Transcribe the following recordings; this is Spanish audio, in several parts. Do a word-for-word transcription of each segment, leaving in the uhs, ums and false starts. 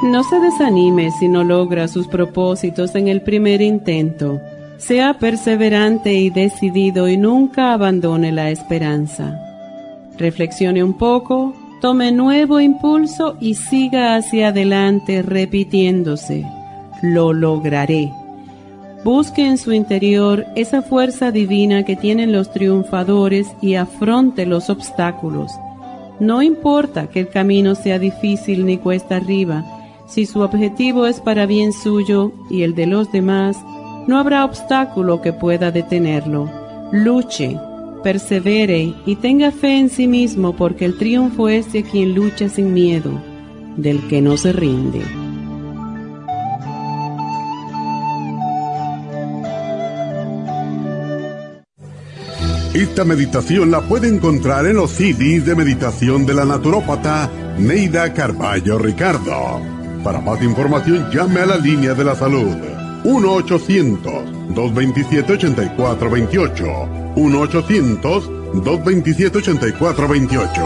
No se desanime si no logra sus propósitos en el primer intento. Sea perseverante y decidido y nunca abandone la esperanza. Reflexione un poco, tome nuevo impulso y siga hacia adelante repitiéndose: lo lograré. Busque en su interior esa fuerza divina que tienen los triunfadores y afronte los obstáculos. No importa que el camino sea difícil ni cuesta arriba, si su objetivo es para bien suyo y el de los demás, no habrá obstáculo que pueda detenerlo. Luche, persevere y tenga fe en sí mismo, porque el triunfo es de quien lucha sin miedo, del que no se rinde. Esta meditación la puede encontrar en los C Ds de meditación de la naturópata Neida Carballo Ricardo. Para más información, llame a la línea de la salud. uno ochocientos, dos veintisiete, ochenta y cuatro veintiocho. uno ochocientos, dos veintisiete, ochenta y cuatro veintiocho.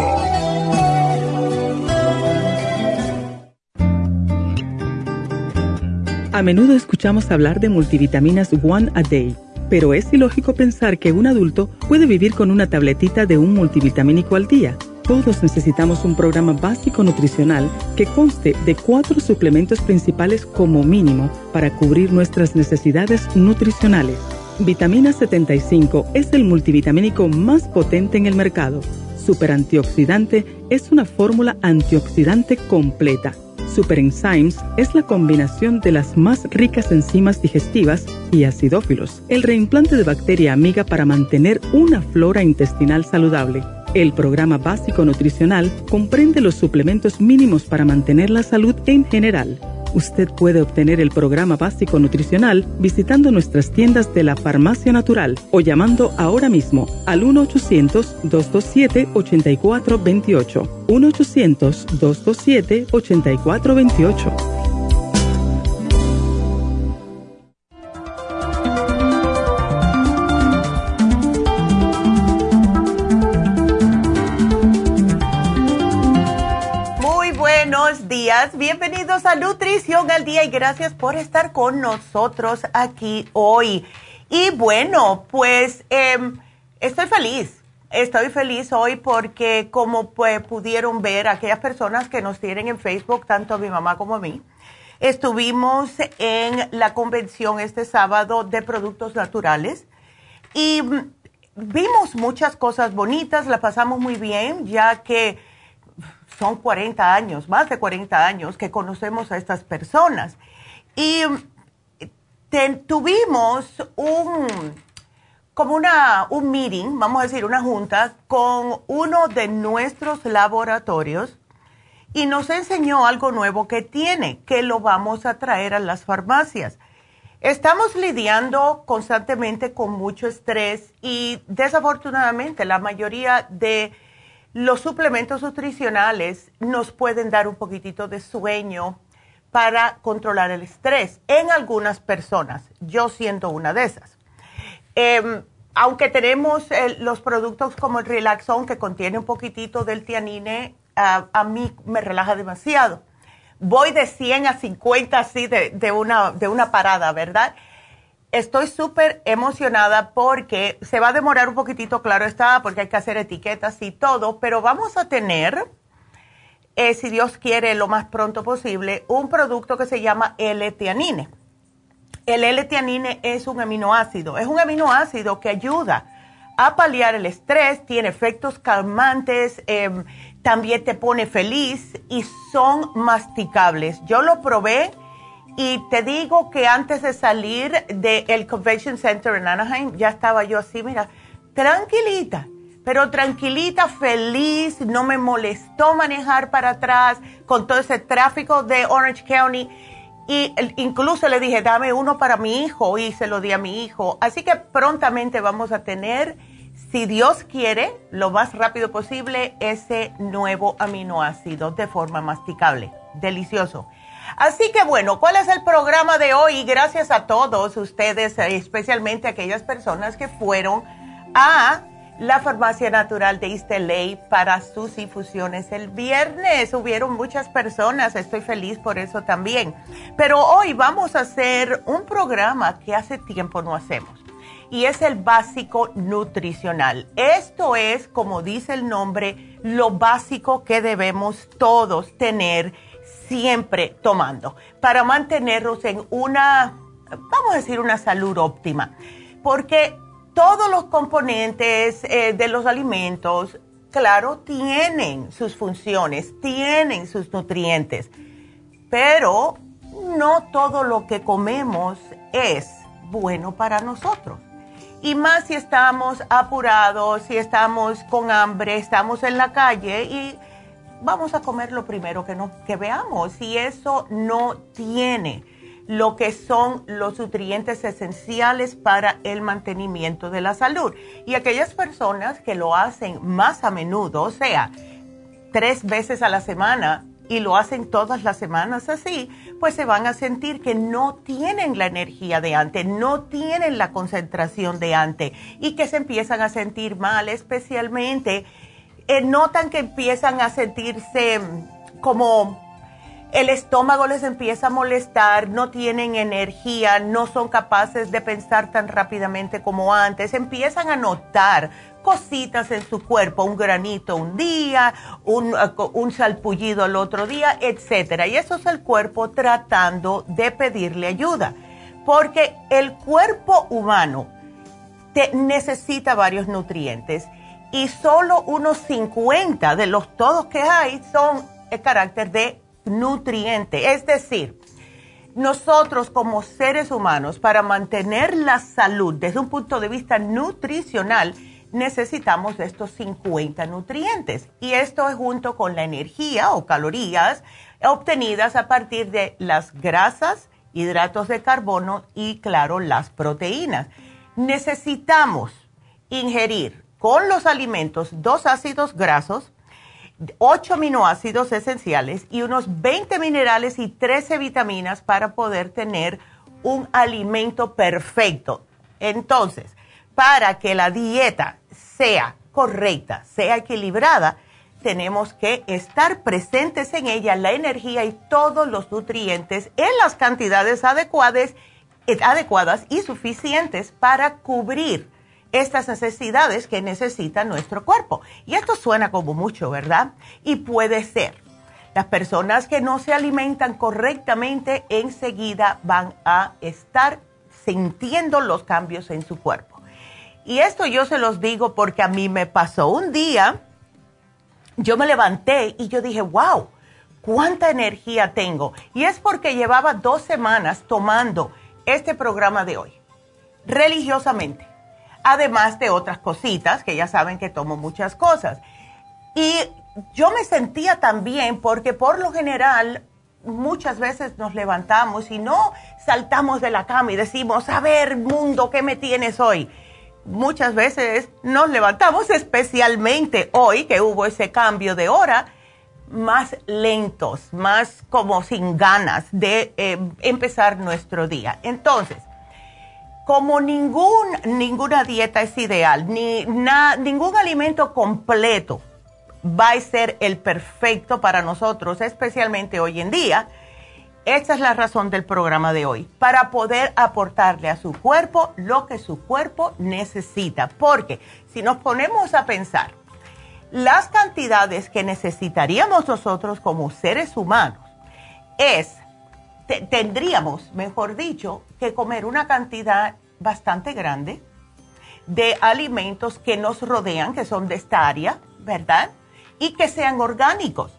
A menudo escuchamos hablar de multivitaminas One a Day, pero es ilógico pensar que un adulto puede vivir con una tabletita de un multivitamínico al día. Todos necesitamos un programa básico nutricional que conste de cuatro suplementos principales como mínimo para cubrir nuestras necesidades nutricionales. Vitamina setenta y cinco es el multivitamínico más potente en el mercado. Super antioxidante es una fórmula antioxidante completa. Super Enzymes es la combinación de las más ricas enzimas digestivas y acidófilos, el reimplante de bacteria amiga para mantener una flora intestinal saludable. El programa básico nutricional comprende los suplementos mínimos para mantener la salud en general. Usted puede obtener el programa básico nutricional visitando nuestras tiendas de la Farmacia Natural o llamando ahora mismo al uno ochocientos, dos veintisiete, ochenta y cuatro veintiocho. uno ochocientos, dos veintisiete, ochenta y cuatro veintiocho. Bienvenidos a Nutrición al Día y gracias por estar con nosotros aquí hoy. Y bueno, pues eh, estoy feliz, estoy feliz hoy porque, como pues, pudieron ver aquellas personas que nos tienen en Facebook, tanto a mi mamá como a mí, estuvimos en la convención este sábado de productos naturales y vimos muchas cosas bonitas, la pasamos muy bien, ya que son cuarenta años, más de cuarenta años que conocemos a estas personas. Y te, tuvimos un, como una, un meeting, vamos a decir, una junta con uno de nuestros laboratorios y nos enseñó algo nuevo que tiene, que lo vamos a traer a las farmacias. Estamos lidiando constantemente con mucho estrés y desafortunadamente la mayoría de los suplementos nutricionales nos pueden dar un poquitito de sueño para controlar el estrés en algunas personas. Yo siento una de esas. Eh, aunque tenemos eh, los productos como el Relaxon, que contiene un poquitito del L-Theanine, uh, a mí me relaja demasiado. Voy de cien a cincuenta así de, de, una, de una parada, ¿verdad? Estoy súper emocionada porque se va a demorar un poquitito, claro está, porque hay que hacer etiquetas y todo, pero vamos a tener, eh, si Dios quiere, lo más pronto posible, un producto que se llama L-Theanine. El L-Theanine es un aminoácido, es un aminoácido que ayuda a paliar el estrés, tiene efectos calmantes, eh, también te pone feliz y son masticables. Yo lo probé. Y te digo que antes de salir del Convention Center en Anaheim, ya estaba yo así, mira, tranquilita, pero tranquilita, feliz, no me molestó manejar para atrás con todo ese tráfico de Orange County. Y incluso le dije, dame uno para mi hijo, y se lo di a mi hijo. Así que prontamente vamos a tener, si Dios quiere, lo más rápido posible, ese nuevo aminoácido de forma masticable. Delicioso. Así que bueno, ¿cuál es el programa de hoy? Gracias a todos ustedes, especialmente a aquellas personas que fueron a la Farmacia Natural de East L A para sus infusiones el viernes. Hubieron muchas personas, estoy feliz por eso también. Pero hoy vamos a hacer un programa que hace tiempo no hacemos, y es el básico nutricional. Esto es, como dice el nombre, lo básico que debemos todos tener siempre tomando para mantenernos en una, vamos a decir, una salud óptima. Porque todos los componentes eh, de los alimentos, claro, tienen sus funciones, tienen sus nutrientes, pero no todo lo que comemos es bueno para nosotros. Y más si estamos apurados, si estamos con hambre, estamos en la calle y vamos a comer lo primero que, no, que veamos. Y eso no tiene lo que son los nutrientes esenciales para el mantenimiento de la salud. Y aquellas personas que lo hacen más a menudo, o sea, tres veces a la semana, y lo hacen todas las semanas así, pues se van a sentir que no tienen la energía de antes, no tienen la concentración de antes, y que se empiezan a sentir mal, especialmente eh, notan que empiezan a sentirse como... el estómago les empieza a molestar, no tienen energía, no son capaces de pensar tan rápidamente como antes. Empiezan a notar cositas en su cuerpo, un granito un día, un, un salpullido el otro día, etcétera. Y eso es el cuerpo tratando de pedirle ayuda, porque el cuerpo humano te necesita varios nutrientes y solo unos cincuenta de los todos que hay son el carácter de nutriente. Es decir, nosotros como seres humanos, para mantener la salud desde un punto de vista nutricional, necesitamos estos cincuenta nutrientes, y esto es junto con la energía o calorías obtenidas a partir de las grasas, hidratos de carbono y, claro, las proteínas. Necesitamos ingerir con los alimentos dos ácidos grasos, ocho aminoácidos esenciales y unos veinte minerales y trece vitaminas para poder tener un alimento perfecto. Entonces, para que la dieta sea correcta, sea equilibrada, tenemos que estar presentes en ella la energía y todos los nutrientes en las cantidades adecuadas, adecuadas y suficientes para cubrir estas necesidades que necesita nuestro cuerpo. Y esto suena como mucho, ¿verdad? Y puede ser. Las personas que no se alimentan correctamente enseguida van a estar sintiendo los cambios en su cuerpo. Y esto yo se los digo porque a mí me pasó un día, yo me levanté y yo dije, wow, cuánta energía tengo. Y es porque llevaba dos semanas tomando este programa de hoy, religiosamente. Además de otras cositas, que ya saben que tomo muchas cosas. Y yo me sentía tan bien porque por lo general muchas veces nos levantamos y no saltamos de la cama y decimos, a ver, mundo, ¿qué me tienes hoy? Muchas veces nos levantamos, especialmente hoy que hubo ese cambio de hora, más lentos, más como sin ganas de eh, empezar nuestro día. Entonces, como ningún, ninguna dieta es ideal, ni na, ningún alimento completo va a ser el perfecto para nosotros, especialmente hoy en día, esta es la razón del programa de hoy, para poder aportarle a su cuerpo lo que su cuerpo necesita. Porque si nos ponemos a pensar, las cantidades que necesitaríamos nosotros como seres humanos es... tendríamos, mejor dicho, que comer una cantidad bastante grande de alimentos que nos rodean, que son de esta área, ¿verdad? Y que sean orgánicos.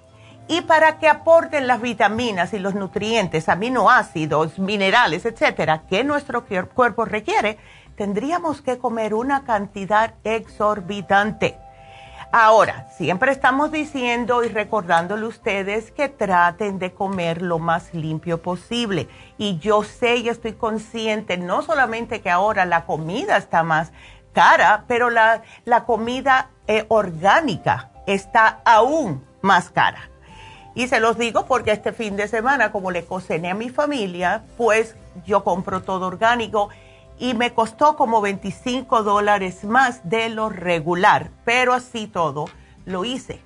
Y para que aporten las vitaminas y los nutrientes, aminoácidos, minerales, etcétera, que nuestro cuerpo requiere, tendríamos que comer una cantidad exorbitante. Ahora, siempre estamos diciendo y recordándole a ustedes que traten de comer lo más limpio posible. Y yo sé y estoy consciente, no solamente que ahora la comida está más cara, pero la, la comida eh, orgánica está aún más cara. Y se los digo porque este fin de semana, como le cociné a mi familia, pues yo compro todo orgánico. Y me costó como veinticinco dólares más de lo regular, pero así todo lo hice.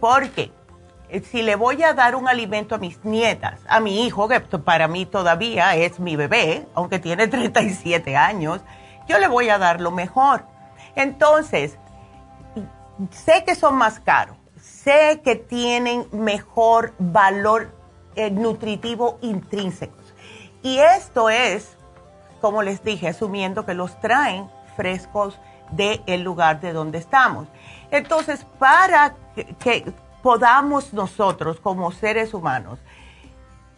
Porque si le voy a dar un alimento a mis nietas, a mi hijo, que para mí todavía es mi bebé, aunque tiene treinta y siete años, yo le voy a dar lo mejor. Entonces, sé que son más caros, sé que tienen mejor valor eh, nutritivo intrínseco. Y esto es, como les dije, asumiendo que los traen frescos del lugar de donde estamos. Entonces, para que podamos nosotros como seres humanos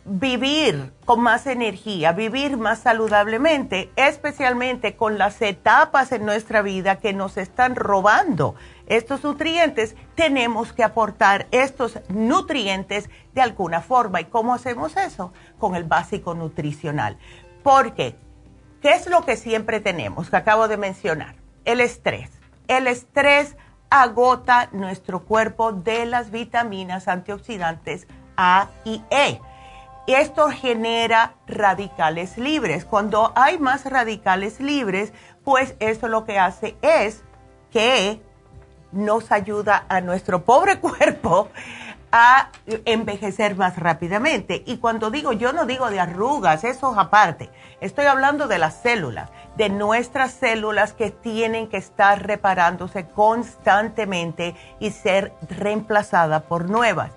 vivir con más energía, vivir más saludablemente, especialmente con las etapas en nuestra vida que nos están robando estos nutrientes, tenemos que aportar estos nutrientes de alguna forma. ¿Y cómo hacemos eso? Con el básico nutricional. ¿Por qué? ¿Qué es lo que siempre tenemos, que acabo de mencionar? El estrés. El estrés agota nuestro cuerpo de las vitaminas antioxidantes A y E. Esto genera radicales libres. Cuando hay más radicales libres, pues eso lo que hace es que nos ayuda a nuestro pobre cuerpo a envejecer más rápidamente. Y cuando digo, yo no digo de arrugas, eso es aparte. Estoy hablando de las células, de nuestras células que tienen que estar reparándose constantemente y ser reemplazadas por nuevas.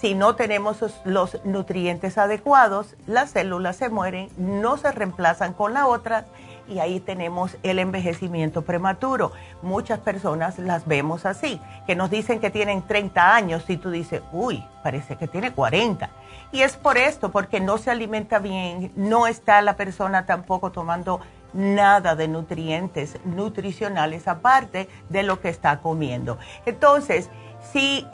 Si no tenemos los nutrientes adecuados, las células se mueren, no se reemplazan con las otras y ahí tenemos el envejecimiento prematuro. Muchas personas las vemos así, que nos dicen que tienen treinta años y tú dices, uy, parece que tiene cuarenta. Y es por esto, porque no se alimenta bien, no está la persona tampoco tomando nada de nutrientes nutricionales aparte de lo que está comiendo. Entonces, si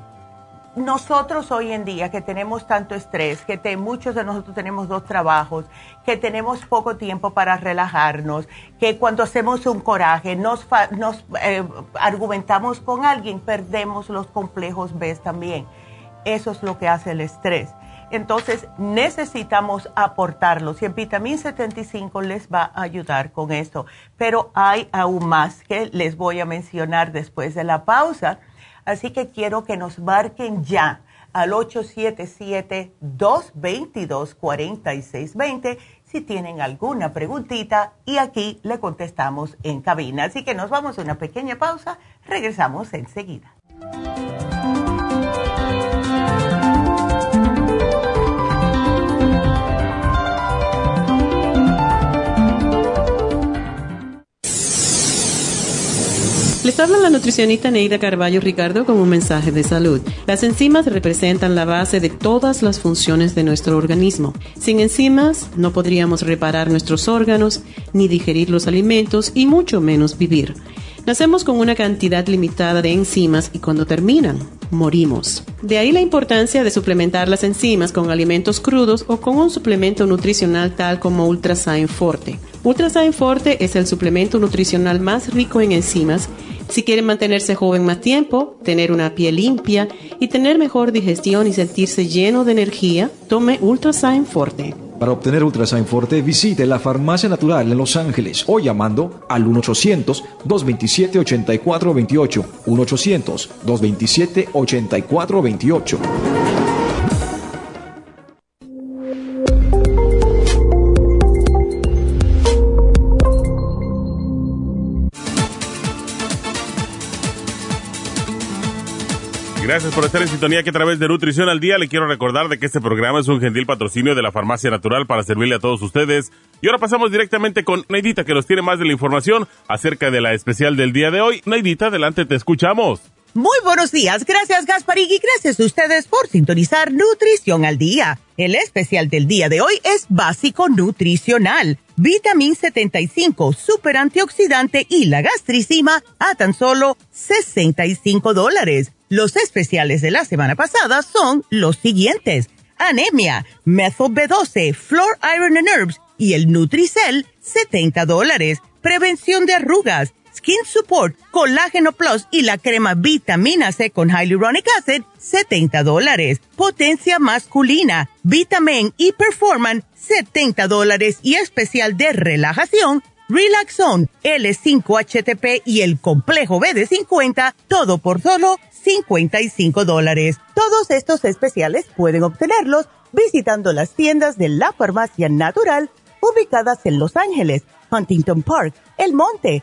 nosotros hoy en día que tenemos tanto estrés, que te, muchos de nosotros tenemos dos trabajos, que tenemos poco tiempo para relajarnos, que cuando hacemos un coraje nos, nos eh, argumentamos con alguien, perdemos los complejos B también. Eso es lo que hace el estrés. Entonces necesitamos aportarlos y el Vitamin setenta y cinco les va a ayudar con esto. Pero hay aún más que les voy a mencionar después de la pausa. Así que quiero que nos marquen ya al ocho siete siete, dos dos dos, cuatro seis dos cero si tienen alguna preguntita y aquí le contestamos en cabina. Así que nos vamos a una pequeña pausa, regresamos enseguida. Les habla la nutricionista Neida Carballo Ricardo con un mensaje de salud. Las enzimas representan la base de todas las funciones de nuestro organismo. Sin enzimas no podríamos reparar nuestros órganos, ni digerir los alimentos y mucho menos vivir. Nacemos con una cantidad limitada de enzimas y cuando terminan, morimos. De ahí la importancia de suplementar las enzimas con alimentos crudos o con un suplemento nutricional tal como Ultrazyme Forte. Ultrazyme Forte es el suplemento nutricional más rico en enzimas. Si quieren mantenerse joven más tiempo, tener una piel limpia y tener mejor digestión y sentirse lleno de energía, tome Ultrazyme Forte. Para obtener Ultrazyme Forte, visite la Farmacia Natural en Los Ángeles o llamando al uno ochocientos, dos dos siete, ocho cuatro dos ocho, uno ochocientos, dos dos siete, ocho cuatro dos ocho. Gracias por estar en sintonía que a través de Nutrición al Día le quiero recordar de que este programa es un gentil patrocinio de la Farmacia Natural para servirle a todos ustedes. Y ahora pasamos directamente con Neidita que nos tiene más de la información acerca de la especial del día de hoy. Neidita, adelante, te escuchamos. Muy buenos días, gracias Gasparín y gracias a ustedes por sintonizar Nutrición al Día. El especial del día de hoy es básico nutricional, Vitamin setenta y cinco, super antioxidante y la gastricima a tan solo sesenta y cinco dólares. Los especiales de la semana pasada son los siguientes: anemia, Método B doce, Floor Iron and Herbs y el Nutricel, setenta dólares. Prevención de arrugas, Skin Support, Colágeno Plus y la crema Vitamina C con Hyaluronic Acid, setenta dólares. Potencia masculina, Vitamin y Performance, setenta dólares. Y especial de relajación, Relaxon, L cinco H T P y el Complejo B D cincuenta, todo por solo cincuenta y cinco dólares. Todos estos especiales pueden obtenerlos visitando las tiendas de la Farmacia Natural ubicadas en Los Ángeles, Huntington Park, El Monte,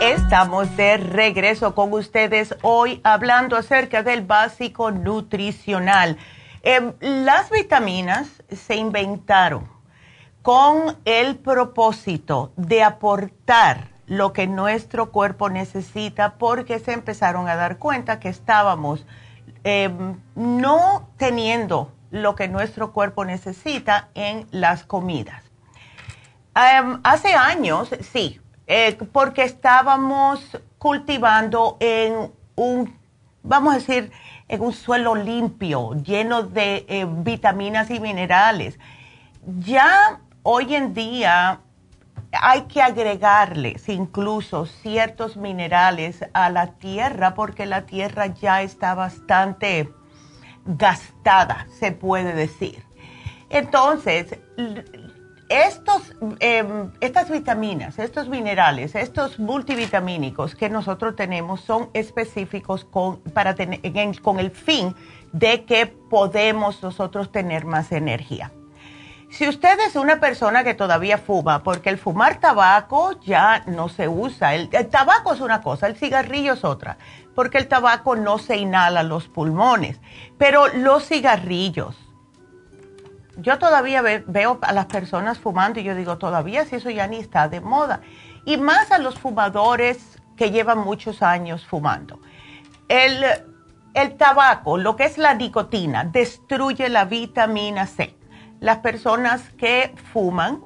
Estamos de regreso con ustedes hoy hablando acerca del básico nutricional. Eh, las vitaminas se inventaron con el propósito de aportar lo que nuestro cuerpo necesita porque se empezaron a dar cuenta que estábamos eh, no teniendo lo que nuestro cuerpo necesita en las comidas. Um, hace años, sí. Eh, porque estábamos cultivando en un, vamos a decir, en un suelo limpio, lleno de eh, vitaminas y minerales. Ya hoy en día hay que agregarles incluso ciertos minerales a la tierra porque la tierra ya está bastante gastada, se puede decir. Entonces, Estos, eh, estas vitaminas, estos minerales, estos multivitamínicos que nosotros tenemos son específicos con, para tener, en, con el fin de que podemos nosotros tener más energía. Si usted es una persona que todavía fuma, porque el fumar tabaco ya no se usa. El, el tabaco es una cosa, el cigarrillo es otra, porque el tabaco no se inhala los pulmones, pero los cigarrillos. Yo todavía ve, veo a las personas fumando y yo digo, todavía si eso ya ni está de moda. Y más a los fumadores que llevan muchos años fumando. El, el tabaco, lo que es la nicotina, destruye la vitamina C. Las personas que fuman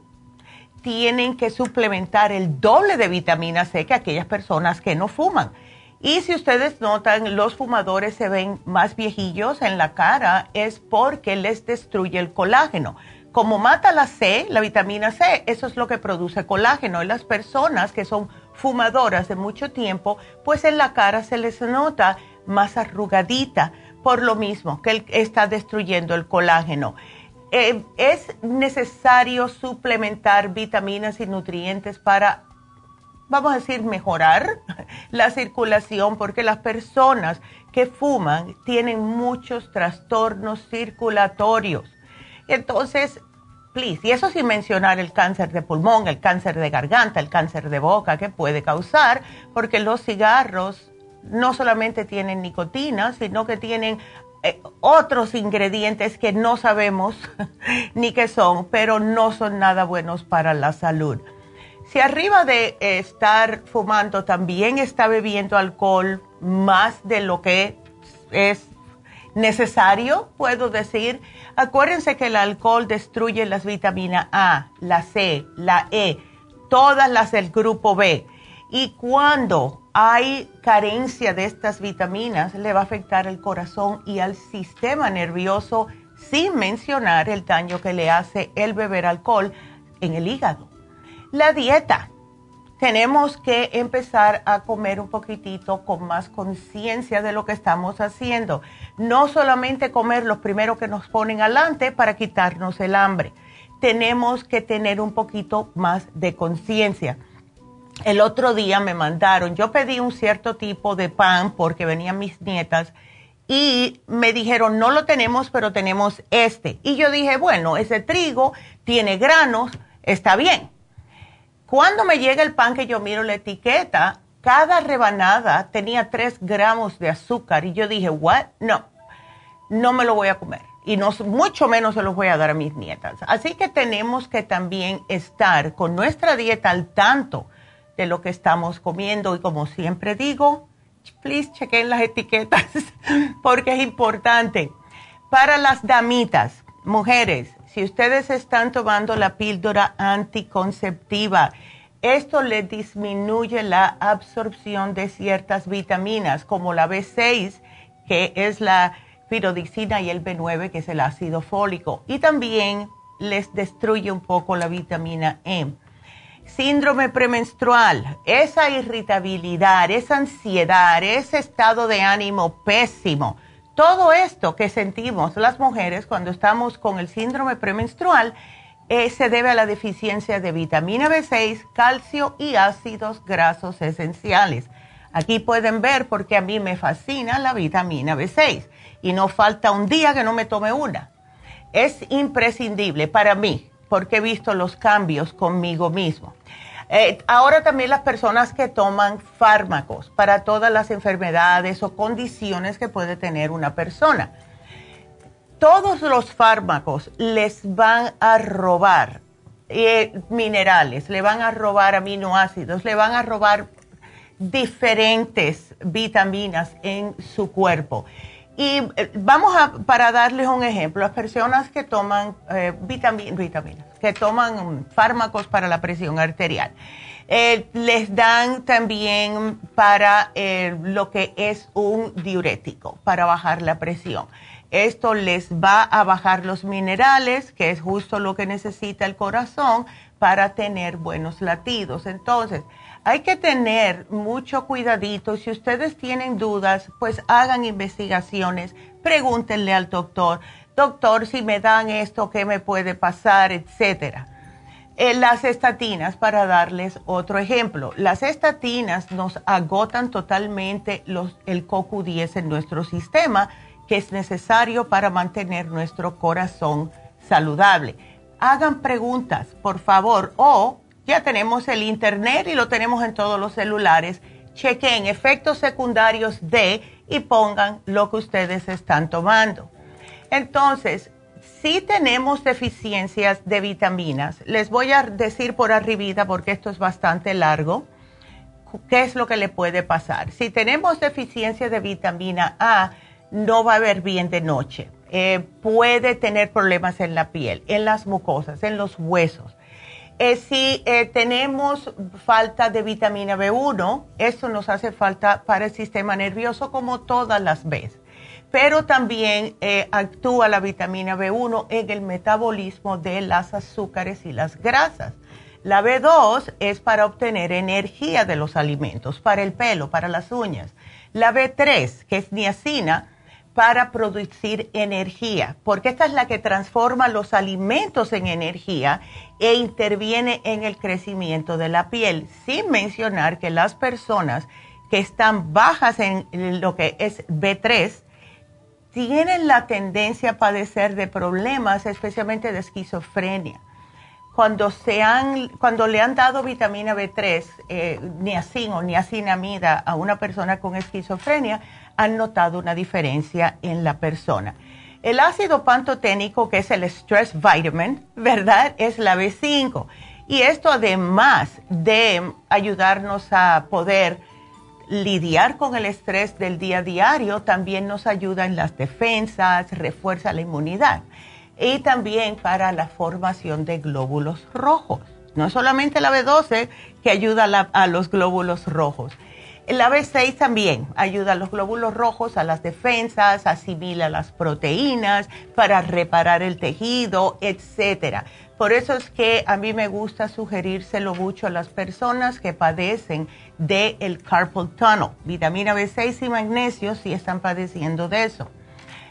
tienen que suplementar el doble de vitamina C que aquellas personas que no fuman. Y si ustedes notan, los fumadores se ven más viejillos en la cara, es porque les destruye el colágeno. Como mata la C, la vitamina C, eso es lo que produce colágeno. Y las personas que son fumadoras de mucho tiempo, pues en la cara se les nota más arrugadita, por lo mismo que está destruyendo el colágeno. Eh, es necesario suplementar vitaminas y nutrientes para, vamos a decir, mejorar la circulación, porque las personas que fuman tienen muchos trastornos circulatorios. Entonces, please, y eso sin mencionar el cáncer de pulmón, el cáncer de garganta, el cáncer de boca que puede causar, porque los cigarros no solamente tienen nicotina, sino que tienen eh, otros ingredientes que no sabemos ni qué son, pero no son nada buenos para la salud. Si arriba de estar fumando también está bebiendo alcohol más de lo que es necesario, puedo decir, acuérdense que el alcohol destruye las vitaminas A, la C, la E, todas las del grupo B. Y cuando hay carencia de estas vitaminas, le va a afectar al corazón y al sistema nervioso, sin mencionar el daño que le hace el beber alcohol en el hígado. La dieta, tenemos que empezar a comer un poquitito con más conciencia de lo que estamos haciendo. No solamente comer los primeros que nos ponen adelante para quitarnos el hambre. Tenemos que tener un poquito más de conciencia. el otro día me mandaron, yo pedí un cierto tipo de pan porque venían mis nietas y me dijeron, no lo tenemos, pero tenemos este. Y yo dije, bueno, ese trigo tiene granos, está bien. Cuando me llega el pan que yo miro la etiqueta, cada rebanada tenía tres gramos de azúcar. Y yo dije, ¿what? No, no me lo voy a comer. Y no, mucho menos se los voy a dar a mis nietas. Así que tenemos que también estar con nuestra dieta al tanto de lo que estamos comiendo. Y como siempre digo, please chequen las etiquetas porque es importante. Para las damitas, mujeres, si ustedes están tomando la píldora anticonceptiva, esto le disminuye la absorción de ciertas vitaminas como la B seis, que es la pirodicina, y el B nueve, que es el ácido fólico, y también les destruye un poco la vitamina E. Síndrome premenstrual, esa irritabilidad, esa ansiedad, ese estado de ánimo pésimo, todo esto que sentimos las mujeres cuando estamos con el síndrome premenstrual eh, se debe a la deficiencia de vitamina B seis, calcio y ácidos grasos esenciales. Aquí pueden ver porque a mí me fascina la vitamina B seis y no falta un día que no me tome una. Es imprescindible para mí, porque he visto los cambios conmigo mismo. Eh, ahora también las personas que toman fármacos para todas las enfermedades o condiciones que puede tener una persona. Todos los fármacos les van a robar eh, minerales, le van a robar aminoácidos, le van a robar diferentes vitaminas en su cuerpo. Y vamos a, para darles un ejemplo, las personas que toman eh, vitamin, vitaminas, que toman fármacos para la presión arterial, eh, les dan también para eh, lo que es un diurético, para bajar la presión. Esto les va a bajar los minerales, que es justo lo que necesita el corazón para tener buenos latidos. Entonces, hay que tener mucho cuidadito. Si ustedes tienen dudas, pues hagan investigaciones, pregúntenle al doctor, doctor, si me dan esto, ¿qué me puede pasar?, etcétera. Eh, las estatinas, para darles otro ejemplo, las estatinas nos agotan totalmente los, el co Q diez en nuestro sistema, que es necesario para mantener nuestro corazón saludable. Hagan preguntas, por favor, o ya tenemos el internet y lo tenemos en todos los celulares. Chequen efectos secundarios de y pongan lo que ustedes están tomando. Entonces, si tenemos deficiencias de vitaminas, les voy a decir por arribita porque esto es bastante largo, qué es lo que le puede pasar. Si tenemos deficiencia de vitamina A, no va a haber bien de noche. Eh, puede tener problemas en la piel, en las mucosas, en los huesos. Eh, si eh, tenemos falta de vitamina B uno, esto nos hace falta para el sistema nervioso como todas las veces. Pero también eh, actúa la vitamina B uno en el metabolismo de las azúcares y las grasas. La B dos es para obtener energía de los alimentos, para el pelo, para las uñas. La B tres, que es niacina, para producir energía, porque esta es la que transforma los alimentos en energía e interviene en el crecimiento de la piel, sin mencionar que las personas que están bajas en lo que es B tres tienen la tendencia a padecer de problemas, especialmente de esquizofrenia. Cuando, se han, cuando le han dado vitamina B tres, eh, niacin o niacinamida a una persona con esquizofrenia, han notado una diferencia en la persona. El ácido pantoténico, que es el stress vitamin, ¿verdad?, es la B cinco. Y esto, además de ayudarnos a poder lidiar con el estrés del día a diario, también nos ayuda en las defensas, refuerza la inmunidad. Y también para la formación de glóbulos rojos. No solamente la B doce, que ayuda a, la, a los glóbulos rojos. La B seis también ayuda a los glóbulos rojos, a las defensas, asimila las proteínas para reparar el tejido, etcétera. Por eso es que a mí me gusta sugerírselo mucho a las personas que padecen del carpal tunnel. Vitamina B seis y magnesio sí están padeciendo de eso.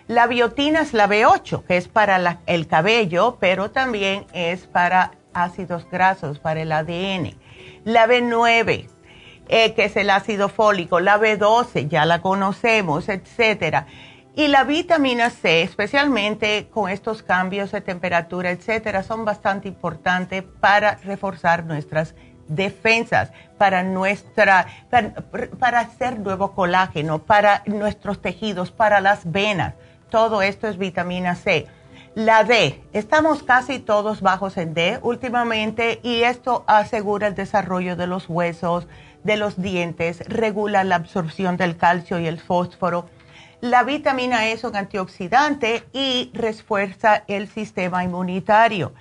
La biotina es la B ocho, que es para la, el cabello, pero también es para ácidos grasos para el A D N, la B nueve, eh, que es el ácido fólico, la B doce, ya la conocemos, etcétera. Y la vitamina C, especialmente con estos cambios de temperatura, etcétera, son bastante importantes para reforzar nuestras defensas, para nuestra, para, para hacer nuevo colágeno, para nuestros tejidos, para las venas. Todo esto es vitamina C. La D, estamos casi todos bajos en D últimamente y esto asegura el desarrollo de los huesos, de los dientes, regula la absorción del calcio y el fósforo. La vitamina E es un antioxidante y refuerza el sistema inmunitario.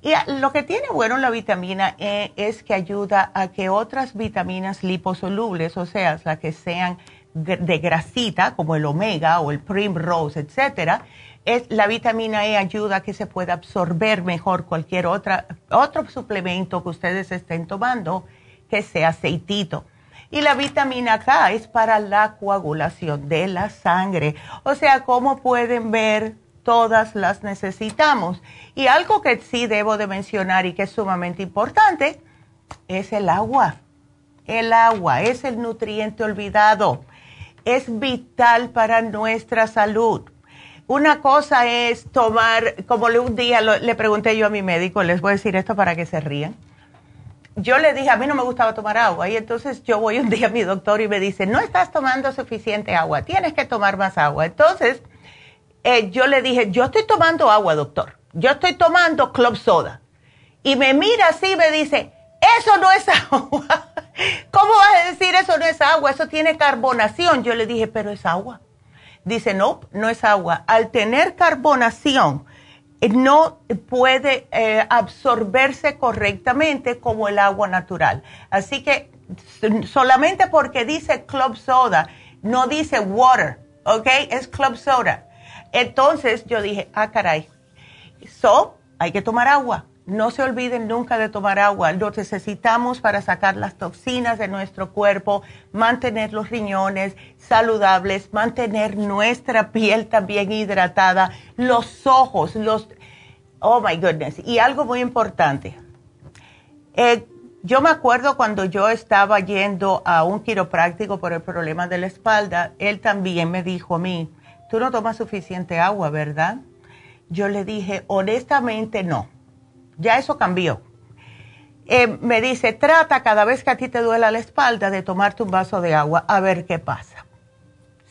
Y lo que tiene bueno la vitamina E es que ayuda a que otras vitaminas liposolubles, o sea, las que sean de grasita, como el omega o el primrose, etcétera, es, la vitamina E ayuda a que se pueda absorber mejor cualquier otra, otro suplemento que ustedes estén tomando que sea aceitito. Y la vitamina K es para la coagulación de la sangre. O sea, como pueden ver, todas las necesitamos. Y algo que sí debo de mencionar y que es sumamente importante es el agua. El agua es el nutriente olvidado. Es vital para nuestra salud. Una cosa es tomar, como un día lo, le pregunté yo a mi médico, les voy a decir esto para que se rían. Yo le dije, a mí no me gustaba tomar agua, y entonces yo voy un día a mi doctor y me dice, no estás tomando suficiente agua, tienes que tomar más agua. Entonces eh, yo le dije, yo estoy tomando agua, doctor, yo estoy tomando club soda. Y me mira así y me dice, eso no es agua. ¿Cómo vas a decir eso no es agua? Eso tiene carbonación. Yo le dije, pero es agua. Dice, no, no es agua. Al tener carbonación, no puede eh, absorberse correctamente como el agua natural. Así que solamente porque dice club soda, no dice water, ¿ok? Es club soda. Entonces yo dije, ah, caray, so, hay que tomar agua. No se olviden nunca de tomar agua. Lo necesitamos para sacar las toxinas de nuestro cuerpo, mantener los riñones saludables, mantener nuestra piel también hidratada, los ojos, los... Oh, my goodness. Y algo muy importante. Eh, yo me acuerdo cuando yo estaba yendo a un quiropráctico por el problema de la espalda, él también me dijo a mí, tú no tomas suficiente agua, ¿verdad? Yo le dije, honestamente, no. Ya eso cambió. Eh, me dice, trata cada vez que a ti te duela la espalda de tomarte un vaso de agua a ver qué pasa.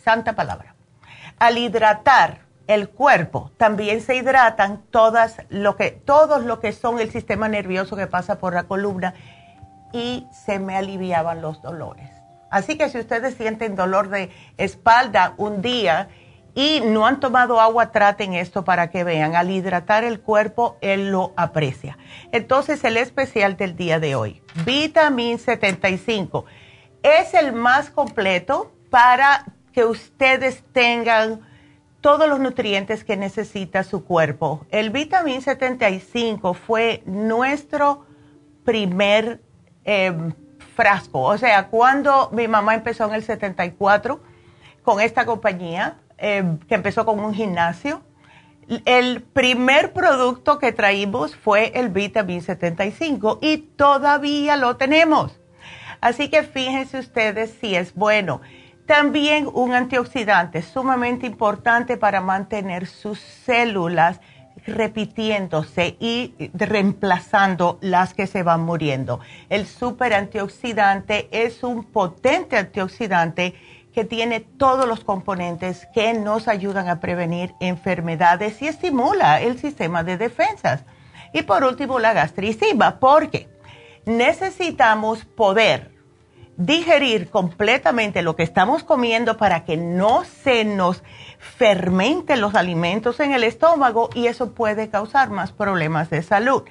Santa palabra. Al hidratar el cuerpo, también se hidratan todas lo que, todos lo que son el sistema nervioso que pasa por la columna y se me aliviaban los dolores. Así que si ustedes sienten dolor de espalda un día y no han tomado agua, traten esto para que vean. Al hidratar el cuerpo, él lo aprecia. Entonces, el especial del día de hoy, Vitamin setenta y cinco, es el más completo para que ustedes tengan todos los nutrientes que necesita su cuerpo. El Vitamin setenta y cinco fue nuestro primer eh, frasco. O sea, cuando mi mamá empezó en el setenta y cuatro con esta compañía, Eh, que empezó con un gimnasio, el primer producto que traímos fue el Vitamin setenta y cinco y todavía lo tenemos. Así que fíjense ustedes si es bueno. También un antioxidante sumamente importante para mantener sus células repitiéndose y reemplazando las que se van muriendo. El super antioxidante es un potente antioxidante que tiene todos los componentes que nos ayudan a prevenir enfermedades y estimula el sistema de defensas. Y por último, la gastricima, porque necesitamos poder digerir completamente lo que estamos comiendo para que no se nos fermenten los alimentos en el estómago y eso puede causar más problemas de salud.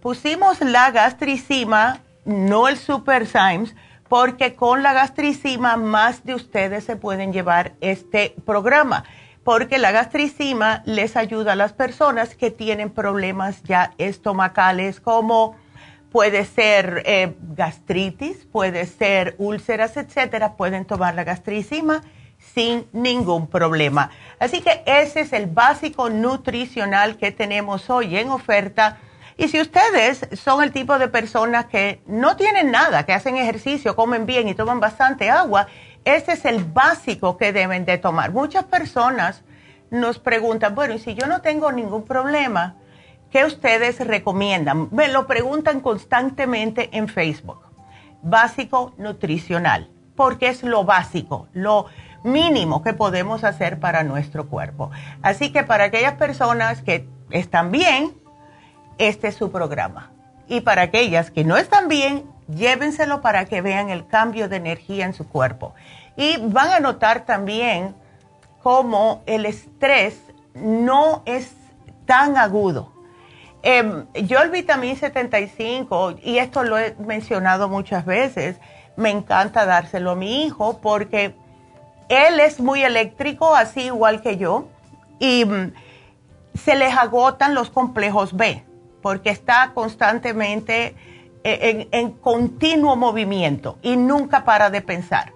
Pusimos la gastricima, no el Superzymes, porque con la gastricima más de ustedes se pueden llevar este programa, porque la gastricima les ayuda a las personas que tienen problemas ya estomacales, como puede ser eh, gastritis, puede ser úlceras, etcétera. Pueden tomar la gastricima sin ningún problema. Así que ese es el básico nutricional que tenemos hoy en oferta. Y si ustedes son el tipo de personas que no tienen nada, que hacen ejercicio, comen bien y toman bastante agua, ese es el básico que deben de tomar. Muchas personas nos preguntan, bueno, y si yo no tengo ningún problema, ¿qué ustedes recomiendan? Me lo preguntan constantemente en Facebook. Básico nutricional, porque es lo básico, lo mínimo que podemos hacer para nuestro cuerpo. Así que para aquellas personas que están bien, este es su programa. Y para aquellas que no están bien, llévenselo para que vean el cambio de energía en su cuerpo. Y van a notar también cómo el estrés no es tan agudo. Eh, yo el Vitamin setenta y cinco, y esto lo he mencionado muchas veces, me encanta dárselo a mi hijo porque él es muy eléctrico, así igual que yo, y se les agotan los complejos B, porque está constantemente en, en continuo movimiento y nunca para de pensar.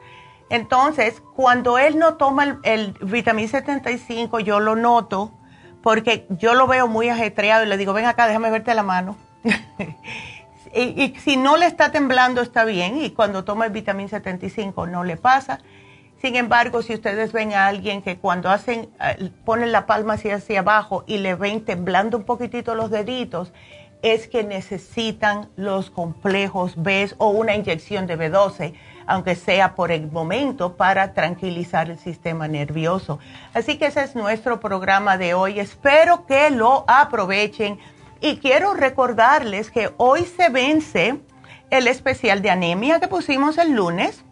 Entonces, cuando él no toma el, el Vitamin setenta y cinco, yo lo noto, porque yo lo veo muy ajetreado y le digo, ven acá, déjame verte la mano. y, y si no le está temblando, está bien, y cuando toma el Vitamin setenta y cinco no le pasa. Sin embargo, si ustedes ven a alguien que cuando hacen, ponen la palma hacia, hacia abajo y le ven temblando un poquitito los deditos, es que necesitan los complejos B o una inyección de B doce, aunque sea por el momento, para tranquilizar el sistema nervioso. Así que ese es nuestro programa de hoy. Espero que lo aprovechen. Y quiero recordarles que hoy se vence el especial de anemia que pusimos el lunes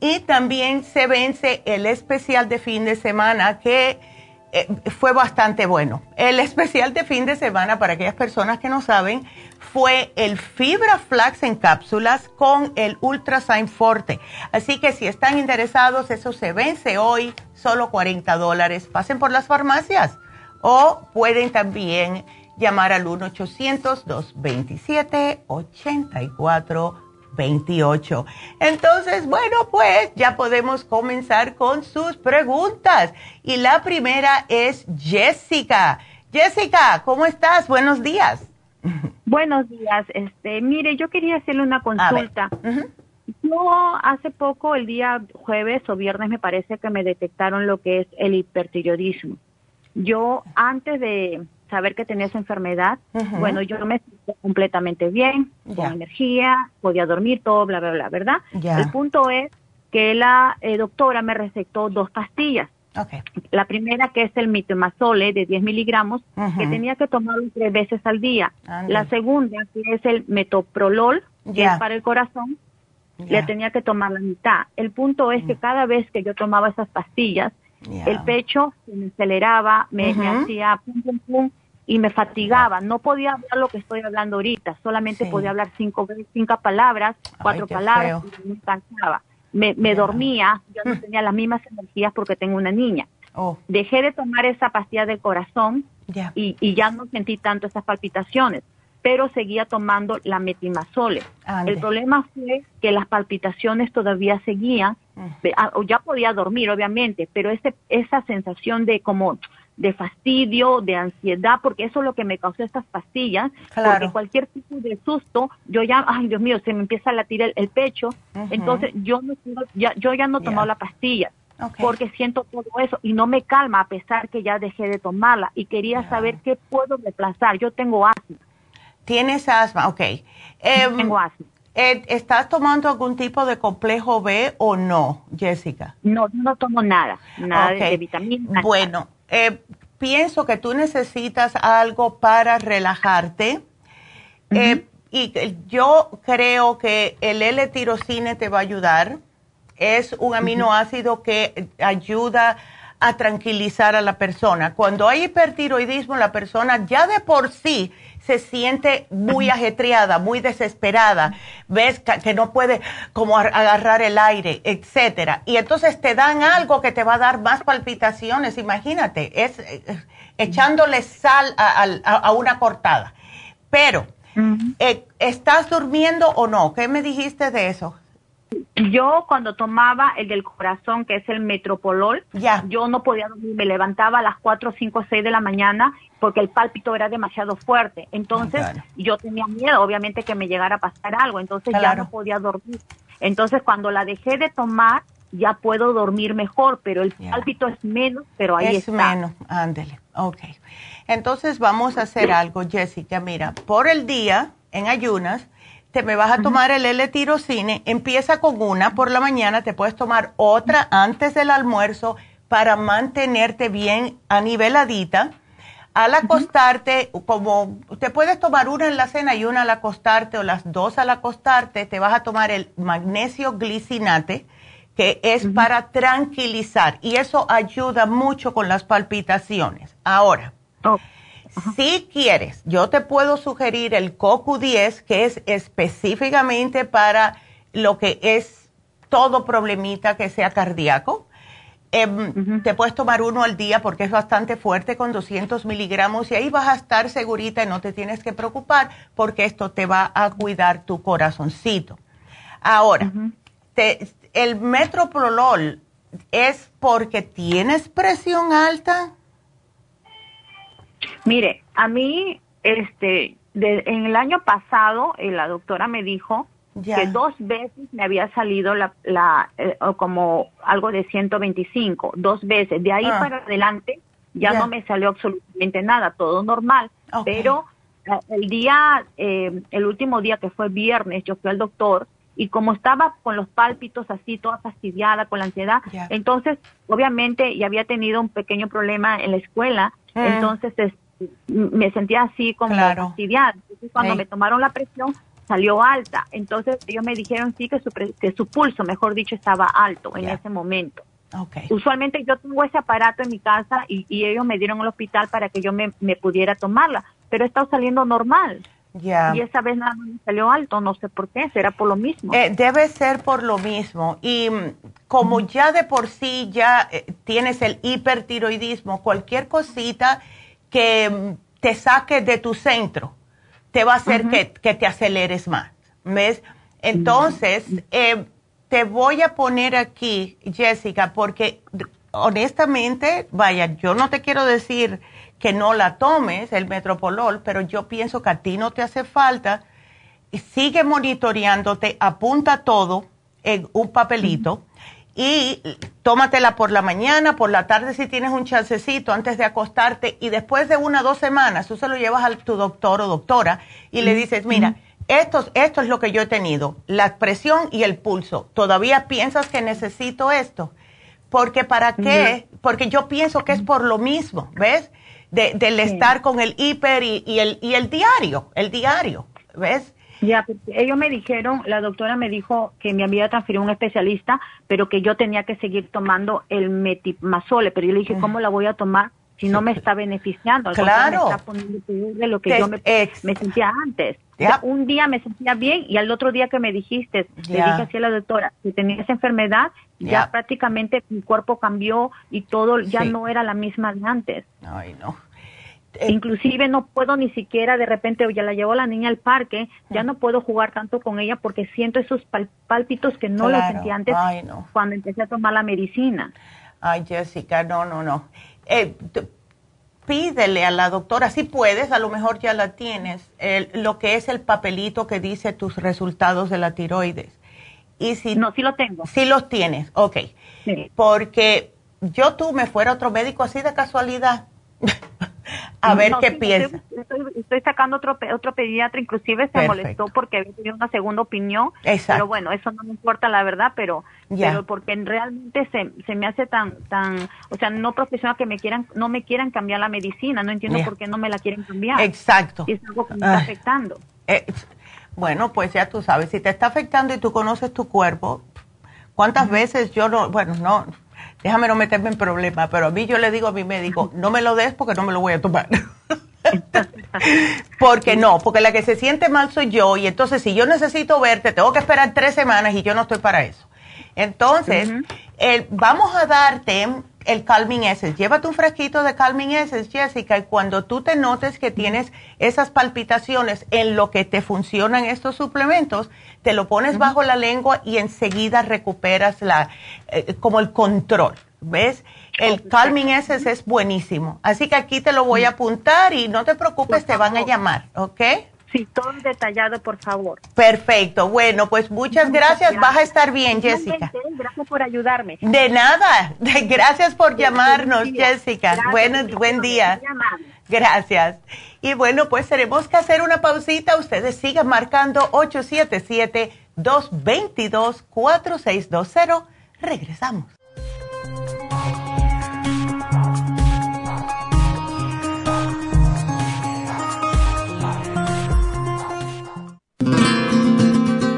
y también se vence el especial de fin de semana que Eh, fue bastante bueno. El especial de fin de semana, para aquellas personas que no saben, fue el Fibra Flax en cápsulas con el Ultrazyme Forte. Así que si están interesados, eso se vence hoy, solo cuarenta dólares. Pasen por las farmacias o pueden también llamar al uno ochocientos, dos dos siete, ochenta y cuatro veintiocho. Entonces, bueno, pues ya podemos comenzar con sus preguntas. Y la primera es Jessica. Jessica, ¿cómo estás? Buenos días. Buenos días. Este, mire, yo quería hacerle una consulta. Uh-huh. Yo hace poco, el día jueves o viernes, me parece que me detectaron lo que es el hipertiroidismo. Yo, antes de saber que tenía esa enfermedad, uh-huh, bueno, yo me sentía completamente bien, yeah, con energía, podía dormir, todo, bla, bla, bla, ¿verdad? Yeah. El punto es que la eh, doctora me recetó dos pastillas. Okay. La primera, que es el mitomazole de diez miligramos, uh-huh, que tenía que tomarlo tres veces al día. Andy. La segunda, que es el metoprolol, que yeah, es para el corazón, yeah, le tenía que tomar la mitad. El punto es, uh-huh, que cada vez que yo tomaba esas pastillas, yeah, el pecho se me aceleraba, me, uh-huh, me hacía pum, pum, pum, y me fatigaba. No podía hablar lo que estoy hablando ahorita, solamente sí, podía hablar cinco, cinco palabras, cuatro Ay, palabras, feo, y me cansaba. Me, me yeah, dormía, yo no tenía las mismas energías porque tengo una niña. Oh. Dejé de tomar esa pastilla del corazón, yeah, y, y ya no sentí tanto esas palpitaciones, pero seguía tomando la metimazole. Ande. El problema fue que las palpitaciones todavía seguían, uh-huh, ya podía dormir obviamente, pero ese, esa sensación de como de fastidio, de ansiedad, porque eso es lo que me causó estas pastillas, claro, porque cualquier tipo de susto, yo ya, ay Dios mío, se me empieza a latir el, el pecho, uh-huh, entonces yo, no, ya, yo ya no he tomado, yeah, la pastilla, okay, porque siento todo eso y no me calma a pesar que ya dejé de tomarla y quería, yeah, saber qué puedo reemplazar. Yo tengo asma. Tienes asma, ok. Eh, Tengo asma. Eh, ¿Estás tomando algún tipo de complejo B o no, Jessica? No, no tomo nada, nada, okay, de vitaminas. Bueno, eh, pienso que tú necesitas algo para relajarte. Uh-huh. eh, y yo creo que el L-Tirosine te va a ayudar. Es un aminoácido, uh-huh, que ayuda a tranquilizar a la persona. Cuando hay hipertiroidismo, la persona ya de por sí se siente muy ajetreada, muy desesperada, ves que no puede como agarrar el aire, etcétera. Y entonces te dan algo que te va a dar más palpitaciones, imagínate, es echándole sal a, a, a una cortada. Pero, uh-huh, eh, ¿estás durmiendo o no? ¿Qué me dijiste de eso? Yo cuando tomaba el del corazón, que es el Metropolol, yeah. yo no podía dormir, me levantaba a las cuatro, cinco, seis de la mañana porque el pálpito era demasiado fuerte. Entonces okay. yo tenía miedo, obviamente, que me llegara a pasar algo, entonces claro. ya no podía dormir. Entonces cuando la dejé de tomar, ya puedo dormir mejor, pero el yeah. pálpito es menos, pero ahí es está. Es menos, ándele, ok. Entonces vamos a hacer algo, Jessica, mira, por el día, en ayunas, te me vas a tomar el L-Tirocine, empieza con una por la mañana, te puedes tomar otra antes del almuerzo para mantenerte bien aniveladita. Al acostarte, como te puedes tomar una en la cena y una al acostarte o las dos al acostarte, te vas a tomar el magnesio glicinate, que es uh-huh. para tranquilizar, y eso ayuda mucho con las palpitaciones. Ahora, oh. si quieres, yo te puedo sugerir el C o Q diez, que es específicamente para lo que es todo problemita que sea cardíaco. Eh, uh-huh. Te puedes tomar uno al día porque es bastante fuerte, con doscientos miligramos, y ahí vas a estar segurita y no te tienes que preocupar porque esto te va a cuidar tu corazoncito. Ahora, uh-huh. te, el Metoprolol es porque tienes presión alta. Mire, a mí, este, de, en el año pasado, eh, la doctora me dijo yeah. que dos veces me había salido la, la eh, como algo de ciento veinticinco, dos veces. De ahí ah. para adelante ya yeah. no me salió absolutamente nada, todo normal. Okay. Pero eh, el día, eh, el último día que fue viernes, yo fui al doctor. Y como estaba con los pálpitos así, toda fastidiada, con la ansiedad, yeah. entonces, obviamente, ya había tenido un pequeño problema en la escuela, mm. entonces es, me sentía así como claro. fastidiada. Entonces, cuando hey. me tomaron la presión, salió alta. Entonces, ellos me dijeron sí que su, que su pulso, mejor dicho, estaba alto en yeah. ese momento. Okay. Usualmente yo tengo ese aparato en mi casa y, y ellos me dieron al hospital para que yo me, me pudiera tomarla, pero he estado saliendo normal. Yeah. Y esa vez nada más me salió alto, no sé por qué, será por lo mismo. Eh, debe ser por lo mismo. Y como mm. ya de por sí ya eh, tienes el hipertiroidismo, cualquier cosita que te saque de tu centro te va a hacer uh-huh. que, que te aceleres más, ¿ves? Entonces, mm. eh, te voy a poner aquí, Jessica, porque honestamente, vaya, yo no te quiero decir que no la tomes, el Metoprolol, pero yo pienso que a ti no te hace falta. Sigue monitoreándote, apunta todo en un papelito y tómatela por la mañana, por la tarde si tienes un chancecito antes de acostarte, y después de una o dos semanas tú se lo llevas a tu doctor o doctora y le dices, mira, esto, esto es lo que yo he tenido, la presión y el pulso. ¿Todavía piensas que necesito esto? Porque ¿para qué? Porque yo pienso que es por lo mismo, ¿ves? De, del sí. estar con el hiper y, y, el, y el diario, el diario, ¿ves? Ya, ellos me dijeron, la doctora me dijo que me había transferido a un especialista, pero que yo tenía que seguir tomando el metimazole, pero yo le dije, ¿cómo la voy a tomar si no me está beneficiando? Al claro. Me está poniendo peor de lo que Te, yo me, me sentía antes. Yeah. O sea, un día me sentía bien y al otro día que me dijiste, yeah. le dije así a la doctora, si tenía esa enfermedad, yeah. ya prácticamente mi cuerpo cambió y todo, ya sí. no era la misma de antes. Ay, no. Eh, Inclusive no puedo ni siquiera, de repente, o ya la llevo la niña al parque, ya no puedo jugar tanto con ella porque siento esos pal- pálpitos que no claro. los sentía antes Ay, no. cuando empecé a tomar la medicina. Ay, Jessica, no, no, no. Eh, t- pídele a la doctora, si puedes, a lo mejor ya la tienes, el, lo que es el papelito que dice tus resultados de la tiroides. Y si, no, sí lo tengo. Sí los tienes, ok. Sí. Porque yo tú me fuera otro médico así de casualidad. A ver no, qué sí, piensa. Estoy, estoy, estoy sacando otro, otro pediatra, inclusive se Perfecto. molestó porque había tenido una segunda opinión. Exacto. Pero bueno, eso no me importa, la verdad, pero, yeah. pero porque realmente se, se me hace tan, tan, o sea, no profesional que me quieran, no me quieran cambiar la medicina. No entiendo yeah. por qué no me la quieren cambiar. Exacto. Y es algo que me está ah. afectando. Eh, bueno, pues ya tú sabes, si te está afectando y tú conoces tu cuerpo, ¿cuántas uh-huh. veces yo no, bueno, no, déjame no meterme en problemas, pero a mí yo le digo a mi médico, no me lo des porque no me lo voy a tomar. Porque no, porque la que se siente mal soy yo, y entonces si yo necesito verte, tengo que esperar tres semanas y yo no estoy para eso. Entonces, uh-huh. eh, vamos a darte el Calming Essence. Llévate un frasquito de Calming Essence, Jessica, y cuando tú te notes que tienes esas palpitaciones en lo que te funcionan estos suplementos, te lo pones uh-huh. bajo la lengua y enseguida recuperas la, eh, como el control, ¿ves? El Calming Essence es buenísimo. Así que aquí te lo voy a apuntar y no te preocupes, te van a llamar, ¿ok? Sí, todo detallado, por favor. Perfecto. Bueno, pues muchas gracias. gracias. Vas a estar bien, Jessica. Gracias por ayudarme. De nada. Gracias por llamarnos, Jessica. Bueno, buen día. Gracias. Y bueno, pues tenemos que hacer una pausita. Ustedes sigan marcando ocho siete siete, dos dos dos, cuatro seis dos cero. Regresamos.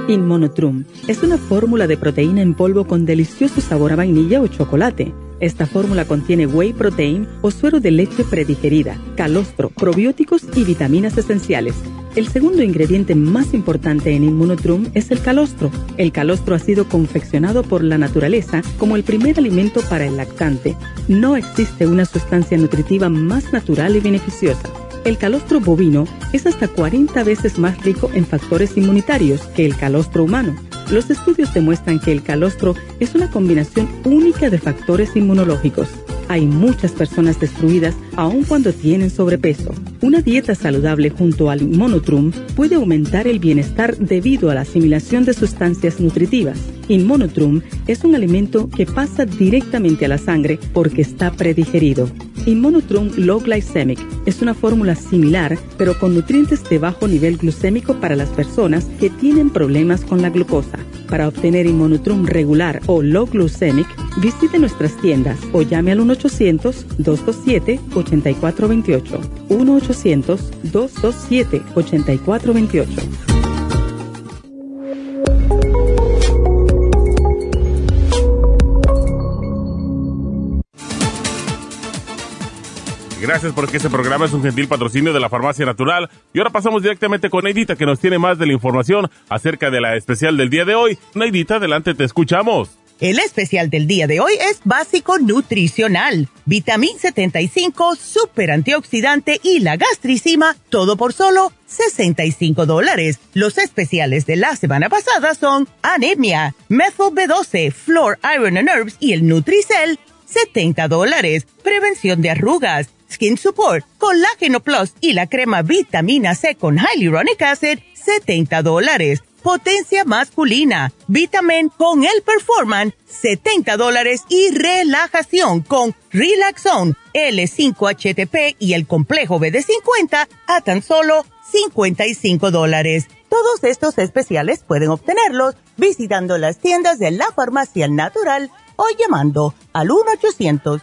Immunotrum es una fórmula de proteína en polvo con delicioso sabor a vainilla o chocolate. Esta fórmula contiene whey protein o suero de leche predigerida, calostro, probióticos y vitaminas esenciales. El segundo ingrediente más importante en Immunotrum es el calostro. El calostro ha sido confeccionado por la naturaleza como el primer alimento para el lactante. No existe una sustancia nutritiva más natural y beneficiosa. El calostro bovino es hasta cuarenta veces más rico en factores inmunitarios que el calostro humano. Los estudios demuestran que el calostro es una combinación única de factores inmunológicos. Hay muchas personas destruidas aun cuando tienen sobrepeso. Una dieta saludable junto al Immunotrum puede aumentar el bienestar debido a la asimilación de sustancias nutritivas. Immunotrum es un alimento que pasa directamente a la sangre porque está predigerido. Immunotrum Low Glycemic es una fórmula similar, pero con nutrientes de bajo nivel glucémico para las personas que tienen problemas con la glucosa. Para obtener Immunotrum regular o Low Glycemic, visite nuestras tiendas o llame al uno ochocientos, dos dos siete, ocho cuatro dos ocho. uno ochocientos, dos dos siete, ocho cuatro dos ocho. Gracias porque este programa es un gentil patrocinio de la Farmacia Natural. Y ahora pasamos directamente con Neidita, que nos tiene más de la información acerca de la especial del día de hoy. Neidita, adelante, te escuchamos. El especial del día de hoy es básico nutricional. Vitamina setenta y cinco, super antioxidante y la gastricima, todo por solo sesenta y cinco dólares. Los especiales de la semana pasada son anemia, Método B doce, Floor Iron and Herbs y el Nutricel, setenta dólares. Prevención de arrugas, Skin Support, Colágeno Plus y la crema Vitamina C con Hyaluronic Acid, setenta dólares. Potencia masculina, Vitamin con el Performance, setenta dólares. Y relajación con Relaxone, L cinco H T P y el Complejo B D cincuenta a tan solo cincuenta y cinco dólares. Todos estos especiales pueden obtenerlos visitando las tiendas de la Farmacia Natural o llamando al uno ochocientos,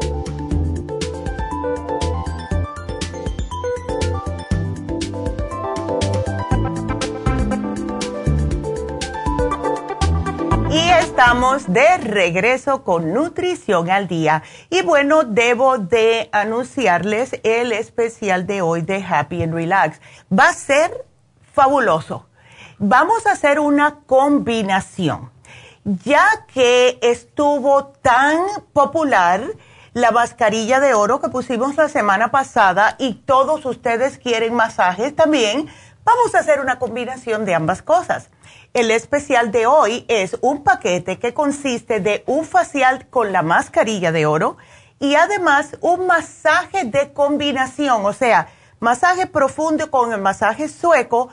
Y estamos de regreso con Nutrición al Día. Y bueno, debo de anunciarles el especial de hoy de Happy and Relax. Va a ser fabuloso. Vamos a hacer una combinación. Ya que estuvo tan popular la mascarilla de oro que pusimos la semana pasada y todos ustedes quieren masajes también, vamos a hacer una combinación de ambas cosas. El especial de hoy es un paquete que consiste de un facial con la mascarilla de oro y además un masaje de combinación, o sea, masaje profundo con el masaje sueco,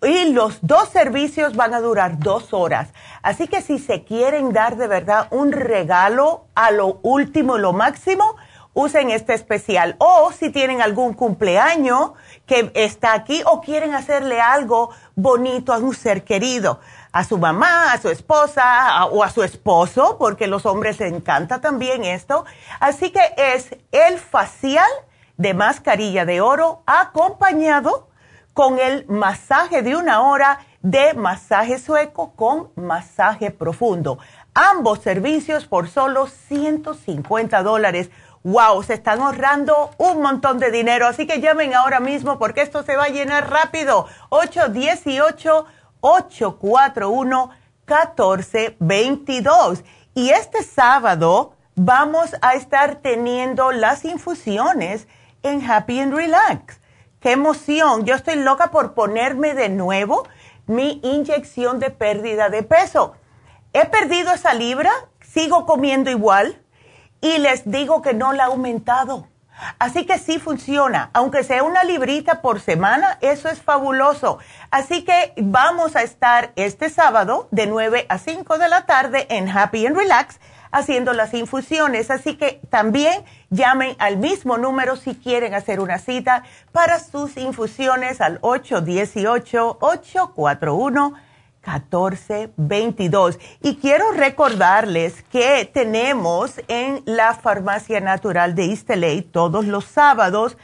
y los dos servicios van a durar dos horas. Así que si se quieren dar de verdad un regalo a lo último y lo máximo, usen este especial. O si tienen algún cumpleaños que está aquí o quieren hacerle algo bonito a un ser querido, a su mamá, a su esposa a, o a su esposo, porque a los hombres les encanta también esto. Así que es el facial de mascarilla de oro acompañado con el masaje de una hora de masaje sueco con masaje profundo. ambos servicios por solo ciento cincuenta dólares. ¡Wow! Se están ahorrando un montón de dinero. Así que llamen ahora mismo porque esto se va a llenar rápido. ocho uno ocho, ocho cuatro uno, uno cuatro dos dos. Y este sábado vamos a estar teniendo las infusiones en Happy and Relax. ¡Qué emoción! Yo estoy loca por ponerme de nuevo mi inyección de pérdida de peso. He perdido esa libra, sigo comiendo igual y les digo que no la he aumentado. Así que sí funciona, aunque sea una librita por semana, eso es fabuloso. Así que vamos a estar este sábado de nueve a cinco de la tarde en Happy and Relax haciendo las infusiones. Así que también llamen al mismo número si quieren hacer una cita para sus infusiones al ocho uno ocho, ocho cuatro uno, uno cuatro dos dos. Y quiero recordarles que tenemos en la Farmacia Natural de East L A todos los sábados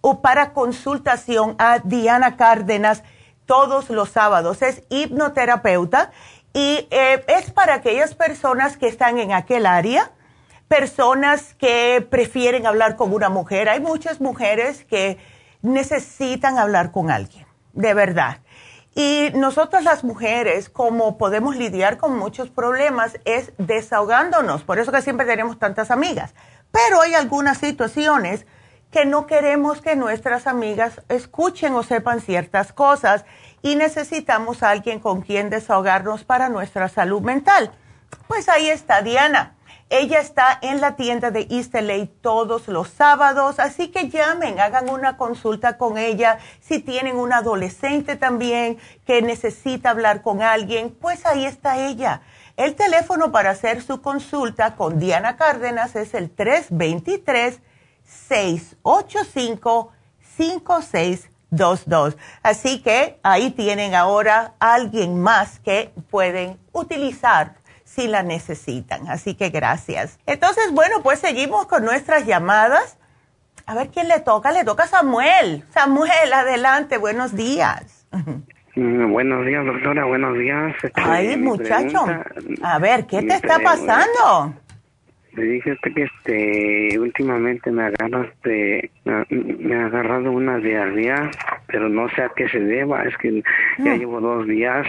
o para consultación a Diana Cárdenas todos los sábados. Es hipnoterapeuta y eh, es para aquellas personas que están en aquel área, personas que prefieren hablar con una mujer. Hay muchas mujeres que necesitan hablar con alguien, de verdad. Y nosotras las mujeres, como podemos lidiar con muchos problemas, es desahogándonos. Por eso que siempre tenemos tantas amigas. Pero hay algunas situaciones que no queremos que nuestras amigas escuchen o sepan ciertas cosas y necesitamos a alguien con quien desahogarnos para nuestra salud mental. Pues ahí está Diana. Ella está en la tienda de East L A todos los sábados, así que llamen, hagan una consulta con ella. Si tienen un adolescente también que necesita hablar con alguien, pues ahí está ella. El teléfono para hacer su consulta con Diana Cárdenas es el tres dos tres, seis ocho cinco, cinco seis dos dos. Así que ahí tienen ahora alguien más que pueden utilizar si la necesitan. Así que gracias. Entonces, bueno, pues seguimos con nuestras llamadas. A ver quién le toca. Le toca a Samuel. Samuel, adelante. Buenos días. Mm, buenos días, doctora. Buenos días. Ay, muchacho. Pregunta, a ver, ¿qué te está pasando? Le dije usted que este, últimamente me agarra, este, me ha agarrado una diarrea, pero no sé a qué se deba. Es que mm. ya llevo dos días,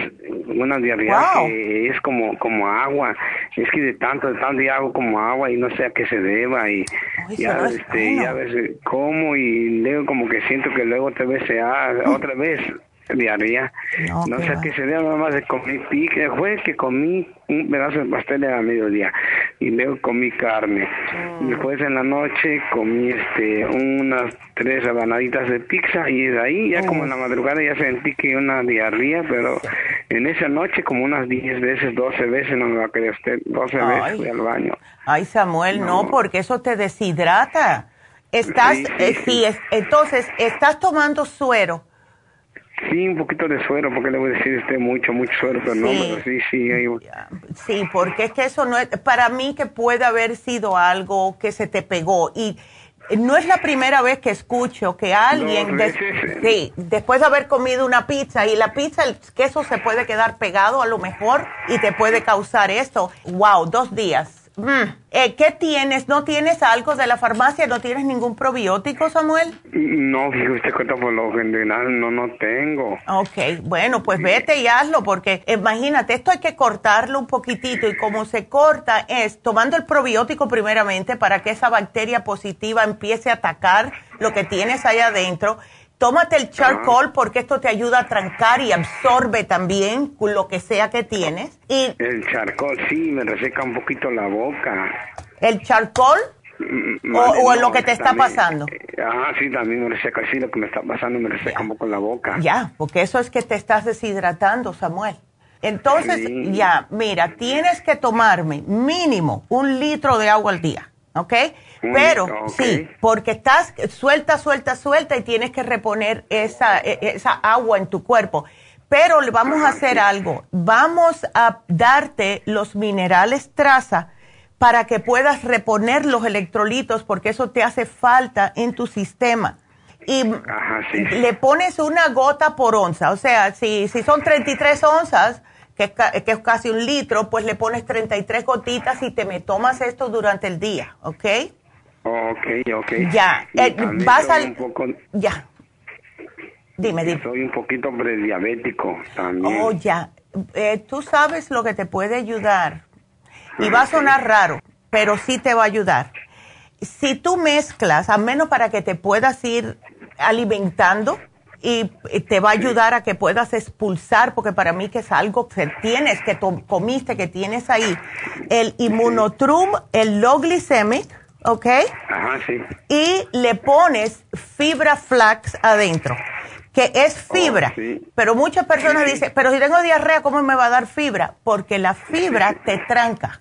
una diarrea wow. que es como, como agua. Es que de tanto, de tanto ya hago como agua y no sé a qué se deba. Y Uy, ya, no este, bueno. ya a veces como y luego como que siento que luego otra vez se ha, mm. otra vez. diarrea. No, no sé a qué se debe, nada más de comí pique. Fue que comí un pedazo de pastel a mediodía y luego comí carne. Mm. Después en la noche comí este unas tres rebanaditas de pizza y de ahí ya mm. como en la madrugada ya sentí que una diarrea, pero en esa noche como unas diez veces, doce veces, no me va a creer usted, doce veces fui al baño. Ay, Samuel, no, no porque eso te deshidrata. Estás, sí, sí, eh, sí es, entonces, estás tomando suero. Sí, un poquito de suero, porque le voy a decir este mucho, mucho suero, pero sí. no, pero sí, sí. Ahí... Sí, porque es que eso no es, para mí que puede haber sido algo que se te pegó, y no es la primera vez que escucho que alguien, des, sí, después de haber comido una pizza, y la pizza, el queso se puede quedar pegado a lo mejor, y te puede causar esto. Wow, dos días. Mm. Eh, ¿Qué tienes? ¿No tienes algo de la farmacia? ¿No tienes ningún probiótico, Samuel? No, usted cuenta por lo general, no, no tengo. Ok, bueno, pues vete y hazlo porque imagínate, esto hay que cortarlo un poquitito y como se corta es tomando el probiótico primeramente para que esa bacteria positiva empiece a atacar lo que tienes ahí adentro. Tómate el charcoal porque esto te ayuda a trancar y absorbe también lo que sea que tienes. Y el charcoal, sí, me reseca un poquito la boca. ¿El charcoal? Vale, o o no, lo que te también, está pasando. Ah, sí, también me reseca, sí, lo que me está pasando me reseca yeah. un poco la boca. Ya, porque eso es que te estás deshidratando, Samuel. Entonces, sí. ya, mira, tienes que tomarme mínimo un litro de agua al día. ¿Ok? Pero, okay. sí, porque estás suelta, suelta, suelta y tienes que reponer esa, esa agua en tu cuerpo. Pero le vamos a hacer algo. Vamos a darte los minerales traza para que puedas reponer los electrolitos porque eso te hace falta en tu sistema. Y Ajá, sí. le pones una gota por onza. O sea, si, si son treinta y tres onzas, que es, que es casi un litro, pues le pones treinta y tres gotitas y te me tomas esto durante el día, ¿ok? Ok, ok. Ya, eh, vas al... Un poco... Ya. Dime, dime. Soy un poquito prediabético también. Oh, ya. Eh, tú sabes lo que te puede ayudar. Y va a sonar raro, pero sí te va a ayudar. Si tú mezclas, al menos para que te puedas ir alimentando, y te va a ayudar a que puedas expulsar, porque para mí que es algo que tienes, que comiste, que tienes ahí, el Immunotrum, el low glycemic, ¿ok? Ajá, sí. Y le pones fibra flax adentro, que es fibra. Oh, sí. Pero muchas personas dicen, pero si tengo diarrea, ¿cómo me va a dar fibra? Porque la fibra te tranca,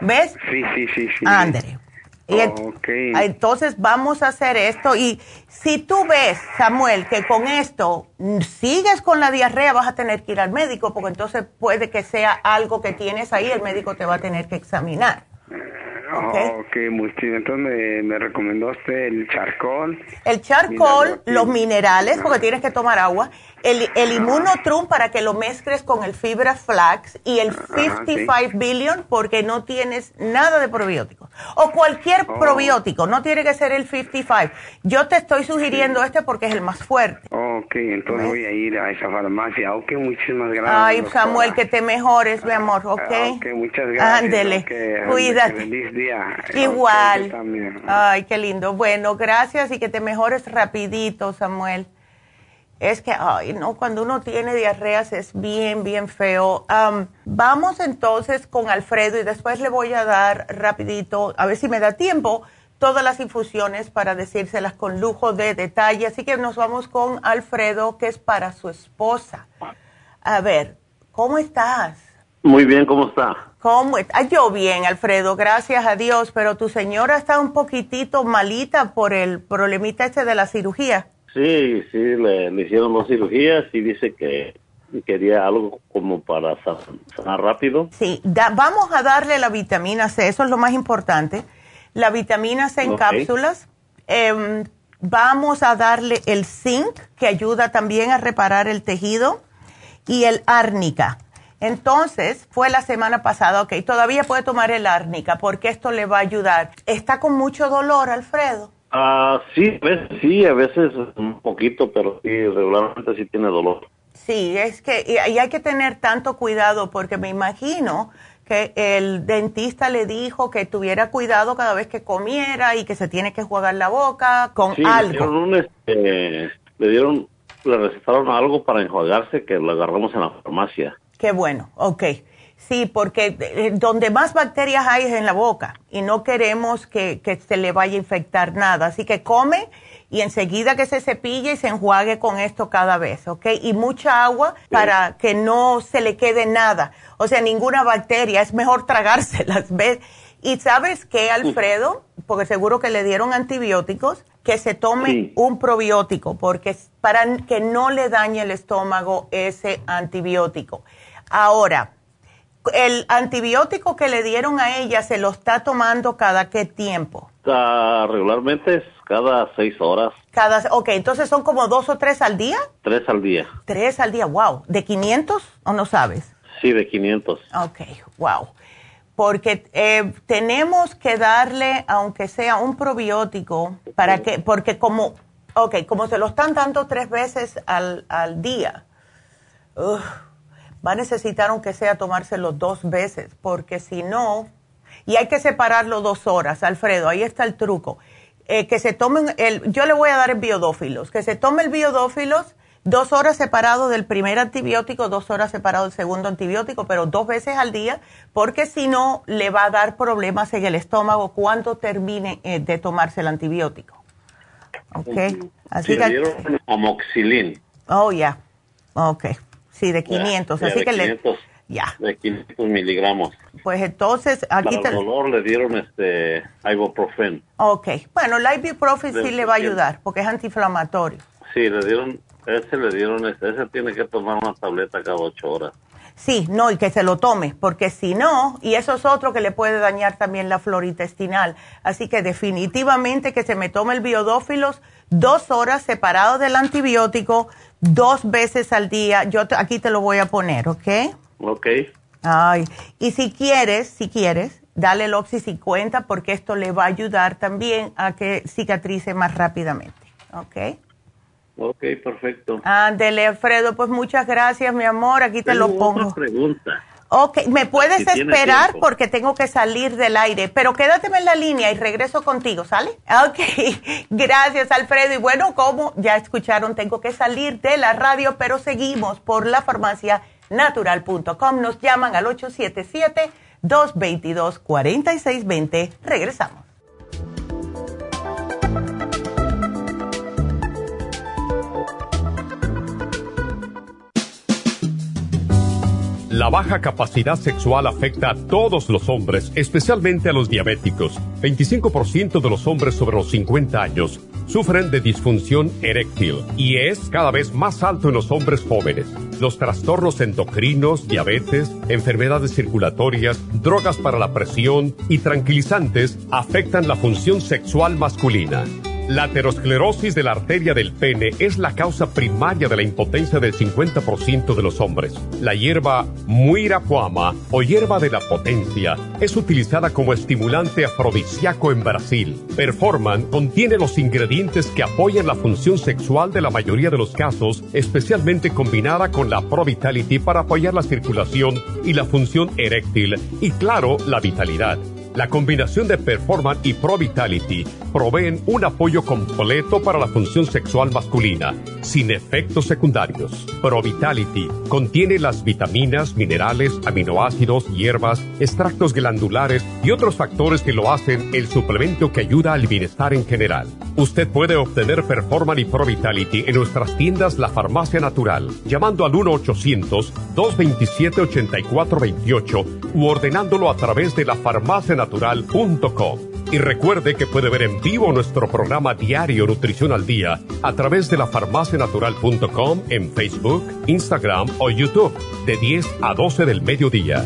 ¿ves? Sí, sí, sí, sí. Ándale. Y okay. Entonces vamos a hacer esto, y si tú ves, Samuel, que con esto sigues con la diarrea, vas a tener que ir al médico, porque entonces puede que sea algo que tienes ahí, el médico te va a tener que examinar. Okay, ok, muy bien. Entonces me, me recomendó usted el charcoal. El charcoal, los minerales, porque ah. tienes que tomar agua, el, el Immunotrum para que lo mezcles con el fibra flax y el cincuenta y cinco ah, sí. billion, porque no tienes nada de probióticos. O cualquier oh. probiótico, no tiene que ser el cincuenta y cinco. Yo te estoy sugiriendo sí. este porque es el más fuerte. Ok, entonces ¿ves? Voy a ir a esa farmacia. Ok, muchísimas gracias. Ay, doctora. Samuel, que te mejores, ah, mi amor, ok. Ok, muchas gracias. Ándele, okay, cuídate. Feliz día. Igual. Okay, ay, qué lindo. Bueno, gracias y que te mejores rapidito, Samuel. Es que, ay, no, cuando uno tiene diarreas es bien, bien feo. Um, vamos entonces con Alfredo y después le voy a dar rapidito, a ver si me da tiempo, todas las infusiones para decírselas con lujo de detalle. Así que nos vamos con Alfredo, que es para su esposa. A ver, ¿cómo estás? Muy bien, ¿cómo está? ¿Cómo está? Yo bien, Alfredo, gracias a Dios, pero tu señora está un poquitito malita por el problemita este de la cirugía. Sí, sí, le, le hicieron dos cirugías y dice que quería algo como para sanar rápido. Sí, da, vamos a darle la vitamina C, eso es lo más importante. La vitamina C en okay. cápsulas. Eh, vamos a darle el zinc, que ayuda también a reparar el tejido, y el árnica. Entonces, fue la semana pasada, ok, todavía puede tomar el árnica porque esto le va a ayudar. ¿Está con mucho dolor, Alfredo? Ah, uh, sí, sí, a veces un poquito, pero sí, regularmente sí tiene dolor. Sí, es que y hay que tener tanto cuidado porque me imagino que el dentista le dijo que tuviera cuidado cada vez que comiera y que se tiene que enjuagar la boca con sí, algo. Sí, le dieron, un, este, le dieron, le recetaron algo para enjuagarse que lo agarramos en la farmacia. Qué bueno, ok. Sí, porque donde más bacterias hay es en la boca y no queremos que, que se le vaya a infectar nada. Así que come y enseguida que se cepille y se enjuague con esto cada vez, ¿ok? Y mucha agua para que no se le quede nada. O sea, ninguna bacteria, es mejor tragárselas, ¿ves? Y ¿sabes qué, Alfredo? Porque seguro que le dieron antibióticos, que se tome sí. un probiótico, porque para que no le dañe el estómago ese antibiótico. Ahora... ¿El antibiótico que le dieron a ella se lo está tomando cada qué tiempo? Uh, regularmente es cada seis horas. Cada, ok, entonces son como dos o tres al día. Tres al día. Tres al día, wow. ¿De quinientos o no sabes? Sí, de quinientos. Ok, wow. Porque eh, tenemos que darle, aunque sea un probiótico, para que, porque como, ok, como se lo están dando tres veces al, al día, uh, va a necesitar aunque sea tomárselo dos veces, porque si no, y hay que separarlo dos horas, Alfredo, ahí está el truco. Eh, que se tomen, el, yo le voy a dar el biodófilos, que se tome el biodófilos dos horas separado del primer antibiótico, dos horas separado del segundo antibiótico, pero dos veces al día, porque si no, le va a dar problemas en el estómago cuando termine eh, de tomarse el antibiótico. ¿Ok? Así que... dieron amoxicilina. Oh, ya. Yeah. Ok. Sí, de quinientos, ya, así de que quinientos, le... Ya. De quinientos miligramos. Pues entonces, aquí... Para te... el dolor le dieron este ibuprofen. Ok. Bueno, el ibuprofen de sí le va a ayudar, porque es antiinflamatorio. Sí, le dieron... Ese le dieron... Ese, ese tiene que tomar una tableta cada ocho horas. Sí, no, y que se lo tome, porque si no... Y eso es otro que le puede dañar también la flora intestinal. Así que definitivamente que se me tome el biodófilos dos horas separado del antibiótico... Dos veces al día, yo te, aquí te lo voy a poner, ¿ok? Ok. Ay, y si quieres, si quieres, dale el Oxy cincuenta porque esto le va a ayudar también a que cicatrice más rápidamente. Ok. Ok, perfecto. Ándele, Alfredo, pues muchas gracias, mi amor, aquí te tengo lo pongo. Otra pregunta. Ok, me puedes si esperar porque tengo que salir del aire, pero quédateme en la línea y regreso contigo, ¿sale? Ok, gracias, Alfredo. Y bueno, como ya escucharon, tengo que salir de la radio, pero seguimos por la farmacia natural punto com. Nos llaman al ocho siete siete, dos dos dos, cuatro seis dos cero. Regresamos. La baja capacidad sexual afecta a todos los hombres, especialmente a los diabéticos. veinticinco por ciento de los hombres sobre los cincuenta años sufren de disfunción eréctil y es cada vez más alto en los hombres jóvenes. Los trastornos endocrinos, diabetes, enfermedades circulatorias, drogas para la presión y tranquilizantes afectan la función sexual masculina. La aterosclerosis de la arteria del pene es la causa primaria de la impotencia del cincuenta por ciento de los hombres. La hierba muirapuama o hierba de la potencia es utilizada como estimulante afrodisíaco en Brasil. Performance contiene los ingredientes que apoyan la función sexual de la mayoría de los casos, especialmente combinada con la Pro-Vitality para apoyar la circulación y la función eréctil y, claro, la vitalidad. La combinación de Performance y Pro-Vitality proveen un apoyo completo para la función sexual masculina, sin efectos secundarios. Pro-Vitality contiene las vitaminas, minerales, aminoácidos, hierbas, extractos glandulares y otros factores que lo hacen el suplemento que ayuda al bienestar en general. Usted puede obtener Performance y Pro-Vitality en nuestras tiendas La Farmacia Natural, llamando al uno, ochocientos, dos dos siete, ochenta y cuatro veintiocho u ordenándolo a través de la farmacia natural punto com. Y recuerde que puede ver en vivo nuestro programa diario Nutrición al Día a través de la farmacia natural punto com en Facebook, Instagram o YouTube de diez a doce del mediodía.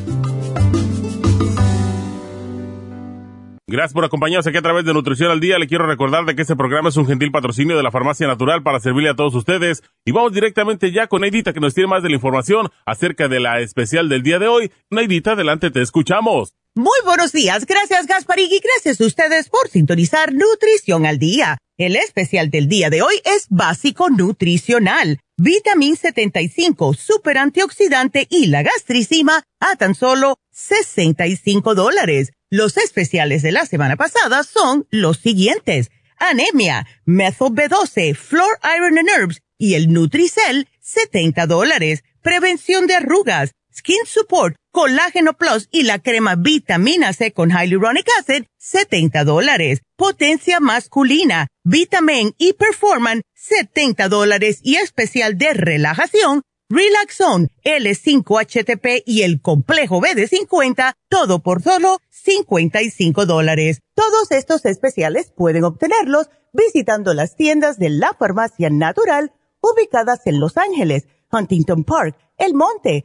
Gracias por acompañarnos aquí a través de Nutrición al Día. Le quiero recordar de que este programa es un gentil patrocinio de la Farmacia Natural para servirle a todos ustedes. Y vamos directamente ya con Neidita que nos tiene más de la información acerca de la especial del día de hoy. Neidita, adelante, te escuchamos. Muy buenos días, gracias Gasparín y gracias a ustedes por sintonizar Nutrición al Día. El especial del día de hoy es básico nutricional, Vitamin setenta y cinco, super antioxidante y la gastricima a tan solo sesenta y cinco dólares. Los especiales de la semana pasada son los siguientes: anemia, Método B doce, Floor Iron and Herbs y el Nutricel, setenta dólares, prevención de arrugas, Skin Support, Colágeno Plus y la crema Vitamina C con Hyaluronic Acid, setenta dólares. Potencia masculina, Vitamin y Performance, setenta dólares. Y especial de relajación, Relax Zone, L cinco H T P y el Complejo B D cincuenta, todo por solo cincuenta y cinco dólares. Todos estos especiales pueden obtenerlos visitando las tiendas de la Farmacia Natural, ubicadas en Los Ángeles, Huntington Park, El Monte,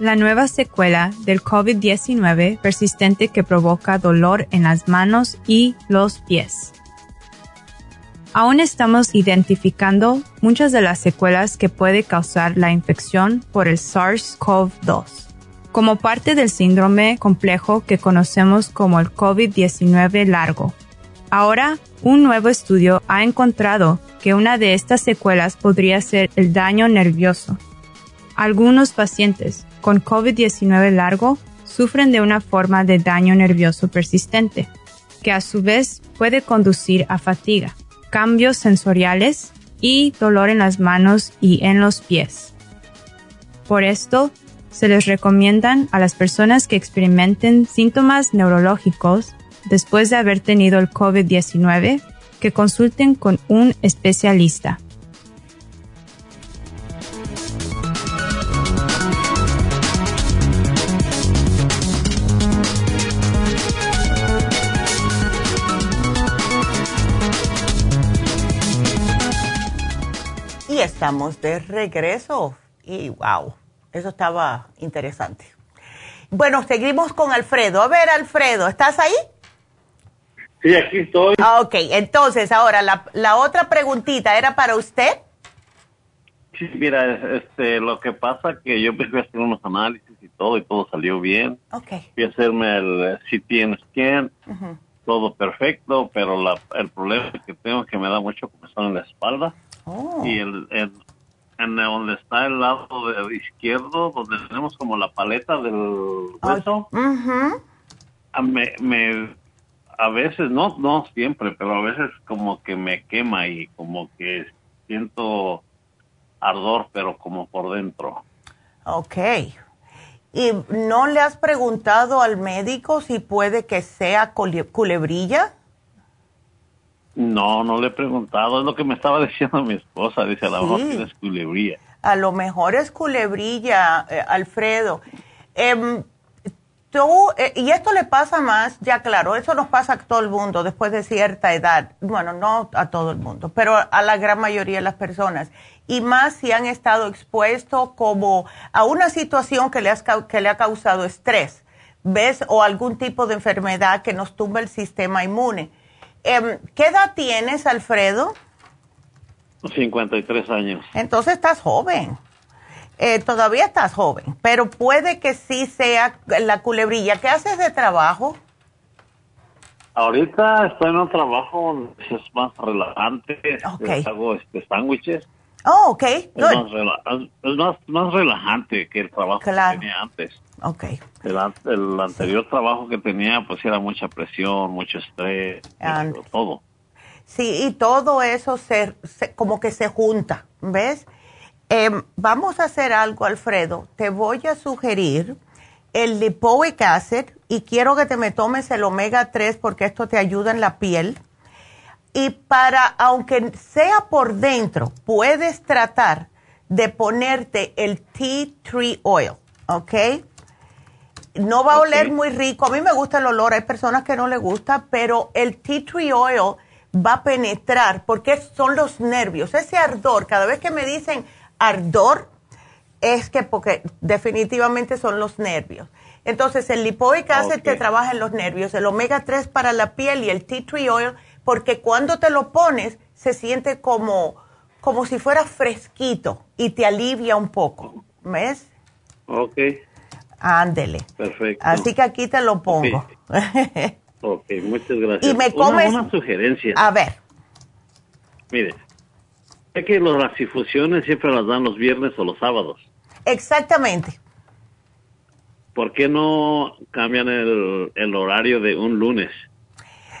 La nueva secuela del COVID diecinueve persistente que provoca dolor en las manos y los pies. Aún estamos identificando muchas de las secuelas que puede causar la infección por el SARS-CoV dos. Como parte del síndrome complejo que conocemos como el COVID diecinueve largo. Ahora, un nuevo estudio ha encontrado que una de estas secuelas podría ser el daño nervioso. Algunos pacientes con COVID diecinueve largo sufren de una forma de daño nervioso persistente, que a su vez puede conducir a fatiga, cambios sensoriales y dolor en las manos y en los pies. Por esto, se les recomiendan a las personas que experimenten síntomas neurológicos después de haber tenido el COVID diecinueve que consulten con un especialista. Estamos de regreso y wow, eso estaba interesante. Bueno, seguimos con Alfredo. A ver, Alfredo, ¿estás ahí? Sí, aquí estoy. Ah, ok, entonces ahora la, la otra preguntita era para usted. Sí, mira, este, lo que pasa que yo empecé a hacer unos análisis y todo, y todo salió bien. Ok. Fui a hacerme el C T scan, uh-huh. Todo perfecto, pero la, el problema que tengo es que me da mucho comezón en la espalda. Oh. Y el, el, en donde está el lado de izquierdo, donde tenemos como la paleta del hueso, oh. uh-huh. a, me, me, a veces, no no siempre, pero a veces como que me quema y como que siento ardor, pero como por dentro. Okay. ¿Y no le has preguntado al médico si puede que sea culebrilla? No, no le he preguntado, es lo que me estaba diciendo mi esposa, dice, a lo mejor sí. es culebrilla. A lo mejor es culebrilla, eh, Alfredo. Eh, tú, eh, y esto le pasa más, ya claro, eso nos pasa a todo el mundo después de cierta edad. Bueno, no a todo el mundo, pero a la gran mayoría de las personas. Y más si han estado expuestos como a una situación que le, has, que le ha causado estrés, ¿ves? O algún tipo de enfermedad que nos tumba el sistema inmune. ¿Qué edad tienes, Alfredo? cincuenta y tres años. Entonces estás joven. Eh, todavía estás joven, pero puede que sí sea la culebrilla. ¿Qué haces de trabajo? Ahorita estoy en un trabajo que es más relajante. Okay. Hago este, sándwiches. Oh, ok. Es, más, rela- es más, más relajante que el trabajo claro. que tenía antes. Okay. El, el anterior sí. trabajo que tenía, pues era mucha presión, mucho estrés, And, mucho, todo. Sí, y todo eso se, se, como que se junta, ¿ves? Eh, vamos a hacer algo, Alfredo. Te voy a sugerir el lipoic acid y quiero que te me tomes el omega tres porque esto te ayuda en la piel. Y para, aunque sea por dentro, puedes tratar de ponerte el tea tree oil, ¿ok? No va a okay. oler muy rico. A mí me gusta el olor. Hay personas que no les gusta, pero el tea tree oil va a penetrar porque son los nervios. Ese ardor, cada vez que me dicen ardor, es que porque definitivamente son los nervios. Entonces, el lipoic acid okay. te trabaja en los nervios, el omega tres para la piel y el tea tree oil porque cuando te lo pones se siente como, como si fuera fresquito y te alivia un poco. ¿Ves? Ok. Ándele. Perfecto. Así que aquí te lo pongo. Ok, okay, muchas gracias. Y me comes... Una, una sugerencia. A ver. Mire, sé que los, las infusiones siempre las dan los viernes o los sábados. Exactamente. ¿Por qué no cambian el, el horario de un lunes?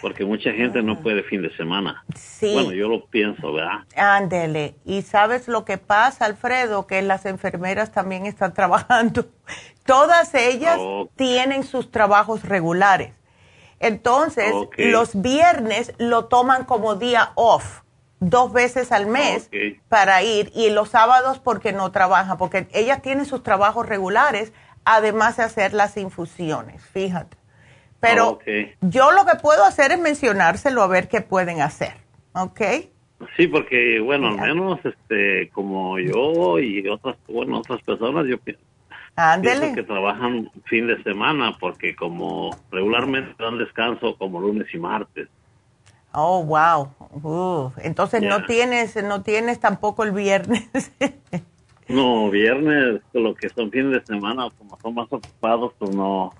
Porque mucha gente no puede fin de semana. Sí. Bueno, yo lo pienso, ¿verdad? Ándele. Y ¿sabes lo que pasa, Alfredo? Que las enfermeras también están trabajando. Todas ellas oh. tienen sus trabajos regulares. Entonces, okay. los viernes lo toman como día off, dos veces al mes okay. para ir. Y los sábados porque no trabajan, porque ellas tienen sus trabajos regulares, además de hacer las infusiones, fíjate. Pero okay. yo lo que puedo hacer es mencionárselo a ver qué pueden hacer, ¿ok? Sí, porque, bueno, al menos este, como yo y otras bueno otras personas, yo pienso, pienso que trabajan fin de semana porque como regularmente dan descanso como lunes y martes. Oh, wow. Uh, entonces yeah. no tienes no tienes tampoco el viernes. No, viernes, lo que son fines de semana, como son más ocupados, pues no...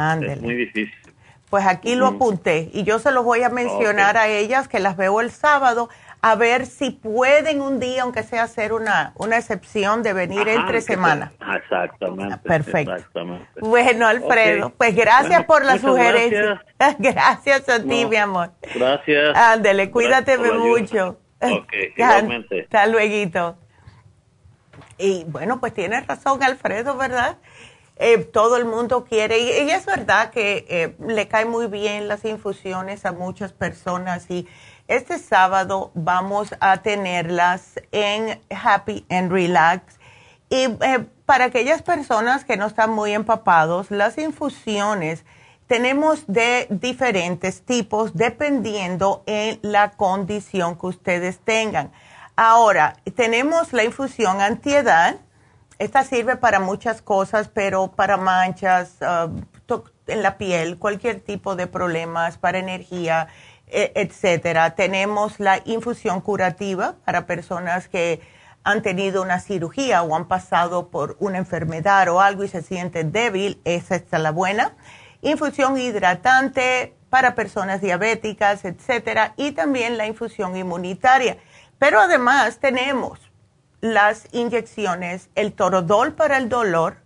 Ándale. Es muy difícil. Pues aquí lo apunté y yo se los voy a mencionar okay. a ellas que las veo el sábado a ver si pueden un día, aunque sea hacer una, una excepción de venir Ajá, entre semana. Sea, exactamente. Perfecto. Exactamente. Bueno, Alfredo, okay. pues gracias bueno, por la sugerencia. Gracias, gracias a ti, no, mi amor. Gracias. Ándale, cuídate mucho. Ok, igualmente. Hasta luego. Y bueno, pues tienes razón, Alfredo, ¿verdad? Eh, todo el mundo quiere, y, y es verdad que eh, le caen muy bien las infusiones a muchas personas, y este sábado vamos a tenerlas en Happy and Relax. Y eh, para aquellas personas que no están muy empapados, las infusiones tenemos de diferentes tipos dependiendo en la condición que ustedes tengan. Ahora, tenemos la infusión antiedad. Esta sirve para muchas cosas, pero para manchas uh, en la piel, cualquier tipo de problemas, para energía, e etcétera. Tenemos la infusión curativa para personas que han tenido una cirugía o han pasado por una enfermedad o algo y se sienten débil. Esa está la buena. Infusión hidratante para personas diabéticas, etcétera. Y también la infusión inmunitaria. Pero además tenemos las inyecciones, el toradol para el dolor,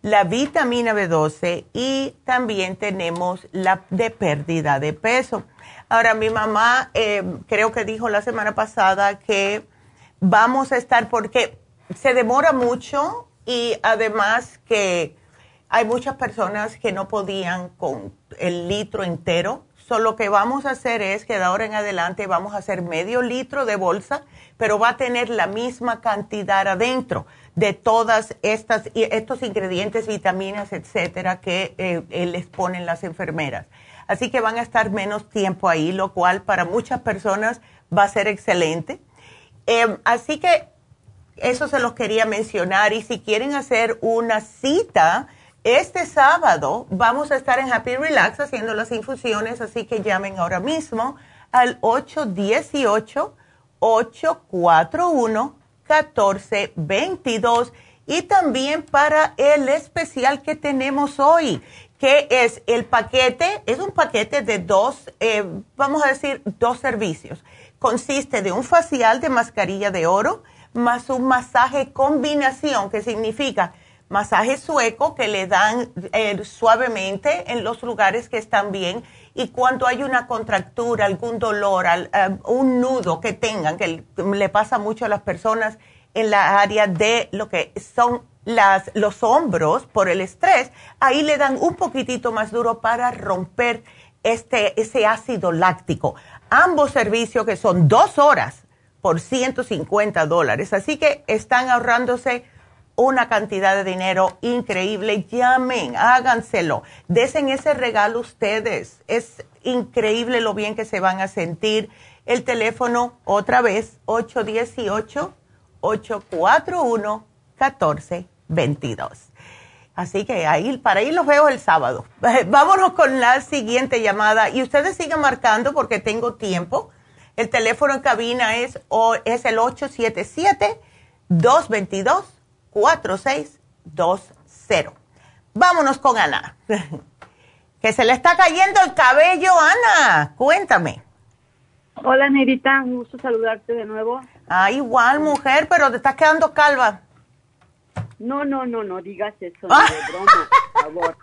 la vitamina B doce, y también tenemos la de pérdida de peso. Ahora, mi mamá eh, creo que dijo la semana pasada que vamos a estar, porque se demora mucho y además que hay muchas personas que no podían con el litro entero. So, lo que vamos a hacer es que de ahora en adelante vamos a hacer medio litro de bolsa, pero va a tener la misma cantidad adentro de todas estas estos ingredientes, vitaminas, etcétera, que eh, les ponen las enfermeras. Así que van a estar menos tiempo ahí, lo cual para muchas personas va a ser excelente. Eh, así que eso se los quería mencionar, y si quieren hacer una cita, este sábado vamos a estar en Happy Relax haciendo las infusiones, así que llamen ahora mismo al ocho uno ocho, ocho cuatro uno, uno cuatro dos dos, y también para el especial que tenemos hoy, que es el paquete, es un paquete de dos, eh, vamos a decir, dos servicios. Consiste de un facial de mascarilla de oro más un masaje combinación, que significa masaje sueco que le dan eh, suavemente en los lugares que están bien, y cuando hay una contractura, algún dolor, al, um, un nudo que tengan, que le pasa mucho a las personas en la área de lo que son las, los hombros por el estrés, ahí le dan un poquitito más duro para romper este, ese ácido láctico. Ambos servicios que son dos horas por ciento cincuenta dólares, así que están ahorrándose una cantidad de dinero increíble. Llamen, háganselo, desen ese regalo ustedes. Es increíble lo bien que se van a sentir. El teléfono, otra vez, ocho uno ocho, ocho cuatro uno, uno cuatro dos dos. Así que ahí, para ahí los veo el sábado. Vámonos con la siguiente llamada, y ustedes sigan marcando porque tengo tiempo. El teléfono en cabina es, o, es el ocho siete siete, dos dos dos, cuatro seis dos cero. Vámonos con Ana, que se le está cayendo el cabello. Ana, cuéntame. Hola, Neidita, un gusto saludarte de nuevo. Ah, igual, mujer, pero te estás quedando calva. No, no, no, no digas eso, no, de broma, por favor.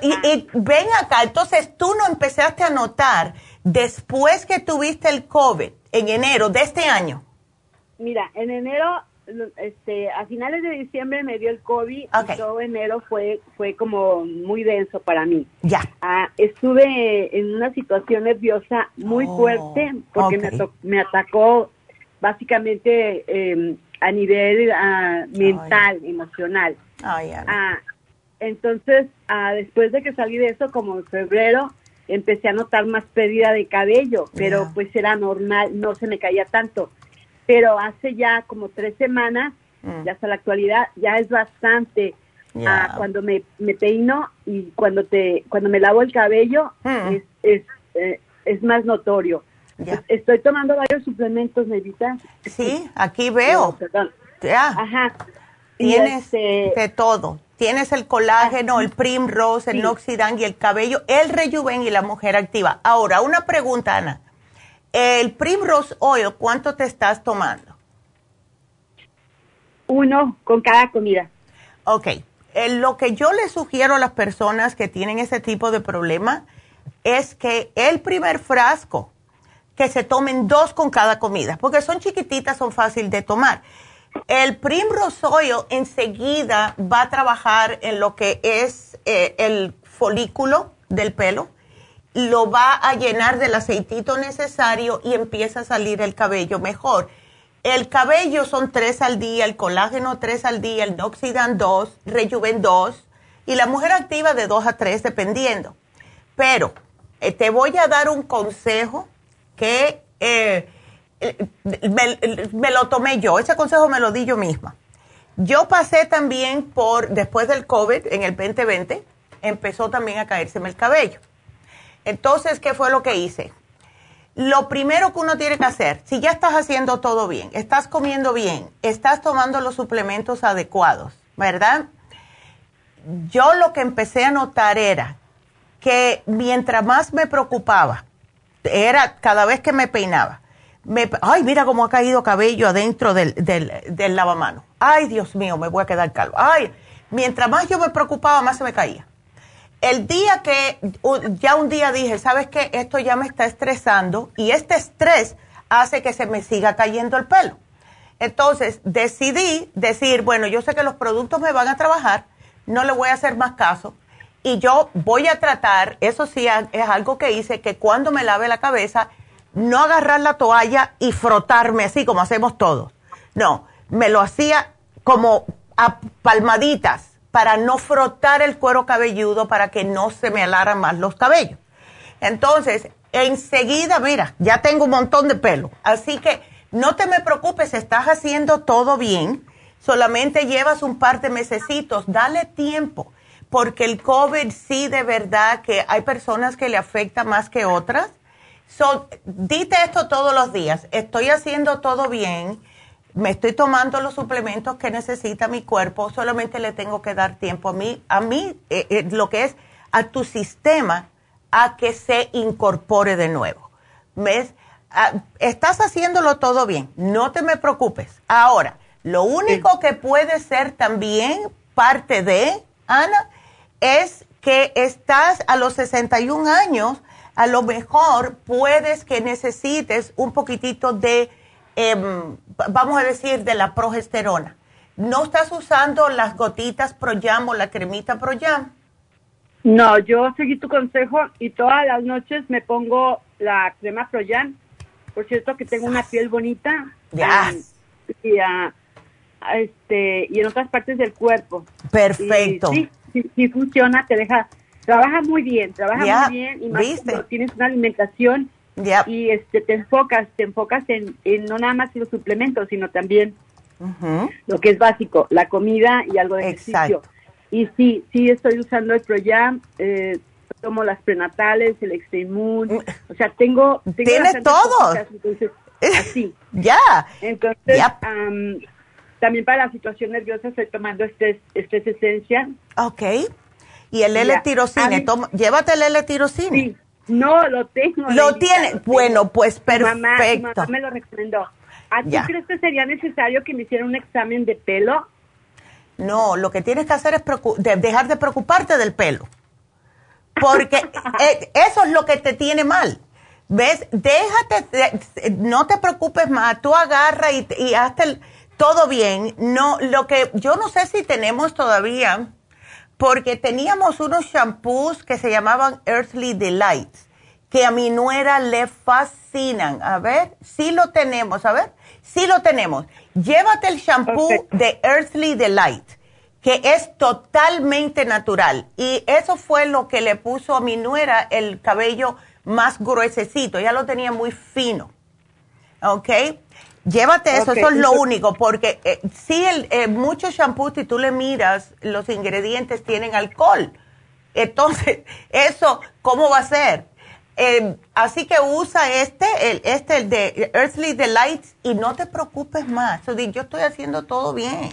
y, y ven acá, entonces tú no empezaste a notar después que tuviste el COVID en enero de este año. Mira, en enero... Este, a finales de diciembre me dio el COVID, okay. Y todo enero fue fue como muy denso para mí. Ya. Ah, estuve en una situación nerviosa muy oh, fuerte porque okay. me, me atacó básicamente eh, a nivel ah, mental, oh, yeah. emocional. Oh, yeah. Ah, entonces, ah, después de que salí de eso, como en febrero, empecé a notar más pérdida de cabello, pero yeah. pues era normal, no se me caía tanto. Pero hace ya como tres semanas, mm. hasta la actualidad, ya es bastante. Yeah. Ah, cuando me, me peino y cuando te cuando me lavo el cabello, mm. es, es, eh, es más notorio. Yeah. Estoy tomando varios suplementos, Neidita. Sí, aquí veo. No, perdón. Yeah. Ajá. Tienes este, de todo. Tienes el colágeno, ah, el Primrose, sí. el Noxidang y el cabello, el Rejuven y la mujer activa. Ahora, una pregunta, Ana. El Primrose Oil, ¿cuánto te estás tomando? Uno con cada comida. Ok. Eh, lo que yo les sugiero a las personas que tienen ese tipo de problema es que el primer frasco, que se tomen dos con cada comida, porque son chiquititas, son fáciles de tomar. El Primrose Oil enseguida va a trabajar en lo que es eh, el folículo del pelo, lo va a llenar del aceitito necesario y empieza a salir el cabello mejor. El cabello son tres al día, el colágeno tres al día, el Noxidan dos, Rejuven dos y la mujer activa de dos a tres dependiendo. Pero eh, te voy a dar un consejo que eh, me, me lo tomé yo, ese consejo me lo di yo misma. Yo pasé también por, después del COVID, en el veinte veinte, empezó también a caérseme el cabello. Entonces, ¿qué fue lo que hice? Lo primero que uno tiene que hacer, si ya estás haciendo todo bien, estás comiendo bien, estás tomando los suplementos adecuados, ¿verdad? Yo lo que empecé a notar era que mientras más me preocupaba, era cada vez que me peinaba, me, ay, mira cómo ha caído cabello adentro del, del, del lavamano. Ay, Dios mío, me voy a quedar calvo. Ay, mientras más yo me preocupaba, más se me caía. El día que, ya un día dije, ¿sabes qué? Esto ya me está estresando y este estrés hace que se me siga cayendo el pelo. Entonces, decidí decir, bueno, yo sé que los productos me van a trabajar, no le voy a hacer más caso y yo voy a tratar, eso sí es algo que hice, que cuando me lave la cabeza, no agarrar la toalla y frotarme así como hacemos todos. No, me lo hacía como a palmaditas, para no frotar el cuero cabelludo, para que no se me alaran más los cabellos. Entonces, enseguida, mira, ya tengo un montón de pelo. Así que no te me preocupes, estás haciendo todo bien. Solamente llevas un par de mesecitos, dale tiempo. Porque el COVID sí, de verdad, que hay personas que le afecta más que otras. So, dite esto todos los días. Estoy haciendo todo bien. Me estoy tomando los suplementos que necesita mi cuerpo, solamente le tengo que dar tiempo a mí, a mí eh, eh, lo que es a tu sistema, a que se incorpore de nuevo. ¿Ves? Ah, estás haciéndolo todo bien, no te me preocupes. Ahora, lo único sí. que puede ser también parte de, Ana, es que estás a los sesenta y un años, a lo mejor puedes que necesites un poquitito de... Eh, vamos a decir, de la progesterona. ¿No estás usando las gotitas Pro-Yam o la cremita Pro-Yam? No, yo seguí tu consejo y todas las noches me pongo la crema Pro-Yam. Por cierto, que tengo una piel bonita. Ya. Yes. Y, este, y en otras partes del cuerpo. Perfecto. Y, sí, sí, sí funciona, te deja... Trabajas muy bien, trabajas yeah. muy bien. Y más cuando tienes una alimentación... Yep. Y este, te enfocas, te enfocas en, en no nada más los suplementos, sino también uh-huh. lo que es básico, la comida y algo de Exacto. ejercicio. Y sí, sí estoy usando el Pro-Yam, eh, tomo las prenatales, el Extremoon, o sea, tengo... tengo Tienes todo. Entonces, así. Ya. Yeah. Entonces, yep. um, también para la situación nerviosa estoy tomando este, este esencia. Ok. Y el L-Tirocine, llévate el L-Tirocine. Sí. No, lo tengo. ¿Lo tiene? Bueno, pues perfecto. Mamá, mamá me lo recomendó. ¿A ti crees que sería necesario que me hiciera un examen de pelo? No, lo que tienes que hacer es de dejar de preocuparte del pelo. Porque eh, eso es lo que te tiene mal. ¿Ves? Déjate, de, no te preocupes más. Tú agarra y, y hazte el, todo bien. No, lo que yo no sé si tenemos todavía... Porque teníamos unos shampoos que se llamaban Earthly Delights, que a mi nuera le fascinan. A ver, sí lo tenemos, a ver, sí lo tenemos. Llévate el shampoo okay. de Earthly Delight, que es totalmente natural. Y eso fue lo que le puso a mi nuera el cabello más gruesecito. Ya lo tenía muy fino, ¿ok? Llévate eso, okay. eso es lo único, porque eh, sí, el, eh, muchos shampoos, si tú le miras, los ingredientes tienen alcohol. Entonces, eso, ¿cómo va a ser? Eh, así que usa este, el, este, el de Earthly Delights, y no te preocupes más. O sea, yo estoy haciendo todo bien.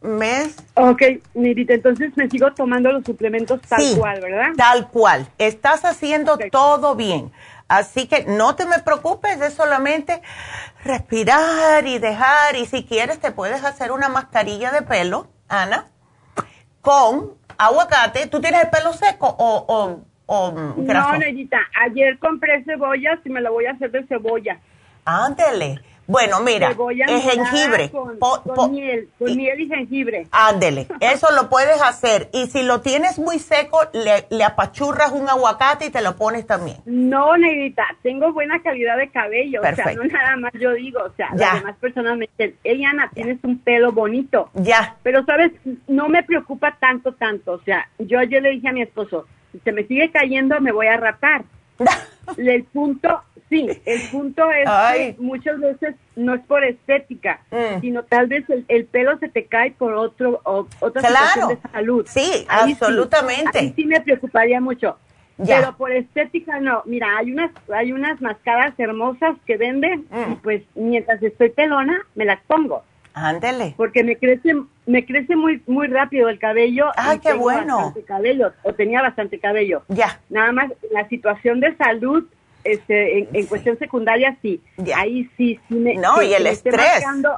¿Mes? Ok, Mirita, entonces me sigo tomando los suplementos tal sí, cual, ¿verdad? Tal cual. Estás haciendo okay. todo bien. Así que no te me preocupes, es solamente respirar y dejar. Y si quieres te puedes hacer una mascarilla de pelo, Ana, con aguacate. ¿Tú tienes el pelo seco o, o, o graso? No, Neidita, ayer compré cebollas y me la voy a hacer de cebolla. Ándele, Bueno, mira, es jengibre. Con, po, con, po, miel, con y, miel y jengibre. Ándele, eso lo puedes hacer. Y si lo tienes muy seco, le, le apachurras un aguacate y te lo pones también. No, Neidita, tengo buena calidad de cabello. Perfecto. O sea, no nada más yo digo, o sea, ya. Las demás personas me dicen, hey, Ana, tienes un pelo bonito. Ya. Pero, ¿sabes? No me preocupa tanto, tanto. O sea, yo ayer le dije a mi esposo, si se me sigue cayendo, me voy a rapar. El punto... Sí, el punto es Ay. que muchas veces no es por estética, mm. sino tal vez el, el pelo se te cae por otro, o, otra claro. situación de salud. Sí, ahí absolutamente. Sí, ahí sí me preocuparía mucho. Ya. Pero por estética no. Mira, hay unas hay unas mascaras hermosas que venden mm. y pues mientras estoy pelona me las pongo. Ándele. Porque me crece me crece muy muy rápido el cabello. Ah, qué bueno. Bastante cabello, o tenía bastante cabello. Ya. Nada más la situación de salud. Este, en, en cuestión secundaria, sí. Yeah. Ahí sí, sí me... No, que, y el estrés. Marcando,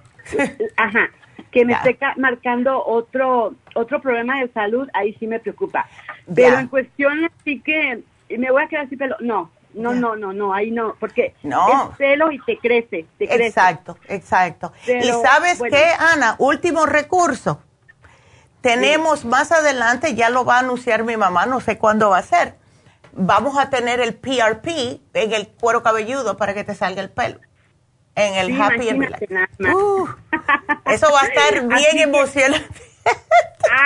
ajá, que me yeah. esté marcando otro otro problema de salud, ahí sí me preocupa. Pero yeah. en cuestión, sí que me voy a quedar sin pelo. No, no, yeah. no, no, no, ahí no, porque no. es pelo y te crece, te crece. Exacto, exacto. Pero, y ¿sabes bueno. qué, Ana? Último recurso. Tenemos sí. más adelante, ya lo va a anunciar mi mamá, no sé cuándo va a ser. Vamos a tener el P R P en el cuero cabelludo para que te salga el pelo. En el sí, Happy and Relax. Uh, eso va a estar bien emocionante.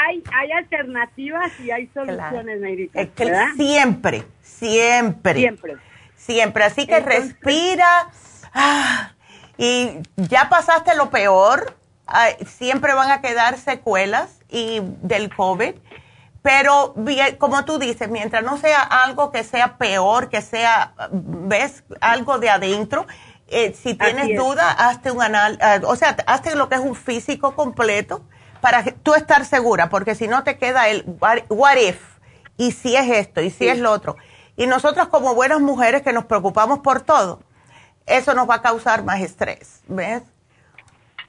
hay, hay alternativas y hay soluciones, Neidita. Es que siempre, siempre. Siempre. Siempre. Así que Entonces, respira. Ah, y ya pasaste lo peor. Ah, siempre van a quedar secuelas y del COVID. Pero, como tú dices, mientras no sea algo que sea peor, que sea, ves, algo de adentro, eh, si tienes duda, hazte un anal, eh, o sea, hazte lo que es un físico completo para tú estar segura, porque si no te queda el what, what if, y si es esto, y si sí. es lo otro. Y nosotros como buenas mujeres que nos preocupamos por todo, eso nos va a causar más estrés, ¿ves?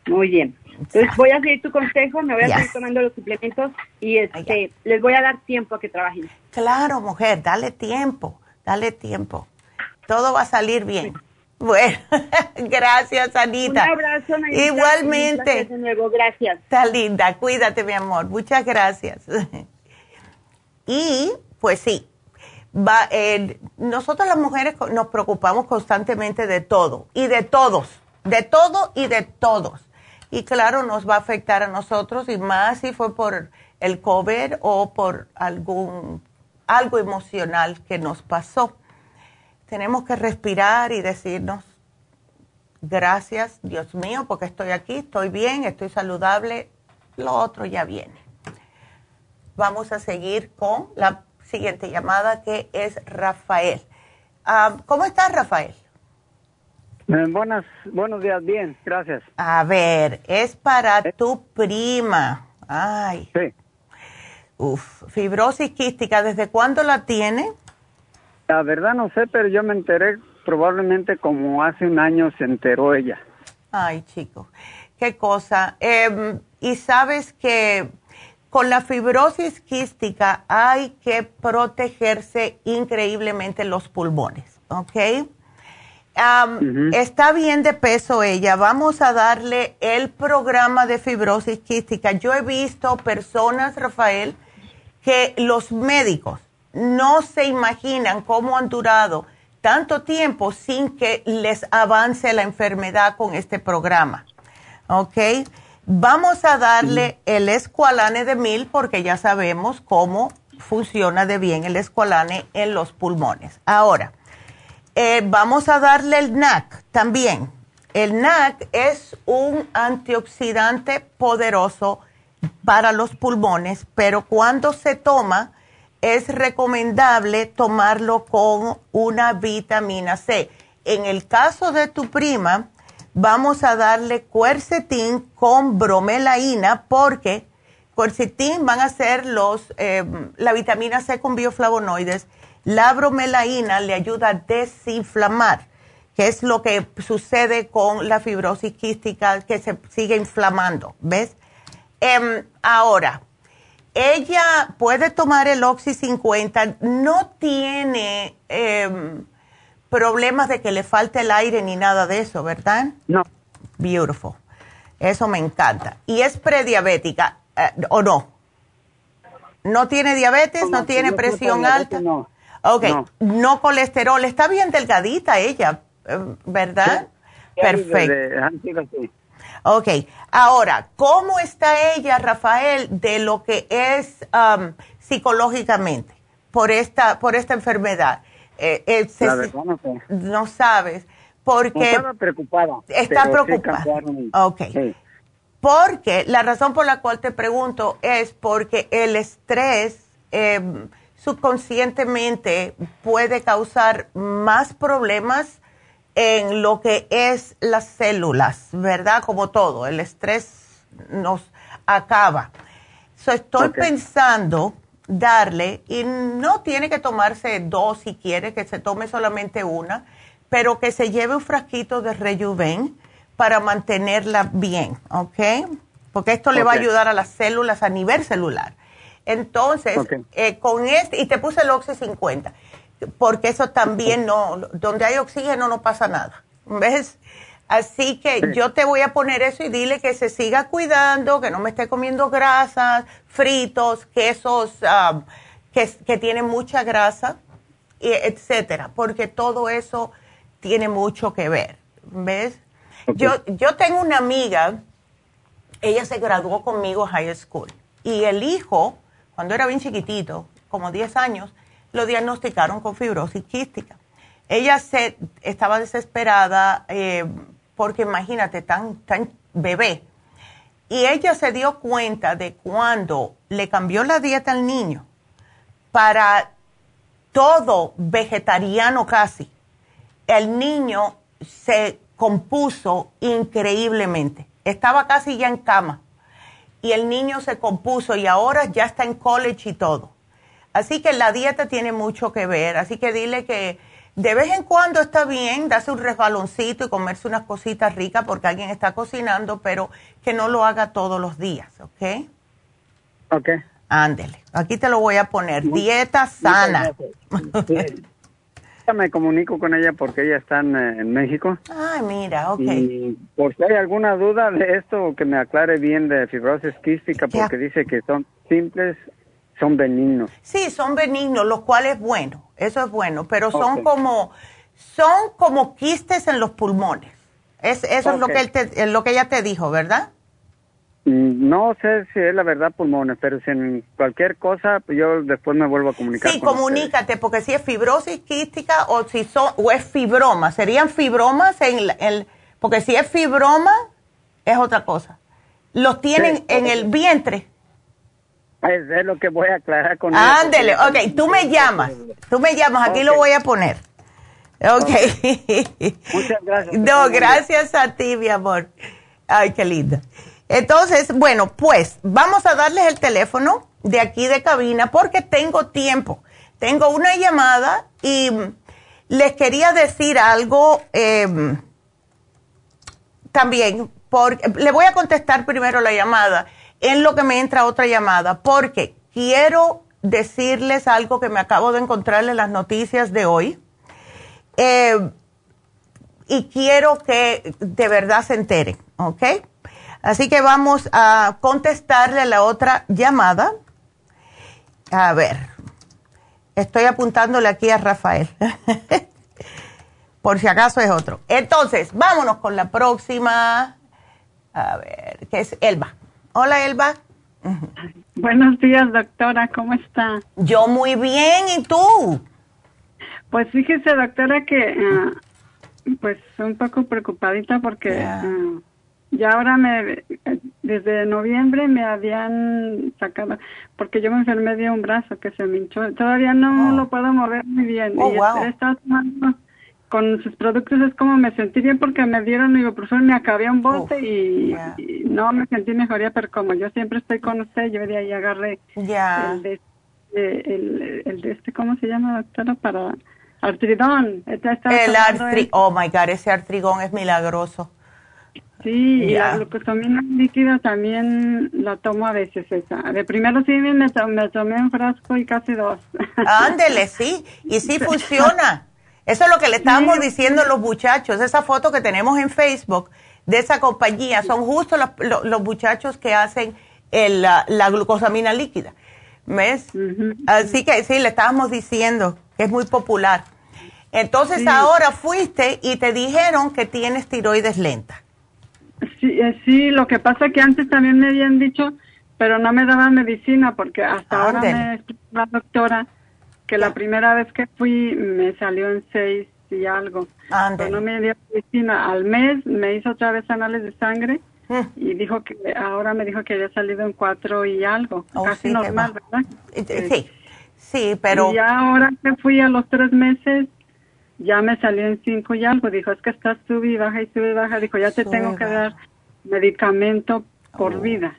Muy bien. Entonces voy a seguir tu consejo, me voy a yes. seguir tomando los suplementos y este Ay, les voy a dar tiempo a que trabajen. Claro, mujer, dale tiempo, dale tiempo. Todo va a salir bien. Sí. Bueno, gracias, Anita. Un abrazo, Anita. Igualmente. De nuevo, gracias. Está linda, cuídate, mi amor. Muchas gracias. Y pues sí, va, eh, nosotros las mujeres nos preocupamos constantemente de todo y de todos, de todo y de todos. Y claro, nos va a afectar a nosotros y más si fue por el COVID o por algún algo emocional que nos pasó. Tenemos que respirar y decirnos, gracias, Dios mío, porque estoy aquí, estoy bien, estoy saludable, lo otro ya viene. Vamos a seguir con la siguiente llamada que es Rafael. Um, ¿Cómo estás, Rafael? Eh, buenas, buenos días, bien, gracias. A ver, es para ¿Eh? tu prima. Ay. Sí. Uf, fibrosis quística, ¿desde cuándo la tiene? La verdad no sé, pero yo me enteré probablemente como hace un año se enteró ella. Ay, chico, qué cosa. Eh, y sabes que con la fibrosis quística hay que protegerse increíblemente los pulmones, ¿ok? Um, uh-huh. Está bien de peso ella, vamos a darle el programa de fibrosis quística. Yo he visto personas, Rafael, que los médicos no se imaginan cómo han durado tanto tiempo sin que les avance la enfermedad con este programa. ¿Ok? Vamos a darle uh-huh. el escualane de mil porque ya sabemos cómo funciona de bien el escualane en los pulmones. Ahora. Eh, vamos a darle el N A C también. El N A C es un antioxidante poderoso para los pulmones, pero cuando se toma es recomendable tomarlo con una vitamina C. En el caso de tu prima, vamos a darle quercetín con bromelaína porque quercetín van a ser los, eh, la vitamina C con bioflavonoides. La bromelaína le ayuda a desinflamar, que es lo que sucede con la fibrosis quística, que se sigue inflamando, ¿ves? Eh, ahora, ella puede tomar el Oxy cincuenta, no tiene eh, problemas de que le falte el aire ni nada de eso, ¿verdad? No, beautiful. Eso me encanta. ¿Y es prediabética eh, o no? ¿No tiene diabetes? ¿No, no tiene presión alta? No. Ok, no. no colesterol. Está bien delgadita ella, ¿verdad? Sí. Perfecto. Ok, ahora, ¿cómo está ella, Rafael, de lo que es um, psicológicamente por esta, por esta enfermedad? Eh, eh, se, La verdad no sé. No sabes. Porque no estaba preocupada. Está preocupada. Sí, ok. Sí. Porque la razón por la cual te pregunto es porque el estrés eh, subconscientemente puede causar más problemas en lo que es las células, ¿verdad? Como todo, el estrés nos acaba. So, estoy okay. pensando darle, y no tiene que tomarse dos si quiere, que se tome solamente una, pero que se lleve un frasquito de Rejuven para mantenerla bien, ¿ok? Porque esto okay. le va a ayudar a las células a nivel celular. Entonces, okay. eh, con este, y te puse el Oxy cincuenta, porque eso también no, donde hay oxígeno no pasa nada, ¿ves? Así que sí. yo te voy a poner eso y dile que se siga cuidando, que no me esté comiendo grasas, fritos, quesos um, que, que tienen mucha grasa, etcétera, porque todo eso tiene mucho que ver, ¿ves? Okay. Yo, yo tengo una amiga, ella se graduó conmigo high school, y el hijo, cuando era bien chiquitito, como diez años, lo diagnosticaron con fibrosis quística. Ella se, estaba desesperada, eh, porque imagínate, tan, tan bebé. Y ella se dio cuenta de cuando le cambió la dieta al niño para todo vegetariano casi. El niño se compuso increíblemente. Estaba casi ya en cama. Y el niño se compuso y ahora ya está en college y todo. Así que la dieta tiene mucho que ver. Así que dile que de vez en cuando está bien darse un resbaloncito y comerse unas cositas ricas porque alguien está cocinando, pero que no lo haga todos los días, ¿ok? Ok. Ándele. Aquí te lo voy a poner. Muy, dieta sana. Sí. Me comunico con ella porque ella está en, en México. Ah, mira, ok. Y por si hay alguna duda de esto, que me aclare bien de fibrosis quística, porque ya. dice que son simples, son benignos. Sí, son benignos, lo cual es bueno, eso es bueno, pero son okay. como son como quistes en los pulmones. Es, eso okay. es lo que él te, es lo que ella te dijo, ¿verdad? No sé si es la verdad pulmones, pero si en cualquier cosa, pues yo después me vuelvo a comunicar. Sí, con comunícate, ustedes. Porque si es fibrosis quística o si son, o es fibroma, serían fibromas, en el, porque si es fibroma, es otra cosa. Los tienen sí, en sí. el vientre. Es, es lo que voy a aclarar con ellos. Ándele, ok, tú me llamas, tú me llamas, aquí okay. lo voy a poner. Ok. okay. Muchas gracias. No, gracias a ti, mi amor. Ay, qué linda. Entonces, bueno, pues vamos a darles el teléfono de aquí de cabina porque tengo tiempo. Tengo una llamada y les quería decir algo eh, también. Porque, le voy a contestar primero la llamada en lo que me entra otra llamada porque quiero decirles algo que me acabo de encontrar en las noticias de hoy eh, y quiero que de verdad se enteren, ¿ok? Así que vamos a contestarle la otra llamada. A ver, estoy apuntándole aquí a Rafael, por si acaso es otro. Entonces, vámonos con la próxima, a ver, que es Elba. Hola, Elba. Buenos días, doctora, ¿cómo está? Yo muy bien, ¿y tú? Pues fíjese, doctora, que uh, pues un poco preocupadita porque... Yeah. Uh, Y ahora me, desde noviembre me habían sacado, porque yo me enfermé de un brazo que se me hinchó. Todavía no oh. lo puedo mover muy bien. Oh, y wow. he estado tomando con sus productos, es como me sentí bien porque me dieron ibuprofeno, me acabé un bote Uf, y, yeah. y no me sentí mejoría, pero como yo siempre estoy con usted, yo de ahí agarré yeah. el, de, el, el de este, ¿cómo se llama, doctora? Para artridón. El artri, oh my God, ese artrigón es milagroso. Sí, yeah. y la glucosamina líquida también la tomo a veces esa. De primero sí me, to me tomé un frasco y casi dos. Ándele, sí, y sí funciona. Eso es lo que le estábamos sí. diciendo a los muchachos. Esa foto que tenemos en Facebook de esa compañía, son justo los, los, los muchachos que hacen el, la, la glucosamina líquida. ¿Ves? Uh-huh. Así que sí, le estábamos diciendo que es muy popular. Entonces sí. Ahora fuiste y te dijeron que tienes tiroides lenta. Sí, sí, lo que pasa es que antes también me habían dicho, pero no me daban medicina porque hasta Anden. ahora me explicó la doctora que la primera vez que fui me salió en seis y algo. Anden. Pero no me dio medicina. Al mes me hizo otra vez análisis de sangre mm. y dijo que ahora me dijo que había salido en cuatro y algo. Oh, casi sí, normal, ¿verdad? Sí, sí, pero... Y ya ahora que fui a los tres meses... Ya me salió en cinco y algo. Dijo, es que estás sube y baja y sube y baja. Dijo, ya te sube, tengo que dar medicamento por oh. vida.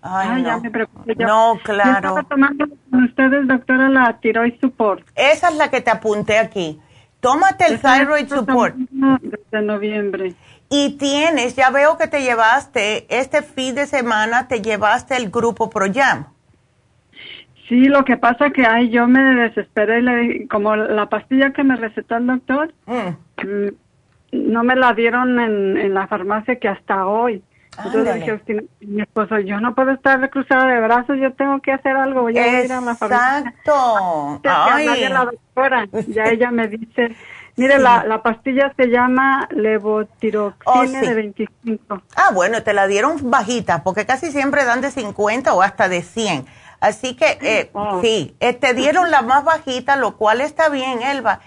Ay, Ay no. Ya me preocupé. Yo, no, claro. Yo estaba tomando con ustedes, doctora, la Thyroid Support. Esa es la que te apunté aquí. Tómate el Esa Thyroid Support. Desde noviembre. Y tienes, ya veo que te llevaste, este fin de semana te llevaste el grupo Pro-Yam. Sí, lo que pasa que ay, yo me desesperé y le, como la pastilla que me recetó el doctor, mm. no me la dieron en, en la farmacia que hasta hoy. Entonces dije, Agustín, mi esposo, yo no puedo estar cruzada de brazos, yo tengo que hacer algo, voy a ir a la farmacia. Exacto. La doctora, ya ella me dice, mire, sí. la, la pastilla se llama levotiroxina oh, sí. de veinticinco. Ah, bueno, te la dieron bajita, porque casi siempre dan de cincuenta o hasta de cien. Así que, eh, oh. sí, eh, te dieron la más bajita, lo cual está bien, Elba.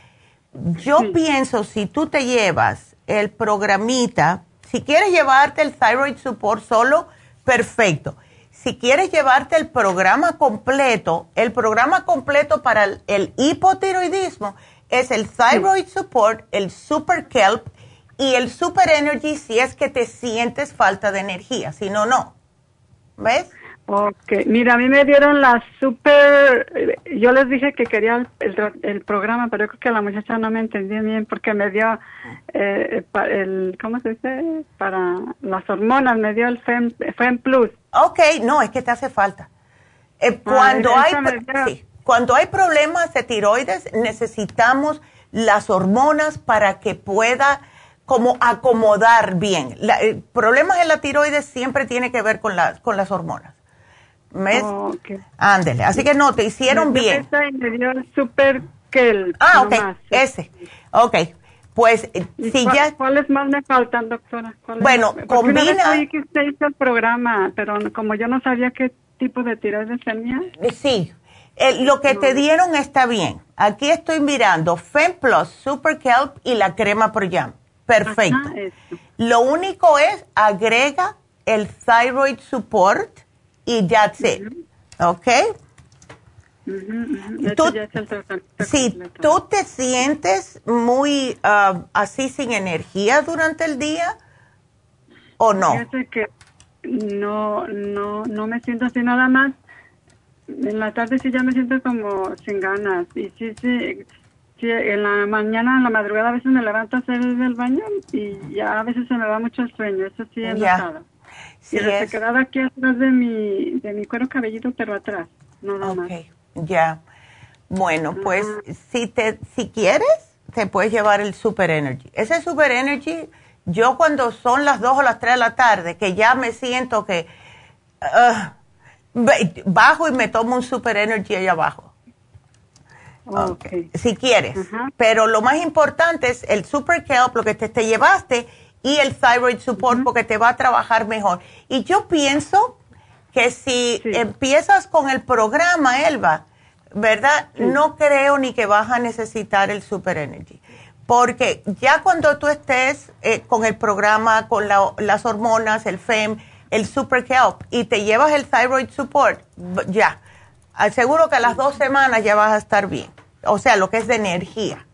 Yo sí. pienso, si tú te llevas el programita, si quieres llevarte el Thyroid Support solo, perfecto. Si quieres llevarte el programa completo, el programa completo para el, el hipotiroidismo es el Thyroid sí. Support, el Super Kelp y el Super Energy si es que te sientes falta de energía, si no, no. ¿Ves? Ok, mira, a mí me dieron la super, yo les dije que quería el, el, el programa, pero yo creo que la muchacha no me entendía bien porque me dio, eh, el, ¿cómo se dice? Para las hormonas, me dio el FEM, FEM Plus. Ok, no, es que te hace falta. Eh, cuando, ah, hay, sí, cuando hay problemas de tiroides, necesitamos las hormonas para que pueda como acomodar bien. La, eh, problemas en la tiroides siempre tiene que ver con, la, con las hormonas. ¿Ves? Oh, okay. Ándele. Así que no, te hicieron me bien. Esa y me dio el Super Kelp. Ah, ok. Nomás. Ese. Ok. Pues, si cuál, ya... ¿Cuáles más me faltan, doctora? Bueno, más? combina... Yo que usted hizo el programa, pero como yo no sabía qué tipo de tiroides tenía. Sí. Eh, lo que no. te dieron está bien. Aquí estoy mirando Fem Plus, Super Kelp y la crema Pro-Yam. Perfecto. Ajá, lo único es, agrega el Thyroid Support y that's it, uh-huh. ¿ok? Uh-huh, uh-huh. Tú, si completo. tú te sientes muy uh, así sin energía durante el día o no. Fíjate que no, no, no me siento así nada más. En la tarde sí ya me siento como sin ganas y sí, sí. Sí, en la mañana, en la madrugada a veces me levanto a hacer el baño y ya a veces se me da mucho sueño, eso sí es notado. Sí, y se quedaba aquí atrás de mi, de mi cuero cabellito, pero atrás, nada okay. más. Ya, bueno, uh-huh. pues si te si quieres, te puedes llevar el Super Energy. Ese Super Energy, yo cuando son las dos o las tres de la tarde, que ya me siento que uh, bajo y me tomo un Super Energy allá abajo. Okay. Si quieres, uh-huh. pero lo más importante es el Super Kelp, lo que te, te llevaste y el Thyroid Support uh-huh. porque te va a trabajar mejor. Y yo pienso que si sí. empiezas con el programa, Elba, ¿verdad? Sí. No creo ni que vas a necesitar el Super Energy porque ya cuando tú estés eh, con el programa, con la, las hormonas, el F E M, el Super Kelp y te llevas el Thyroid Support, ya. Seguro que a las dos semanas ya vas a estar bien. O sea, lo que es de energía.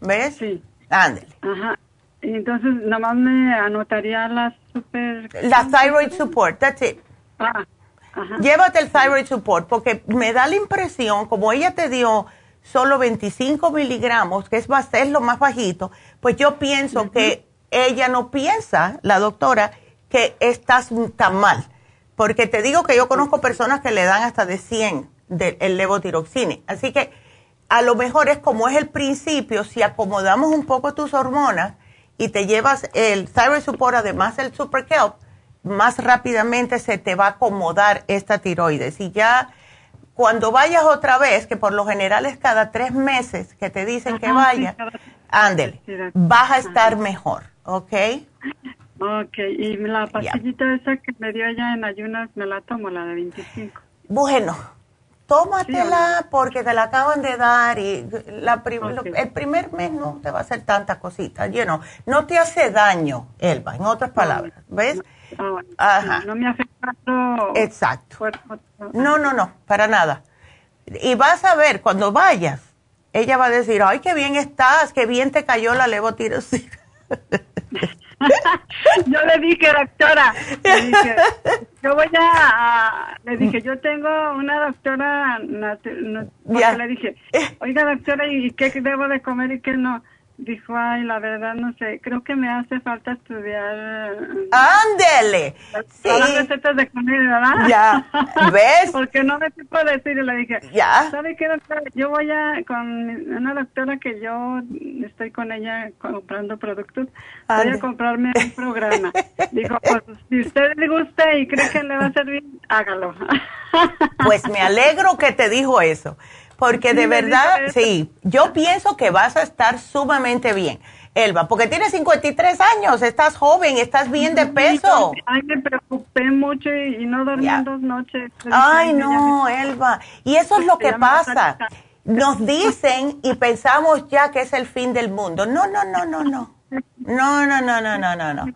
¿Ves? Sí. Ándale. Ajá. Entonces, nomás me anotaría la super... La Thyroid Support, that's it. Ah, ajá. Llévate el Thyroid Support, porque me da la impresión, como ella te dio solo veinticinco miligramos, que es, es lo más bajito, pues yo pienso uh-huh. que ella no piensa, la doctora, que estás tan mal. Porque te digo que yo conozco personas que le dan hasta de cien del de, levotiroxina. Así que a lo mejor es como es el principio, si acomodamos un poco tus hormonas y te llevas el Thyroid Support, además del Super Kelp, más rápidamente se te va a acomodar esta tiroides. Y ya cuando vayas otra vez, que por lo general es cada tres meses que te dicen, ajá, que vayas, sí, ándele, vas a estar mejor, ¿ok? Ok, y la pastillita, yeah, esa que me dio ella en ayunas, me la tomo, la de veinticinco. Bueno, tómatela, sí, porque te la acaban de dar y la prim okay. el primer mes no te va a hacer tanta cosita, you know, no te hace daño, Elba, en otras palabras, ¿ves? No, no, ajá, no me afecta todo. Exacto. Cuerpo, todo. No, no, no, para nada. Y vas a ver, cuando vayas, ella va a decir, ay, qué bien estás, qué bien te cayó la levotiroxina. Yo le dije, doctora, le dije, yo voy a, le dije, yo tengo una doctora, yeah, le dije, oiga, doctora, ¿y qué debo de comer y qué no? Dijo, ay, la verdad no sé, creo que me hace falta estudiar. Ándele. Sí. Las recetas de comida, ¿verdad? Ya, ¿ves? Porque no me supo decir, y le dije, ya, ¿sabe qué, doctora? Yo voy a, con una doctora que yo estoy con ella comprando productos, Ande. voy a comprarme un programa. Dijo, pues, si usted le gusta y cree que le va a servir, hágalo. Pues me alegro que te dijo eso. Porque de verdad, sí, yo pienso que vas a estar sumamente bien, Elba, porque tienes cincuenta y tres años, estás joven, estás bien de peso. Ay, me preocupé mucho y no dormí yeah. dos noches. Ay, no, me... Elba, y eso es lo que pasa. Nos dicen y pensamos ya que es el fin del mundo. No, no, no, no, no. No, no, no, no, no, no, no.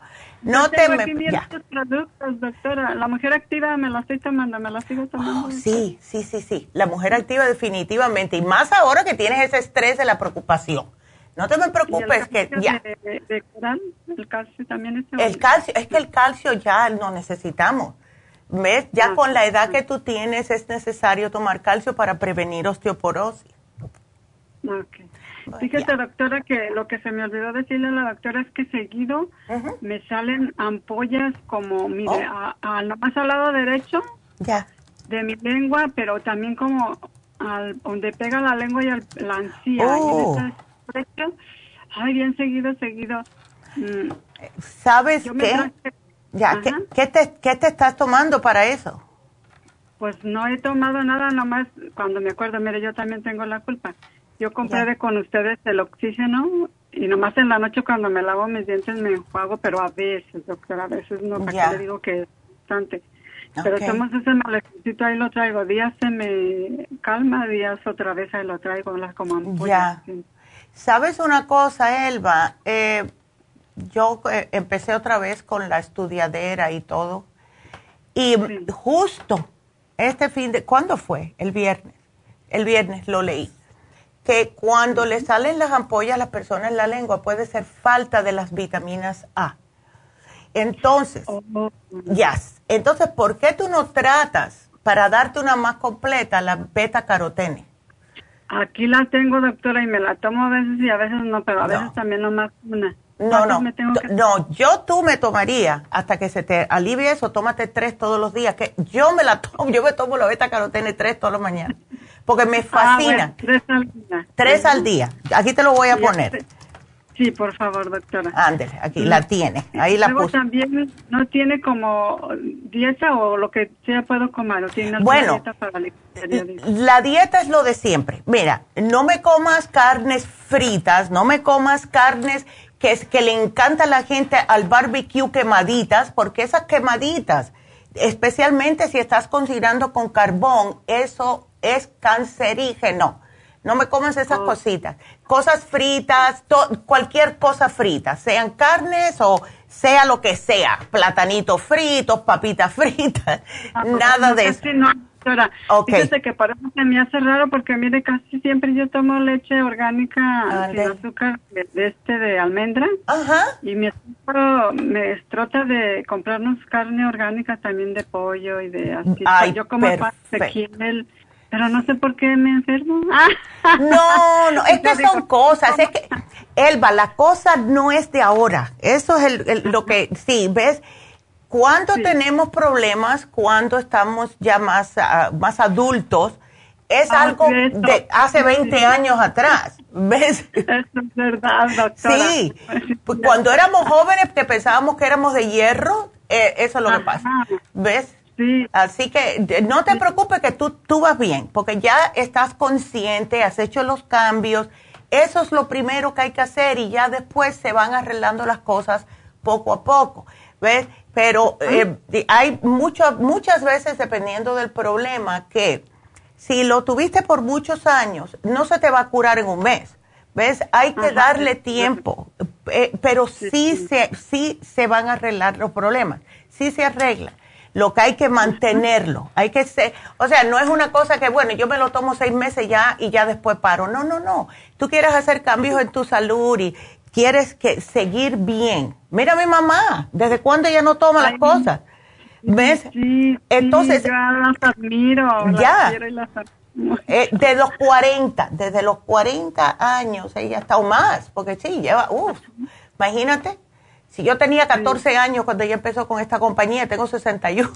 No te me... estos productos, doctora. La mujer activa me la estoy tomando, me la sigo tomando. Oh, sí, sí, sí, sí. La mujer activa definitivamente. Y más ahora que tienes ese estrés de la preocupación. No te me preocupes que ya. De, de, de coral, el calcio también es... El calcio, es que el calcio ya lo necesitamos. ¿Ves? Ya ah, con la edad que tú tienes es necesario tomar calcio para prevenir osteoporosis. Ok. Fíjate, doctora, que lo que se me olvidó decirle a la doctora es que seguido uh-huh. me salen ampollas como, mire, oh. a, a, nomás al lado derecho yeah. de mi lengua, pero también como al, donde pega la lengua y al, la ansía. Oh. Y en esa, ay, bien seguido, seguido. Mm. ¿Sabes Yo qué? Traje, ya, ¿qué, qué, te, ¿Qué te estás tomando para eso? Pues no he tomado nada, nomás cuando me acuerdo, mire, yo también tengo la culpa. Yo compré de con ustedes el oxígeno y nomás en la noche cuando me lavo mis dientes me enjuago, pero a veces, doctora, a veces no, para yeah. que le digo que es bastante. Okay. Pero estamos ese malecito, ahí lo traigo, días se me calma, días otra vez ahí lo traigo, las como ampollas. Yeah. ¿Sabes una cosa, Elba? Eh, yo eh, empecé otra vez con la estudiadera y todo y sí. justo este fin de, ¿cuándo fue? El viernes, el viernes lo leí. Que cuando le salen las ampollas a las personas en la lengua puede ser falta de las vitaminas A. Entonces, yes. Entonces, ¿por qué tú no tratas para darte una más completa la beta-carotene? Aquí la tengo, doctora, y me la tomo a veces y a veces no, pero a no. veces también nomás una. No, no, me tengo que... no, yo tú me tomaría hasta que se te alivie eso, tómate tres todos los días, que yo me la tomo, yo me tomo la beta carotene tres todas las mañanas, porque me fascina. Ah, bueno, tres al día. Tres al día, aquí te lo voy a sí, poner. Sí, por favor, doctora. Ándale, aquí sí. la tiene, ahí la Luego puse. También no tiene como dieta o lo que sea puedo comer, o tiene bueno, dieta para la, la dieta es lo de siempre, mira, no me comas carnes fritas, no me comas carnes... que es que le encanta a la gente al barbecue quemaditas, porque esas quemaditas, especialmente si estás cocinando con carbón, eso es cancerígeno. No me comas esas oh. cositas. Cosas fritas, to, cualquier cosa frita, sean carnes o sea lo que sea, platanitos fritos, papitas fritas, ah, nada no, de eso. No, doctora. Okay. Fíjese que para mí me hace raro porque, mire, casi siempre yo tomo leche orgánica Ande. sin azúcar de, de este de almendra. Ajá. Y mi esposo me estrota de comprarnos carne orgánica también de pollo y de así. Ay, yo como pastequiel. Pero no sé por qué me enfermo. No, no, es que son cosas. Es que, Elba, la cosa no es de ahora. Eso es el, el, lo que, sí, ¿ves? Cuando sí. tenemos problemas, cuando estamos ya más, uh, más adultos, Es ah, algo eso. de hace veinte años atrás, ¿ves? Eso es verdad, doctora. Sí, pues cuando éramos jóvenes te pensábamos que éramos de hierro, eh, eso es lo Ajá. que pasa, ¿ves? Sí. Así que no te preocupes que tú, tú vas bien, porque ya estás consciente, has hecho los cambios, eso es lo primero que hay que hacer y ya después se van arreglando las cosas poco a poco, ¿ves? Pero eh, hay mucho, muchas veces, dependiendo del problema, que si lo tuviste por muchos años, no se te va a curar en un mes, ¿ves? Hay que Ajá. darle tiempo, eh, pero sí, sí, se, sí se van a arreglar los problemas, sí se arreglan. Lo que hay que mantenerlo, hay que ser, o sea, no es una cosa que, bueno, yo me lo tomo seis meses ya y ya después paro. No, no, no. Tú quieres hacer cambios en tu salud y quieres que seguir bien. Mira a mi mamá, ¿desde cuándo ella no toma Ay, las cosas? ¿Ves? Sí, entonces, sí, yo las admiro, ya, las quiero y las admiro. Eh, de los cuarenta, desde los cuarenta años ella está o más, porque sí, lleva, uff, imagínate. Si yo tenía catorce sí. años cuando ella empezó con esta compañía, tengo sesenta y uno.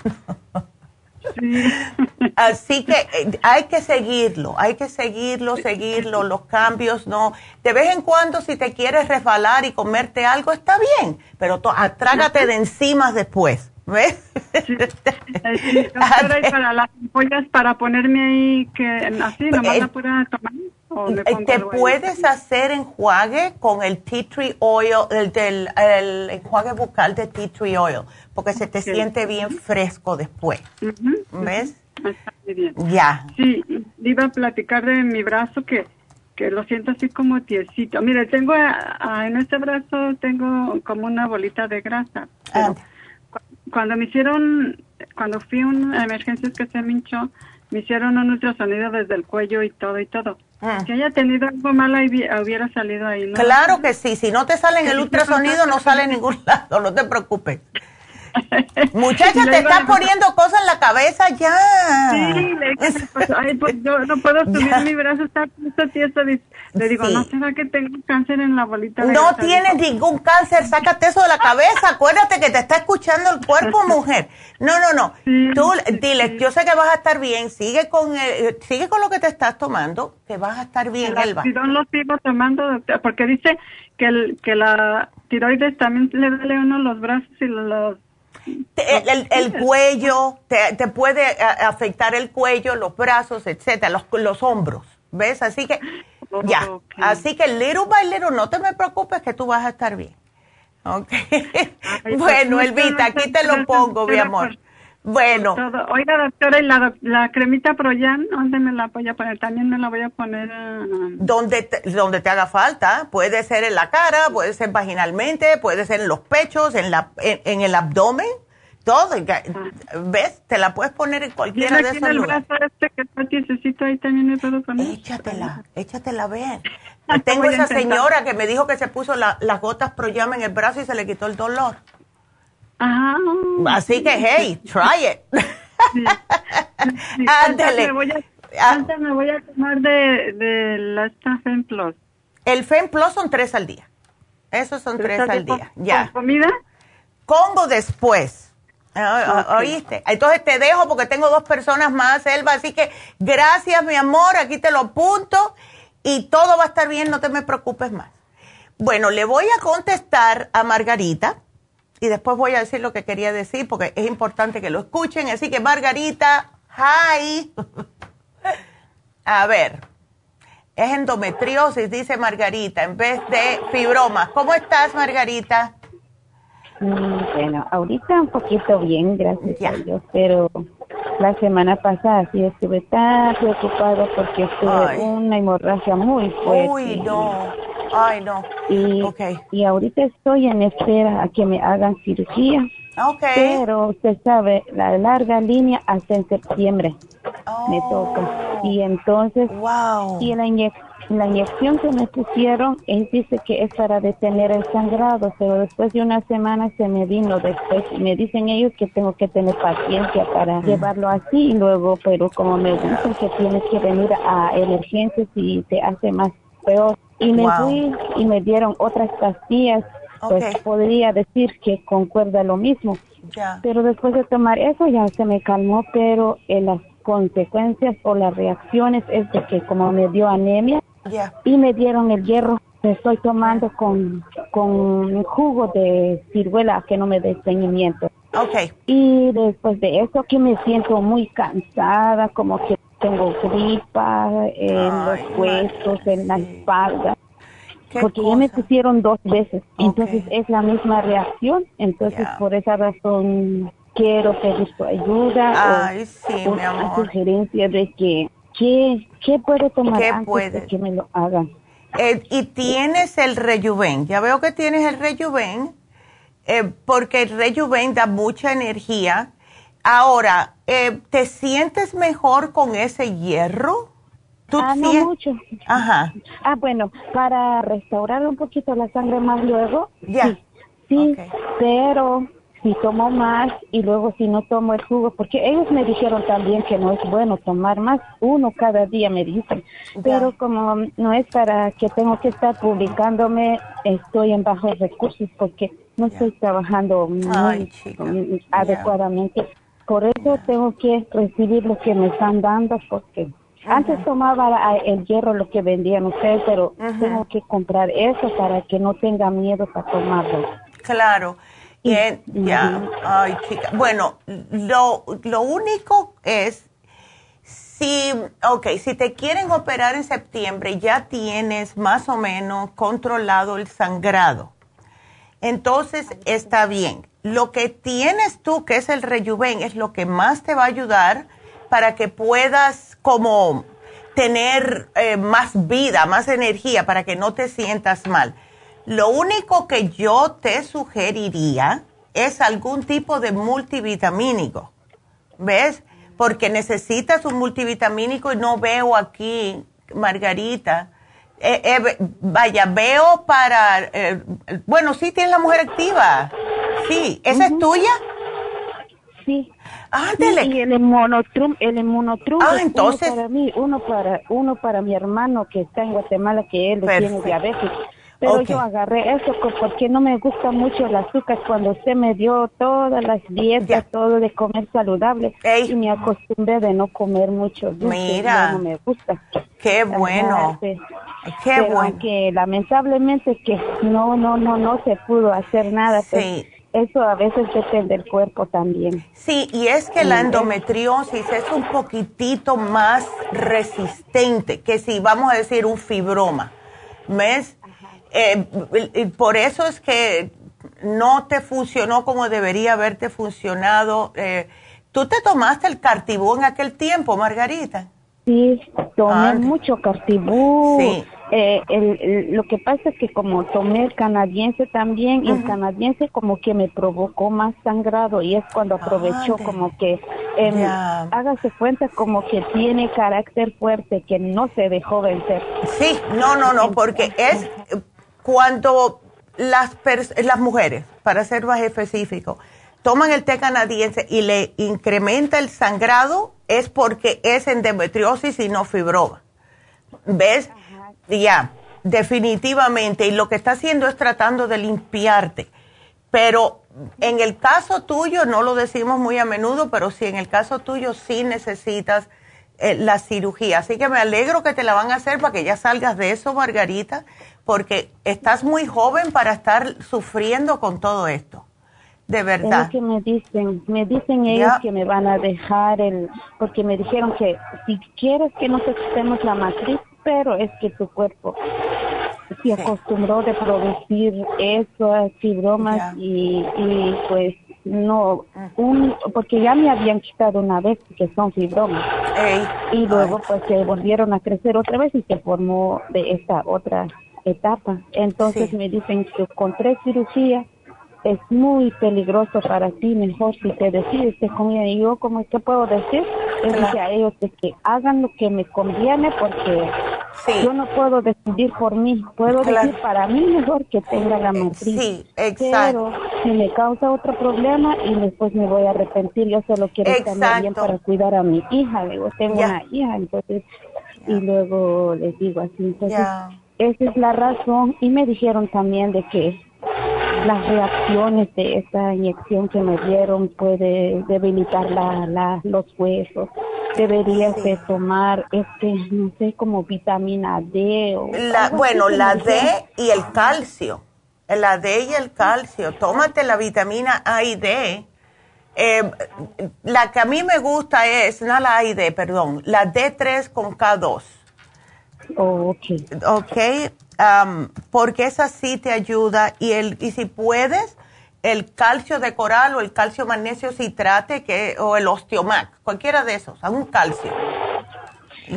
Sí. Así que hay que seguirlo, hay que seguirlo, seguirlo, los cambios, no. De vez en cuando, si te quieres resbalar y comerte algo, está bien, pero trágate de enzimas después, ¿ves? Sí. Sí, doctora, ¿y para las ampollas, para ponerme ahí, que así, nomás eh, la pueda tomar? Te puedes hacer enjuague con el tea tree oil, el, del, el enjuague bucal de tea tree oil, porque se te okay. siente bien fresco después. Uh-huh, ¿Ves? Uh-huh. Está muy bien. Ya. Sí, iba a platicar de mi brazo que, que lo siento así como tiesito. Mire, tengo a, a, en este brazo tengo como una bolita de grasa. Ah. Cu- cuando me hicieron, cuando fui a una emergencia que se me hinchó, me hicieron un ultrasonido desde el cuello y todo y todo. Mm. Si haya tenido algo malo, hubiera salido ahí, ¿no? Claro que sí. Si no te sale en el ultrasonido, no sale en ningún lado. No te preocupes. Muchacha, te estás poniendo cosas en la cabeza ya. Sí, le dije, pues, ay, pues, yo no puedo subir ya. Mi brazo, está puesto tieso. Le digo, sí. ¿No será que tengo cáncer en la bolita? De no tienes ningún cáncer, sácate eso de la cabeza. Acuérdate que te está escuchando el cuerpo, mujer. No, no, no. Sí, Tú sí, dile, sí. yo sé que vas a estar bien, sigue con el, sigue con lo que te estás tomando, que vas a estar bien, Elba. Si no lo sigo tomando, porque dice que, el, que la tiroides también le duele uno los brazos y los... Te, el, el cuello, te, te puede afectar el cuello, los brazos, etcétera, los, los hombros, ¿ves? Así que, oh, ya, okay. Así que little by little, no te me preocupes que tú vas a estar bien, ¿ok? Ay, bueno, Elvita, aquí te lo pongo, mi amor. Bueno. Todo. Oiga, doctora, ¿y la, la cremita Pro-Yam, dónde me la voy a poner? También me la voy a poner... Uh, donde, te, donde te haga falta. Puede ser en la cara, puede ser vaginalmente, puede ser en los pechos, en, la, en, en el abdomen, todo. ¿Ves? Te la puedes poner en cualquiera de esos lugares. Y aquí en el brazo este que está tiesecito, ahí también me puedo poner. Échatela, échatela a ver. Tengo esa señora que me dijo que se puso la, las gotas Pro-Yam en el brazo y se le quitó el dolor. Ajá. Así que, hey, try it. Sí, sí. Ándale. Antes me voy a, antes me voy a tomar de, de la esta FEM Plus. El FEM Plus son tres al día. Esos son tres, tres al día. Con, ya. ¿Con comida? Congo después. Okay. ¿Oíste? Entonces te dejo porque tengo dos personas más, Elba. Así que gracias, mi amor. Aquí te lo apunto. Y todo va a estar bien, no te me preocupes más. Bueno, le voy a contestar a Margarita. Y después voy a decir lo que quería decir porque es importante que lo escuchen. Así que, Margarita, hi. A ver, es endometriosis, dice Margarita, en vez de fibromas. ¿Cómo estás, Margarita? Bueno, ahorita un poquito bien, gracias ya. a Dios, pero la semana pasada sí estuve tan preocupada porque tuve Ay. una hemorragia muy fuerte. Uy, no. Ay, no. Y, okay. y ahorita estoy en espera a que me hagan cirugía. Okay. Pero usted sabe, la larga línea hasta en septiembre oh. me toca. Y entonces, wow. y la, inyec- la inyección que me pusieron, él dice que es para detener el sangrado, pero después de una semana se me vino después. Y me dicen ellos que tengo que tener paciencia para mm. llevarlo así. Y luego, pero como me dicen que tienes que venir a emergencias y te hace más peor. Y me wow. fui y me dieron otras pastillas, pues okay. podría decir que concuerda lo mismo. Yeah. Pero después de tomar eso ya se me calmó, pero el, consecuencias o las reacciones es de que como me dio anemia yeah. y me dieron el hierro, me estoy tomando con, con jugo de ciruela que no me dé estreñimiento. Okay. Y después de eso que me siento muy cansada, como que tengo gripa en Ay, los huesos, madre. en la espalda. Porque ya me pusieron dos veces, okay. entonces es la misma reacción, entonces yeah. por esa razón quiero pedir tu ayuda. Ay, o, sí, o mi amor. Sugerencia de que, ¿qué, qué puedo tomar ¿Qué antes puedes? de que me lo hagan? Eh, y tienes el Rejuven, ya veo que tienes el Rejuven, eh, porque el Rejuven da mucha energía. Ahora, eh, ¿te sientes mejor con ese hierro? Ah, no mucho. Ajá. Ah, bueno, para restaurar un poquito la sangre más luego, yeah. sí, sí okay. pero si tomo más y luego si no tomo el jugo, porque ellos me dijeron también que no es bueno tomar más, uno cada día me dicen, yeah. pero como no es para que tengo que estar publicándome, estoy en bajos recursos porque no yeah. estoy trabajando Ay, muy adecuadamente, yeah. por eso yeah. tengo que recibir lo que me están dando porque... Antes uh-huh. tomaba el hierro, lo que vendían ustedes, pero uh-huh. tengo que comprar eso para que no tenga miedo para tomarlo. Claro. Y, uh-huh. ya. Ay, chica. Bueno, lo, lo único es, si, okay, si te quieren operar en septiembre, ya tienes más o menos controlado el sangrado. Entonces, está bien. Lo que tienes tú, que es el Rejuven, es lo que más te va a ayudar para que puedas como tener eh, más vida, más energía, para que no te sientas mal. Lo único que yo te sugeriría es algún tipo de multivitamínico, ¿ves? Porque necesitas un multivitamínico y no veo aquí, Margarita. Eh, eh, vaya, veo para... Eh, bueno, sí tienes la mujer activa. Sí, ¿esa uh-huh. es tuya? Sí. Ándele. Sí, y el Immunotrum, el Immunotrum ah, es entonces... uno para mí, uno para, uno para mi hermano que está en Guatemala, que él Perfecto. tiene diabetes. Pero okay. yo agarré eso porque no me gusta mucho el azúcar. Cuando usted me dio todas las dietas, yeah. todo de comer saludable, Ey. y me acostumbré de no comer mucho. Mira, no me gusta. Qué bueno. Qué pero bueno. Que lamentablemente que no, no, no, no se pudo hacer nada. Sí. Pero eso a veces depende del cuerpo también. Sí, y es que la endometriosis es un poquitito más resistente que si, vamos a decir, un fibroma. ¿Ves? Eh, por eso es que no te funcionó como debería haberte funcionado. Eh, ¿Tú te tomaste el Cartibú en aquel tiempo, Margarita? Sí, tomé And. mucho Cartibú. Sí. Eh, el, el, lo que pasa es que como tomé el canadiense también, uh-huh. el canadiense como que me provocó más sangrado y es cuando aprovechó ah, como que, eh, yeah. hágase cuenta como que tiene carácter fuerte, que no se dejó vencer. Sí, no, no, no, porque es cuando las, pers- las mujeres, para ser más específico, toman el té canadiense y le incrementa el sangrado, es porque es endometriosis y no fibroma. ¿Ves? Ya, yeah, definitivamente. Y lo que está haciendo es tratando de limpiarte. Pero en el caso tuyo, no lo decimos muy a menudo, pero sí, en el caso tuyo sí necesitas eh, la cirugía. Así que me alegro que te la van a hacer para que ya salgas de eso, Margarita, porque estás muy joven para estar sufriendo con todo esto. De verdad. Es que me dicen, me dicen ellos yeah. que me van a dejar el... Porque me dijeron que si quieres que nos quitemos la matriz, pero es que tu cuerpo se acostumbró de producir esas fibromas yeah. y, y pues no, un, porque ya me habían quitado una vez que son fibromas Ey. y luego Ay. pues se volvieron a crecer otra vez y se formó de esta otra etapa. Entonces sí. me dicen que con tres cirugías es muy peligroso para ti, mejor si te decides te conviene. Y yo, como ¿qué puedo decir? Es claro. que a ellos de que hagan lo que me conviene porque sí. yo no puedo decidir por mí. Puedo claro. decir para mí mejor que tenga la matriz. Sí, exacto. Pero si me causa otro problema y después me voy a arrepentir, yo solo quiero exacto. estar bien para cuidar a mi hija. Digo, tengo yeah. una hija, entonces, yeah. y luego les digo así. Entonces, yeah. esa es la razón. Y me dijeron también de que las reacciones de esta inyección que me dieron puede debilitar la, la, los huesos. deberías de tomar, este, no sé, como vitamina D o la, bueno, la D y el calcio, la D y el calcio. Tómate la vitamina A y D. Eh, la que a mí me gusta es, no la A y D, perdón, la D tres con K dos. Oh, okay. Okay, um, porque esa sí te ayuda. Y el, y si puedes, el calcio de coral o el calcio magnesio citrate, que, o el osteomac, cualquiera de esos, algún calcio.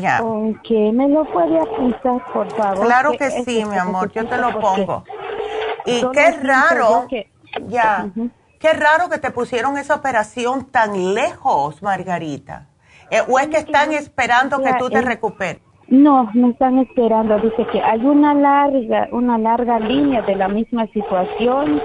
Ya. Okay, ¿me lo puede apuntar, por favor? Claro que, que sí, este, mi amor, yo te lo pongo. Y qué raro, que... ya, uh-huh. Qué raro que te pusieron esa operación tan lejos, Margarita. Eh, ¿O es que están esperando que tú te recuperes? No, no están esperando. Dice que hay una larga, una larga línea de la misma situación.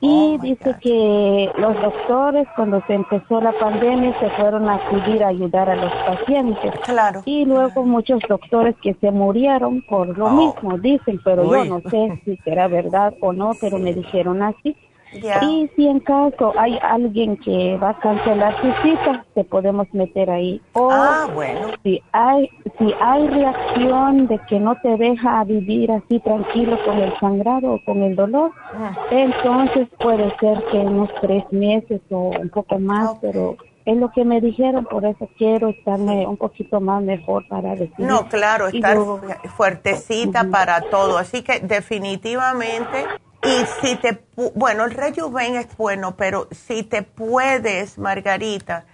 Y oh, dice que los doctores, cuando se empezó la pandemia, se fueron a acudir a ayudar a los pacientes. Claro. Y luego muchos doctores que se murieron por lo oh. mismo, dicen, pero Uy. yo no sé si será verdad o no, pero sí. me dijeron así. Yeah. Y si en caso hay alguien que va a cancelar su cita, te podemos meter ahí. O ah, bueno. Si hay, si hay reacción de que no te deja vivir así tranquilo con el sangrado o con el dolor, ah. entonces puede ser que unos tres meses o un poco más, okay. pero es lo que me dijeron, por eso quiero estarme un poquito más mejor para decir. No, claro, estar yo, fuertecita uh-huh. para todo. Así que definitivamente... Y si te, bueno, el Rejuven es bueno, pero si te puedes, Margarita,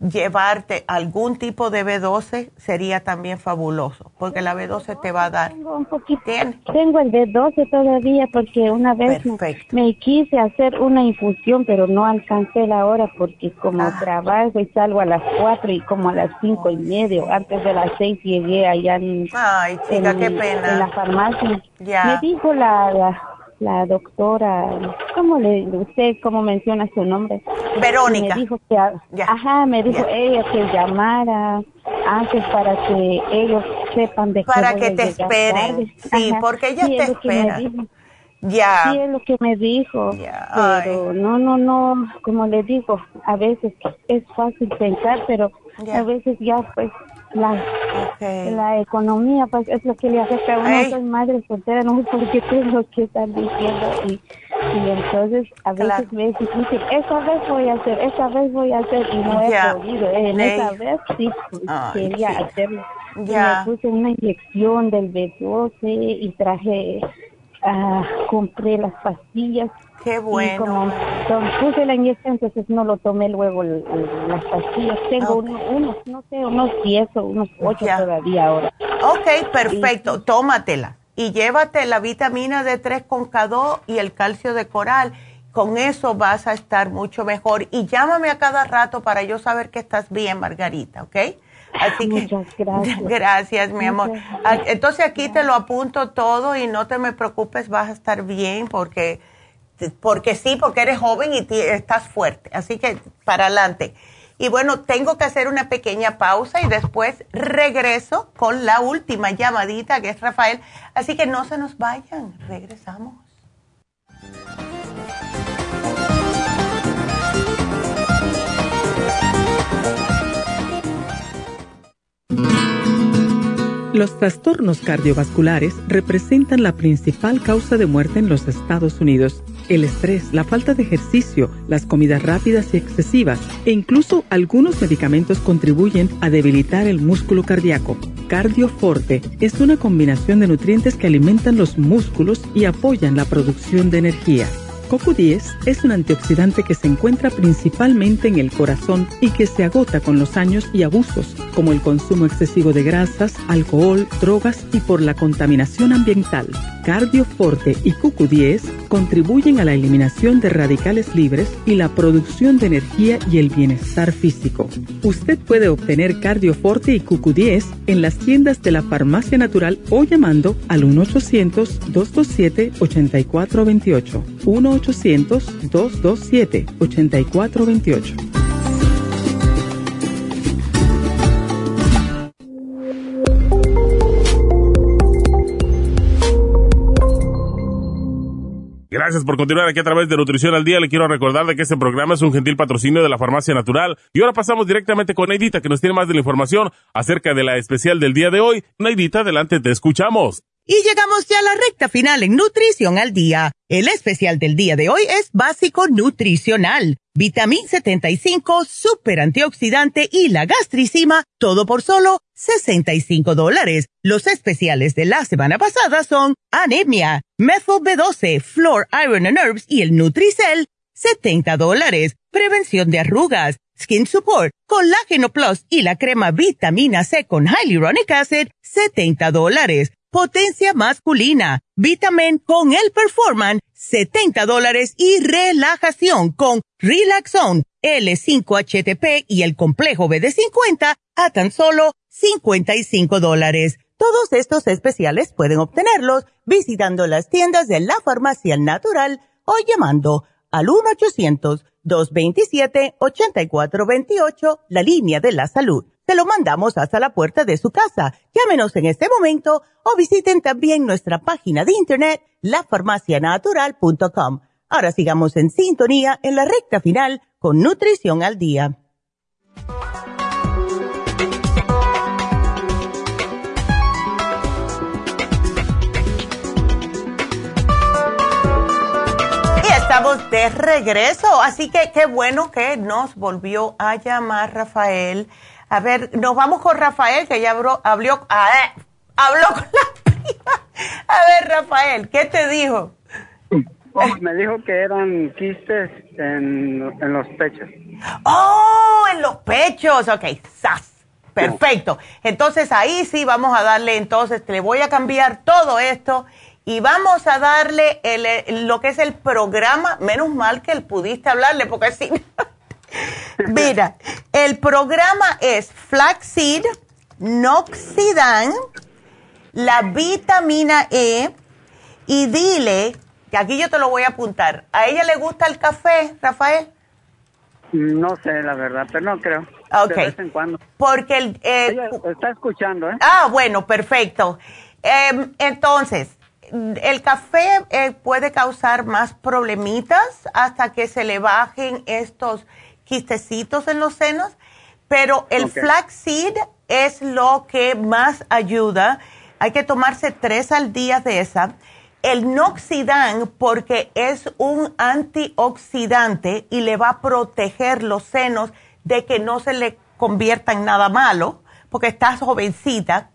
llevarte algún tipo de B doce, sería también fabuloso, porque la B doce te va a dar. Tengo un poquito. ¿Tienes? Tengo el B doce todavía, porque una vez me, me quise hacer una infusión, pero no alcancé la hora, porque como ah. trabajo y salgo a las cuatro y como a las cinco y media, antes de las seis llegué allá en, Ay, chica, en, qué pena. en la farmacia. Ya. Me dijo la... la la doctora, ¿cómo le, usted cómo menciona su nombre? Verónica. Me dijo que, yeah. ajá, me dijo yeah. ella que llamara antes para que ellos sepan de para que te esperen, tarde. sí, ajá. porque ellas sí, te es esperan. Ya. Yeah. Sí, es lo que me dijo, yeah. pero no, no, no, como le digo, a veces es fácil pensar, pero yeah. a veces ya pues, la, okay. la economía, pues es lo que le afecta a uno. Ay. Soy madre soltera, no sé por qué es lo que están diciendo, y, y entonces a veces claro. me es difícil, esta vez voy a hacer, esta vez voy a hacer, y no yeah. he podido, en Ay. esa vez sí Ay, quería sí. hacerlo, yeah. me puse una inyección del B doce y traje, uh, compré las pastillas. Qué bueno. Y como, como puse la inyección, entonces no lo tomé luego el, el, las pastillas. Tengo okay. unos, unos, no sé, unos diez o unos ocho yeah. todavía ahora. Ok, perfecto. Y, tómatela. Y llévate la vitamina D tres con K dos y el calcio de coral. Con eso vas a estar mucho mejor. Y llámame a cada rato para yo saber que estás bien, Margarita, ¿ok? Así Muchas que, gracias. Gracias, mi Muchas amor. Gracias. Entonces aquí gracias. te lo apunto todo y no te me preocupes, vas a estar bien porque... Porque sí, porque eres joven y estás fuerte. Así que para adelante. Y bueno, tengo que hacer una pequeña pausa y después regreso con la última llamadita, que es Rafael. Así que no se nos vayan. Regresamos. Los trastornos cardiovasculares representan la principal causa de muerte en los Estados Unidos. El estrés, la falta de ejercicio, las comidas rápidas y excesivas e incluso algunos medicamentos contribuyen a debilitar el músculo cardíaco. Cardio Forte es una combinación de nutrientes que alimentan los músculos y apoyan la producción de energía. C O Q diez es un antioxidante que se encuentra principalmente en el corazón y que se agota con los años y abusos, como el consumo excesivo de grasas, alcohol, drogas y por la contaminación ambiental. Cardio Forte y C O Q diez contribuyen a la eliminación de radicales libres y la producción de energía y el bienestar físico. Usted puede obtener Cardio Forte y C O Q diez en las tiendas de la Farmacia Natural o llamando al uno ochocientos, dos dos siete, ocho cuatro dos ocho. uno ochocientos, dos dos siete, ocho cuatro dos ocho. Gracias por continuar aquí a través de Nutrición al Día. Le quiero recordar de que este programa es un gentil patrocinio de la Farmacia Natural. Y ahora pasamos directamente con Neidita, que nos tiene más de la información acerca de la especial del día de hoy. Neidita, adelante, te escuchamos. Y llegamos ya a la recta final en Nutrición al Día. El especial del día de hoy es básico nutricional. Vitamina setenta y cinco, super antioxidante y la gastricima, todo por solo sesenta y cinco dólares. Los especiales de la semana pasada son anemia, Método B doce, Floor Iron and Herbs y el Nutricel, setenta dólares. Prevención de arrugas, Skin Support, Colágeno Plus y la crema Vitamina C con Hyaluronic Acid, setenta dólares. Potencia masculina, Vitamin con el Performance, setenta dólares y relajación con Relaxon, L cinco H T P y el Complejo B D cincuenta a tan solo cincuenta y cinco dólares. Todos estos especiales pueden obtenerlos visitando las tiendas de la Farmacia Natural o llamando al uno ochocientos dos dos siete ocho cuatro dos ocho, la línea de la salud. Se lo mandamos hasta la puerta de su casa. Llámenos en este momento o visiten también nuestra página de internet la farmacia natural punto com. Ahora sigamos en sintonía en la recta final con Nutrición al Día. Estamos de regreso, así que qué bueno que nos volvió a llamar Rafael. A ver, nos vamos con Rafael, que ya habló, habló, ah, habló con la prima. A ver, Rafael, ¿qué te dijo? Oh, me dijo que eran quistes en, en los pechos. ¡Oh, en los pechos! Ok, ¡zas! Perfecto. Entonces, ahí sí vamos a darle, entonces, le voy a cambiar todo esto. Y vamos a darle el, el, lo que es el programa, menos mal que él pudiste hablarle, porque si no. Mira, el programa es flaxseed, noxidan, la vitamina E, y dile, que aquí yo te lo voy a apuntar, ¿a ella le gusta el café, Rafael? No sé, la verdad, pero no creo. Okay. De vez en cuando. Porque el... Eh, ella está escuchando, ¿eh? Ah, bueno, perfecto. Eh, entonces... El café eh, puede causar más problemitas hasta que se le bajen estos quistecitos en los senos, pero el okay. flaxseed es lo que más ayuda. Hay que tomarse tres al día de esa. El noxidán, porque es un antioxidante y le va a proteger los senos de que no se le convierta en nada malo, porque estás jovencita.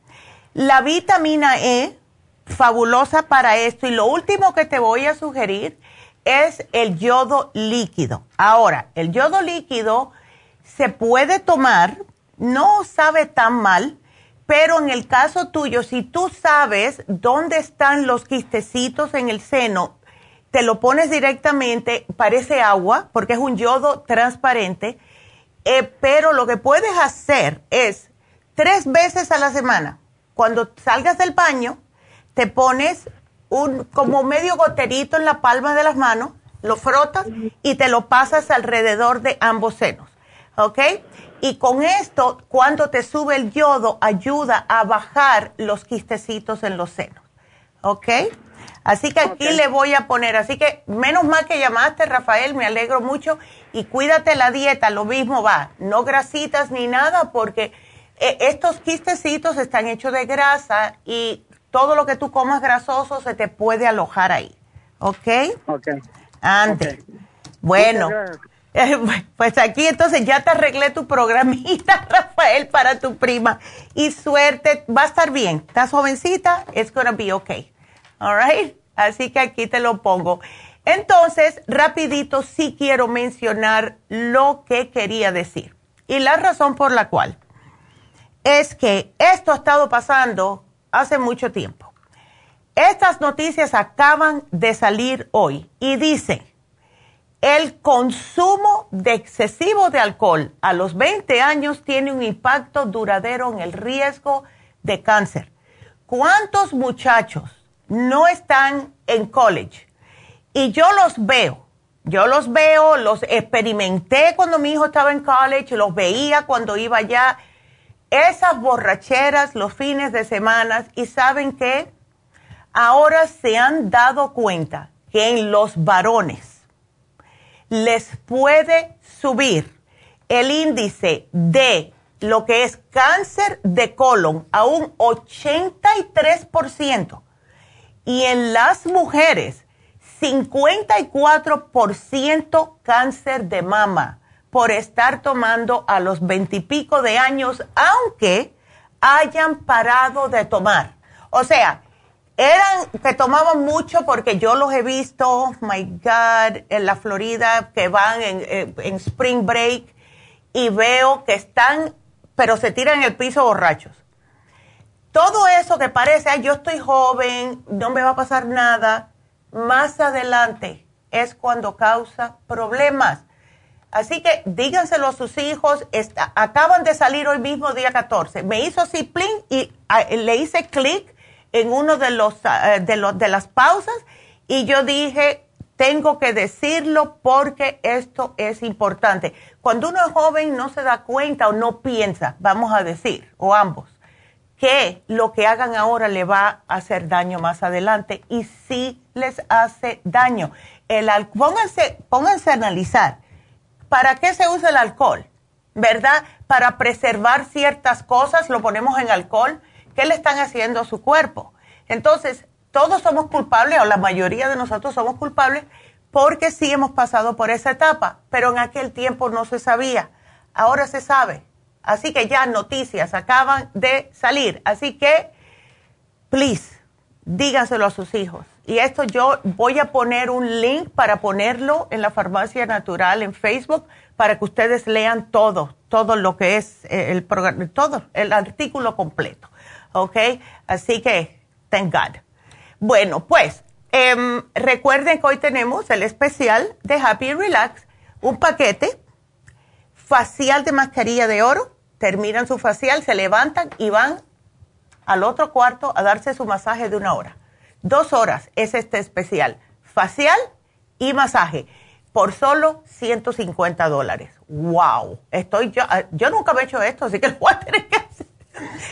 La vitamina E, fabulosa para esto. Y lo último que te voy a sugerir es el yodo líquido. Ahora, el yodo líquido se puede tomar, no sabe tan mal, pero en el caso tuyo, si tú sabes dónde están los quistecitos en el seno, te lo pones directamente, parece agua, porque es un yodo transparente, eh, pero lo que puedes hacer es tres veces a la semana, cuando salgas del baño, te pones un como medio goterito en la palma de las manos, lo frotas y te lo pasas alrededor de ambos senos, ¿ok? Y con esto, cuando te sube el yodo, ayuda a bajar los quistecitos en los senos, ¿ok? Así que aquí okay. le voy a poner, así que menos mal que llamaste, Rafael, me alegro mucho. Y cuídate la dieta, lo mismo va, no grasitas ni nada, porque eh, estos quistecitos están hechos de grasa y... todo lo que tú comas grasoso se te puede alojar ahí, ¿ok? Ok. Antes. Okay. Bueno, pues aquí entonces ya te arreglé tu programita, Rafael, para tu prima. Y suerte, va a estar bien. Estás jovencita, it's gonna be okay. All right? Así que aquí te lo pongo. Entonces, rapidito sí quiero mencionar lo que quería decir. Y la razón por la cual es que esto ha estado pasando... hace mucho tiempo. Estas noticias acaban de salir hoy y dicen, el consumo de excesivo de alcohol a los veinte años tiene un impacto duradero en el riesgo de cáncer. ¿Cuántos muchachos no están en college? Y yo los veo, yo los veo, los experimenté cuando mi hijo estaba en college, los veía cuando iba allá. Esas borracheras los fines de semana, y ¿saben qué? Ahora se han dado cuenta que en los varones. Les puede subir el índice de lo que es cáncer de colon a un ochenta y tres por ciento. Y en las mujeres, cincuenta y cuatro por ciento cáncer de mama por estar tomando a los veintipico de años, aunque hayan parado de tomar. O sea, eran que tomaban mucho, porque yo los he visto, oh my God, en la Florida, que van en, en spring break, y veo que están, pero se tiran en el piso borrachos. Todo eso que parece, ay, yo estoy joven, no me va a pasar nada, más adelante es cuando causa problemas. Así que díganselo a sus hijos. Está, acaban de salir hoy mismo, día catorce. Me hizo ziplín y a, le hice clic en uno de los, uh, de los de las pausas, y yo dije, tengo que decirlo porque esto es importante. Cuando uno es joven no se da cuenta o no piensa, vamos a decir, o ambos, que lo que hagan ahora le va a hacer daño más adelante, y sí les hace daño. El, pónganse, pónganse a analizar. ¿Para qué se usa el alcohol? ¿Verdad? Para preservar ciertas cosas, lo ponemos en alcohol. ¿Qué le están haciendo a su cuerpo? Entonces, todos somos culpables, o la mayoría de nosotros somos culpables, porque sí hemos pasado por esa etapa, pero en aquel tiempo no se sabía. Ahora se sabe. Así que ya noticias acaban de salir. Así que, please, díganselo a sus hijos. Y esto yo voy a poner un link para ponerlo en la Farmacia Natural en Facebook, para que ustedes lean todo, todo lo que es el programa, todo el artículo completo, ¿ok? Así que, thank God. Bueno, pues, eh, recuerden que hoy tenemos el especial de Happy and Relax, un paquete facial de mascarilla de oro. Terminan su facial, se levantan y van al otro cuarto a darse su masaje de una hora. Dos horas es este especial, facial y masaje, por solo ciento cincuenta dólares. ¡Wow! Estoy yo, yo nunca me he hecho esto, así que lo voy a tener que hacer.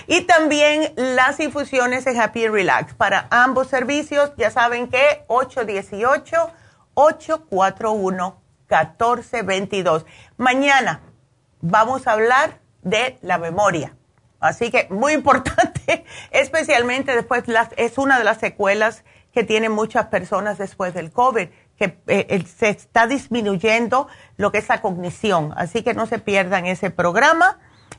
Y también las infusiones en Happy and Relax. Para ambos servicios, ya saben que ocho uno ocho, ocho cuatro uno, uno cuatro dos dos. Mañana vamos a hablar de la memoria. Así que muy importante, especialmente después, las, es una de las secuelas que tienen muchas personas después del COVID, que eh, se está disminuyendo lo que es la cognición. Así que no se pierdan ese programa.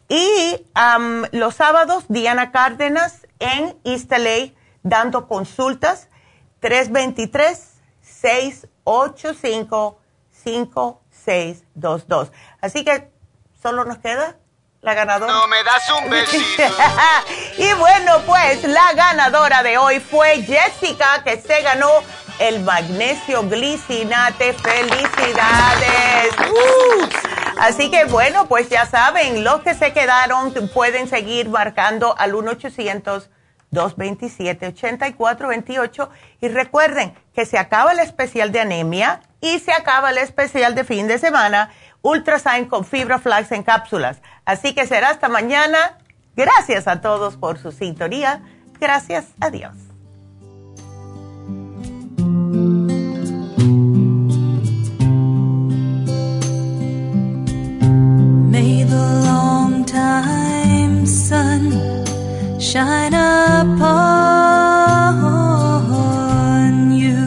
Y um, los sábados, Diana Cárdenas en East L A, dando consultas, tres dos tres, seis ocho cinco, cinco seis dos dos. Así que solo nos queda la ganadora. No me das un besito. Y bueno, pues la ganadora de hoy fue Jessica, que se ganó el magnesio glicinate. ¡Felicidades! Uh. Así que bueno, pues ya saben, los que se quedaron pueden seguir marcando al uno ochocientos, dos dos siete, ocho cuatro dos ocho. Y recuerden que se acaba el especial de anemia y se acaba el especial de fin de semana, Ultrazyme con Fibra Flax en cápsulas. Así que será hasta mañana. Gracias a todos por su sintonía. Gracias a Dios. May the long time sun shine upon you.